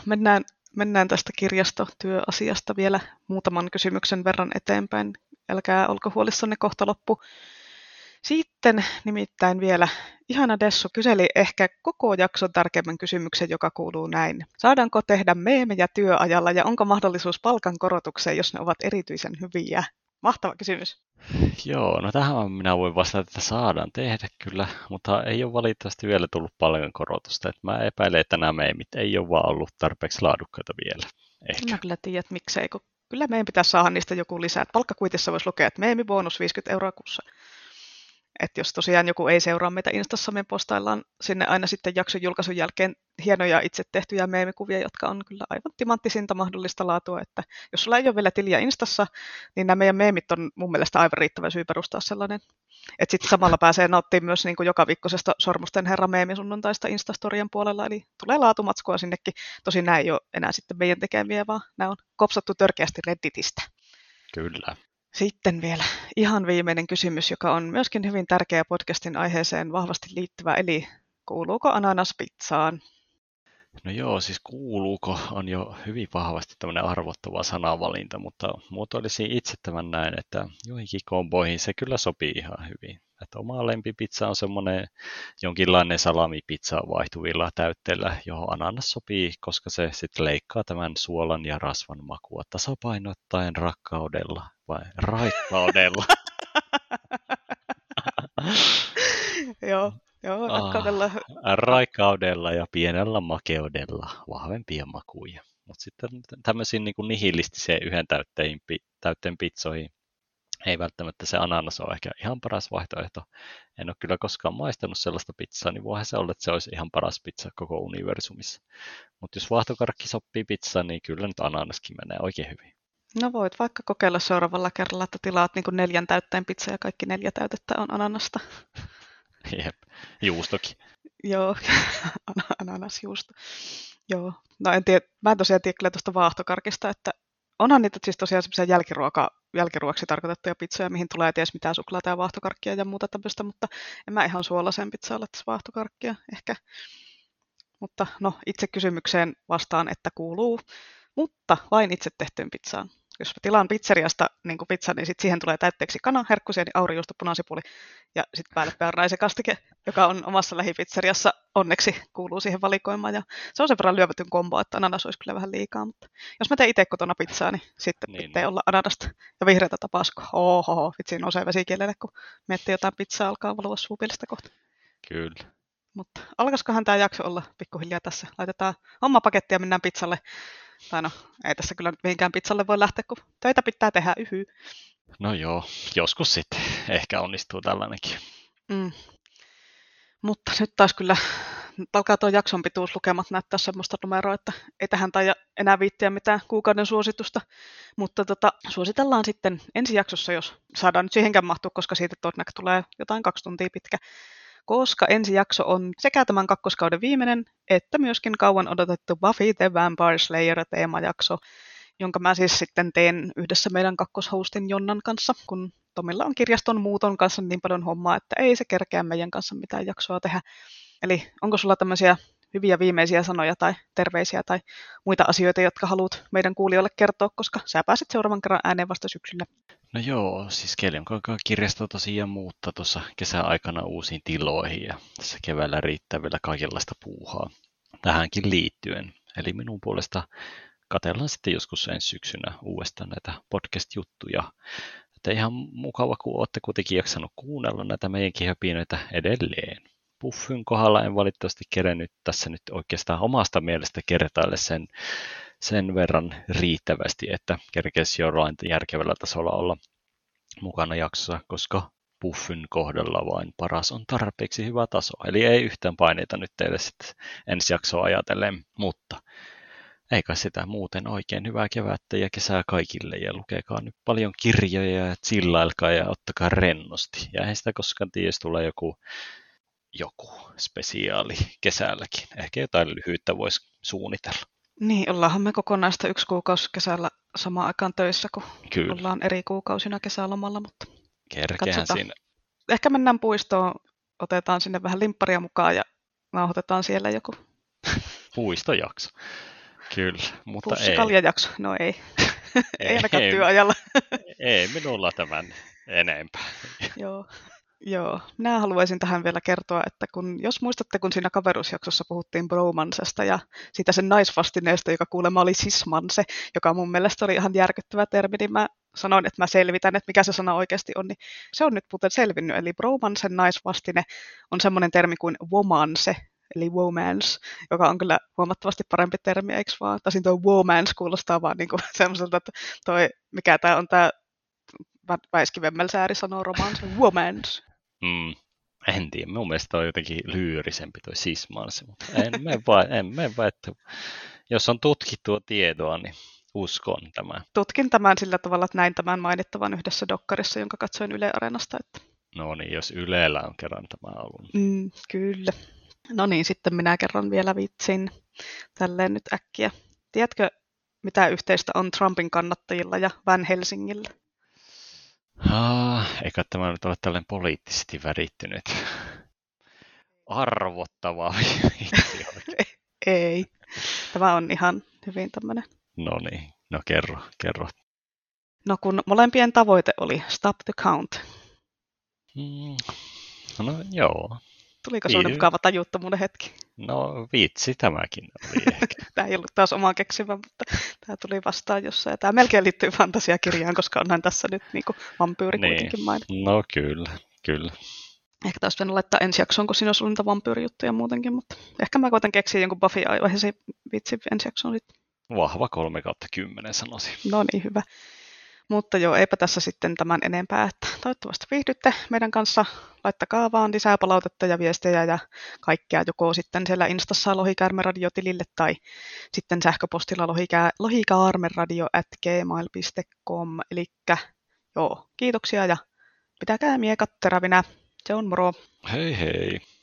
mennään tästä kirjastotyöasiasta vielä muutaman kysymyksen verran eteenpäin. Älkää olko huolissanne, kohta loppu. Sitten nimittäin vielä ihana Dessu kyseli ehkä koko jakson tärkeimmän kysymyksen, joka kuuluu näin. Saadaanko tehdä meemejä työajalla ja onko mahdollisuus palkankorotukseen, jos ne ovat erityisen hyviä? Mahtava kysymys. Joo, no tähän minä voin vastata, että saadaan tehdä kyllä, mutta ei ole valitettavasti vielä tullut palkankorotusta. Et mä epäilen, että nämä meemit ei ole vaan ollut tarpeeksi laadukkaita vielä. Ehkä. Mä kyllä tiedät, miksei, kun kyllä meidän pitäisi saada niistä joku lisää. Palkkakuitissa voisi lukea, että meemibonus 50 euroa kuussa. Että jos tosiaan joku ei seuraa meitä Instassa, me postaillaan sinne aina sitten jakson julkaisun jälkeen hienoja itse tehtyjä meemikuvia, jotka on kyllä aivan timanttisinta mahdollista laatua. Että jos sulla ei ole vielä tiliä Instassa, niin nämä meidän meemit on mun mielestä aivan riittävä syy perustaa sellainen. Että sitten samalla pääsee nauttimaan myös niin kuin joka viikkoisesta Sormusten herra meemisunnuntaista Instastorian puolella. Eli tulee laatumatskua sinnekin. Tosin nämä ei ole enää sitten meidän tekemiä, vaan nämä on kopsattu törkeästi Redditistä. Kyllä. Sitten vielä ihan viimeinen kysymys, joka on myöskin hyvin tärkeä podcastin aiheeseen vahvasti liittyvä, eli kuuluuko ananas pizzaan? No joo, siis kuuluuko on jo hyvin vahvasti tämmöinen arvottava sanavalinta, mutta muotoilisin itse tämän näin, että joihinkin komboihin se kyllä sopii ihan hyvin. Että oma lempipizza on semmoinen jonkinlainen salamipizza vaihtuvilla täytteillä, johon ananas sopii, koska se sitten leikkaa tämän suolan ja rasvan makua tasapainottaen rakkaudella vai raikkaudella. Joo, rakkaudella. Raikkaudella ja pienellä makeudella vahvempia makuja. Mutta sitten tämmöisiin niin kuin nihilistiseen yhden täytteen pizzoihin ei välttämättä se ananas ole ehkä ihan paras vaihtoehto. En ole kyllä koskaan maistanut sellaista pizzaa, niin voihan se olla, että se olisi ihan paras pizza koko universumissa. Mutta jos vaahtokarkki sopii pizzaan, niin kyllä nyt ananaskin menee oikein hyvin. No voit vaikka kokeilla seuraavalla kerralla, että tilaat niin kuin 4 täytteen pizza ja kaikki 4 täytettä on ananasta. Jep, juustokin. Joo, ananasjuusto. Joo, no en tiedä, mä en tosiaan tiedä kyllä tuosta vaahtokarkista, että onhan niitä siis tosiaan semmoisia jälkiruoksi tarkoitettuja pizzoja, mihin tulee ties mitään suklaata ja vaahtokarkkia ja muuta tämmöistä, mutta en mä ihan suolaiseen pizzaan laittaisi vaahtokarkkia ehkä. Mutta no, itse kysymykseen vastaan, että kuuluu, mutta vain itse tehtyyn pizzaan. Jos mä tilaan pizzeriasta niin kuin pizza, niin sit siihen tulee täytteeksi kana, herkkusieni, aurinjuusto, punasipuli ja sitten päälle päärnaisekastike, joka on omassa lähipizzeriassa onneksi kuuluu siihen valikoimaan. Ja se on sen verran lyövätyn kombo, että ananas olisi kyllä vähän liikaa, mutta jos mä teen itse kotona pizzaa, niin sitten niin pitää olla ananasta ja vihreätä tapaskoa. Ohoho, vitsi nousee vesikielelle, kun miettii jotain pizzaa, alkaa valua suupielestä kohta. Kyllä. Mutta alkaisikohan tämä jakso olla pikkuhiljaa tässä? Laitetaan hommapakettia ja mennään pizzalle. Tai no, ei tässä kyllä nyt mihinkään pizzalle voi lähteä, kun töitä pitää tehdä yhyy. No joo, joskus sitten ehkä onnistuu tällainenkin. Mutta nyt taas kyllä alkaa tuo jakson pituuslukemat näyttää semmoista numeroa, että ei tähän taida enää viittiä mitään kuukauden suositusta. Mutta suositellaan sitten ensi jaksossa, jos saadaan nyt siihenkään mahtua, koska siitä todennäköisesti tulee jotain 2 tuntia pitkä. Koska ensi jakso on sekä tämän kakkoskauden viimeinen, että myöskin kauan odotettu Buffy the Vampire Slayer-teemajakso, jonka mä siis sitten teen yhdessä meidän kakkoshostin Jonnan kanssa, kun Tomilla on kirjaston muuton kanssa niin paljon hommaa, että ei se kerkeä meidän kanssa mitään jaksoa tehdä. Eli onko sulla tämmöisiä hyviä viimeisiä sanoja tai terveisiä tai muita asioita, jotka haluat meidän kuulijoille kertoa, koska sä pääset seuraavan kerran ääneen vasta syksyllä. No joo, siis Keliankaan kirjasto tosiaan muuttaa tuossa kesäaikana uusiin tiloihin ja tässä keväällä riittää vielä kaikenlaista puuhaa tähänkin liittyen. Eli minun puolesta katsellaan sitten joskus ensi syksynä uudestaan näitä podcast-juttuja. Että ihan mukava, kun olette kuitenkin jaksanut kuunnella näitä meidänkin höpinöitä edelleen. Puffyn kohdalla en valitettavasti kerennyt tässä nyt oikeastaan omasta mielestä kertaille sen verran riittävästi, että kerkeisi jollain järkevällä tasolla olla mukana jaksossa, koska Puffyn kohdalla vain paras on tarpeeksi hyvä taso. Eli ei yhtään paineita nyt teille sitten ensi jaksoa ajatellen, mutta eikä sitä muuten oikein hyvää kevättä ja kesää kaikille ja lukekaa nyt paljon kirjoja ja chillailkaa ja ottakaa rennosti. Ja eihän sitä koskaan tiedä, jos tulee joku spesiaali kesälläkin. Ehkä jotain lyhyyttä voisi suunnitella. Niin, ollaanhan me kokonaista 1 kuukausi kesällä samaan aikaan töissä, kun kyllä ollaan eri kuukausina kesälomalla, mutta kerkehän siinä. Ehkä mennään puistoon, otetaan sinne vähän limpparia mukaan ja nauhoitetaan siellä joku. Puistojakso. Kyllä, mutta pussi, ei. Kaljajakso. No ei. Ei ainakaan työajalla. Ei minulla tämän enempää. Joo. Minä haluaisin tähän vielä kertoa, että jos muistatte, kun siinä kaverusjaksossa puhuttiin bromansesta ja siitä sen naisvastineesta, joka kuulemma oli sismanse, joka mun mielestä oli ihan järkyttävä termi, niin mä sanoin, että mä selvitän, että mikä se sana oikeasti on, niin se on nyt muuten selvinnyt. Eli bromansen naisvastine on semmoinen termi kuin womanse, eli womance, joka on kyllä huomattavasti parempi termi, eikö vaan? Taisin tuo womance kuulostaa vaan niin kuin semmoiselta, että toi, mikä tämä on tämä Väiskivemmelsääri sanoo romansa, womance. En tiedä, mun mielestä toi on jotenkin lyyrisempi toi sismansi, mutta en mene vaan, että jos on tutkittua tietoa, niin uskon tämän. Tutkin tämän sillä tavalla, että näin tämän mainittavan yhdessä dokkarissa, jonka katsoin Yle Areenasta. Että no niin, jos Ylellä on kerran tämä ollut. Kyllä. No niin, sitten minä kerron vielä vitsin tälleen nyt äkkiä. Tiedätkö, mitä yhteistä on Trumpin kannattajilla ja Van Helsingillä? Eikä tämä nyt ole tällainen poliittisesti värittynyt arvottavaa vitsi oikein. Ei, tämä on ihan hyvin tämmöinen. No niin, no kerro. No kun molempien tavoite oli stop the count. No joo. Tuliko semmoinen mukava tajuttomuuden hetki? No vitsi tämäkin oli ehkä. Tämä ei ollut taas oma keksimä, mutta tämä tuli vastaan jossain. Tämä melkein liittyy fantasiakirjaan, koska onhan tässä nyt niin kuin vampyyri kuitenkin mainittu. No kyllä. Ehkä taas pitänyt laittaa ensi jaksoon, kun siinä olisi ollut niitä vampyyrijuttuja muutenkin, mutta ehkä mä koitan keksiä jonkun Buffy-aiheisen vitsi ensi jaksoon sitten. Vahva 3/10 sanoisin. No niin, hyvä. Mutta joo, eipä tässä sitten tämän enempää, että toivottavasti viihdytte meidän kanssa. Laittakaa vaan lisää palautetta ja viestejä ja kaikkea joko sitten siellä Instassa lohikäärmeradiotilille tai sitten sähköpostilla lohikäärmeradio@gmail.com. Eli joo, kiitoksia ja pitäkää miekat terävinä. Se on moro. Hei hei.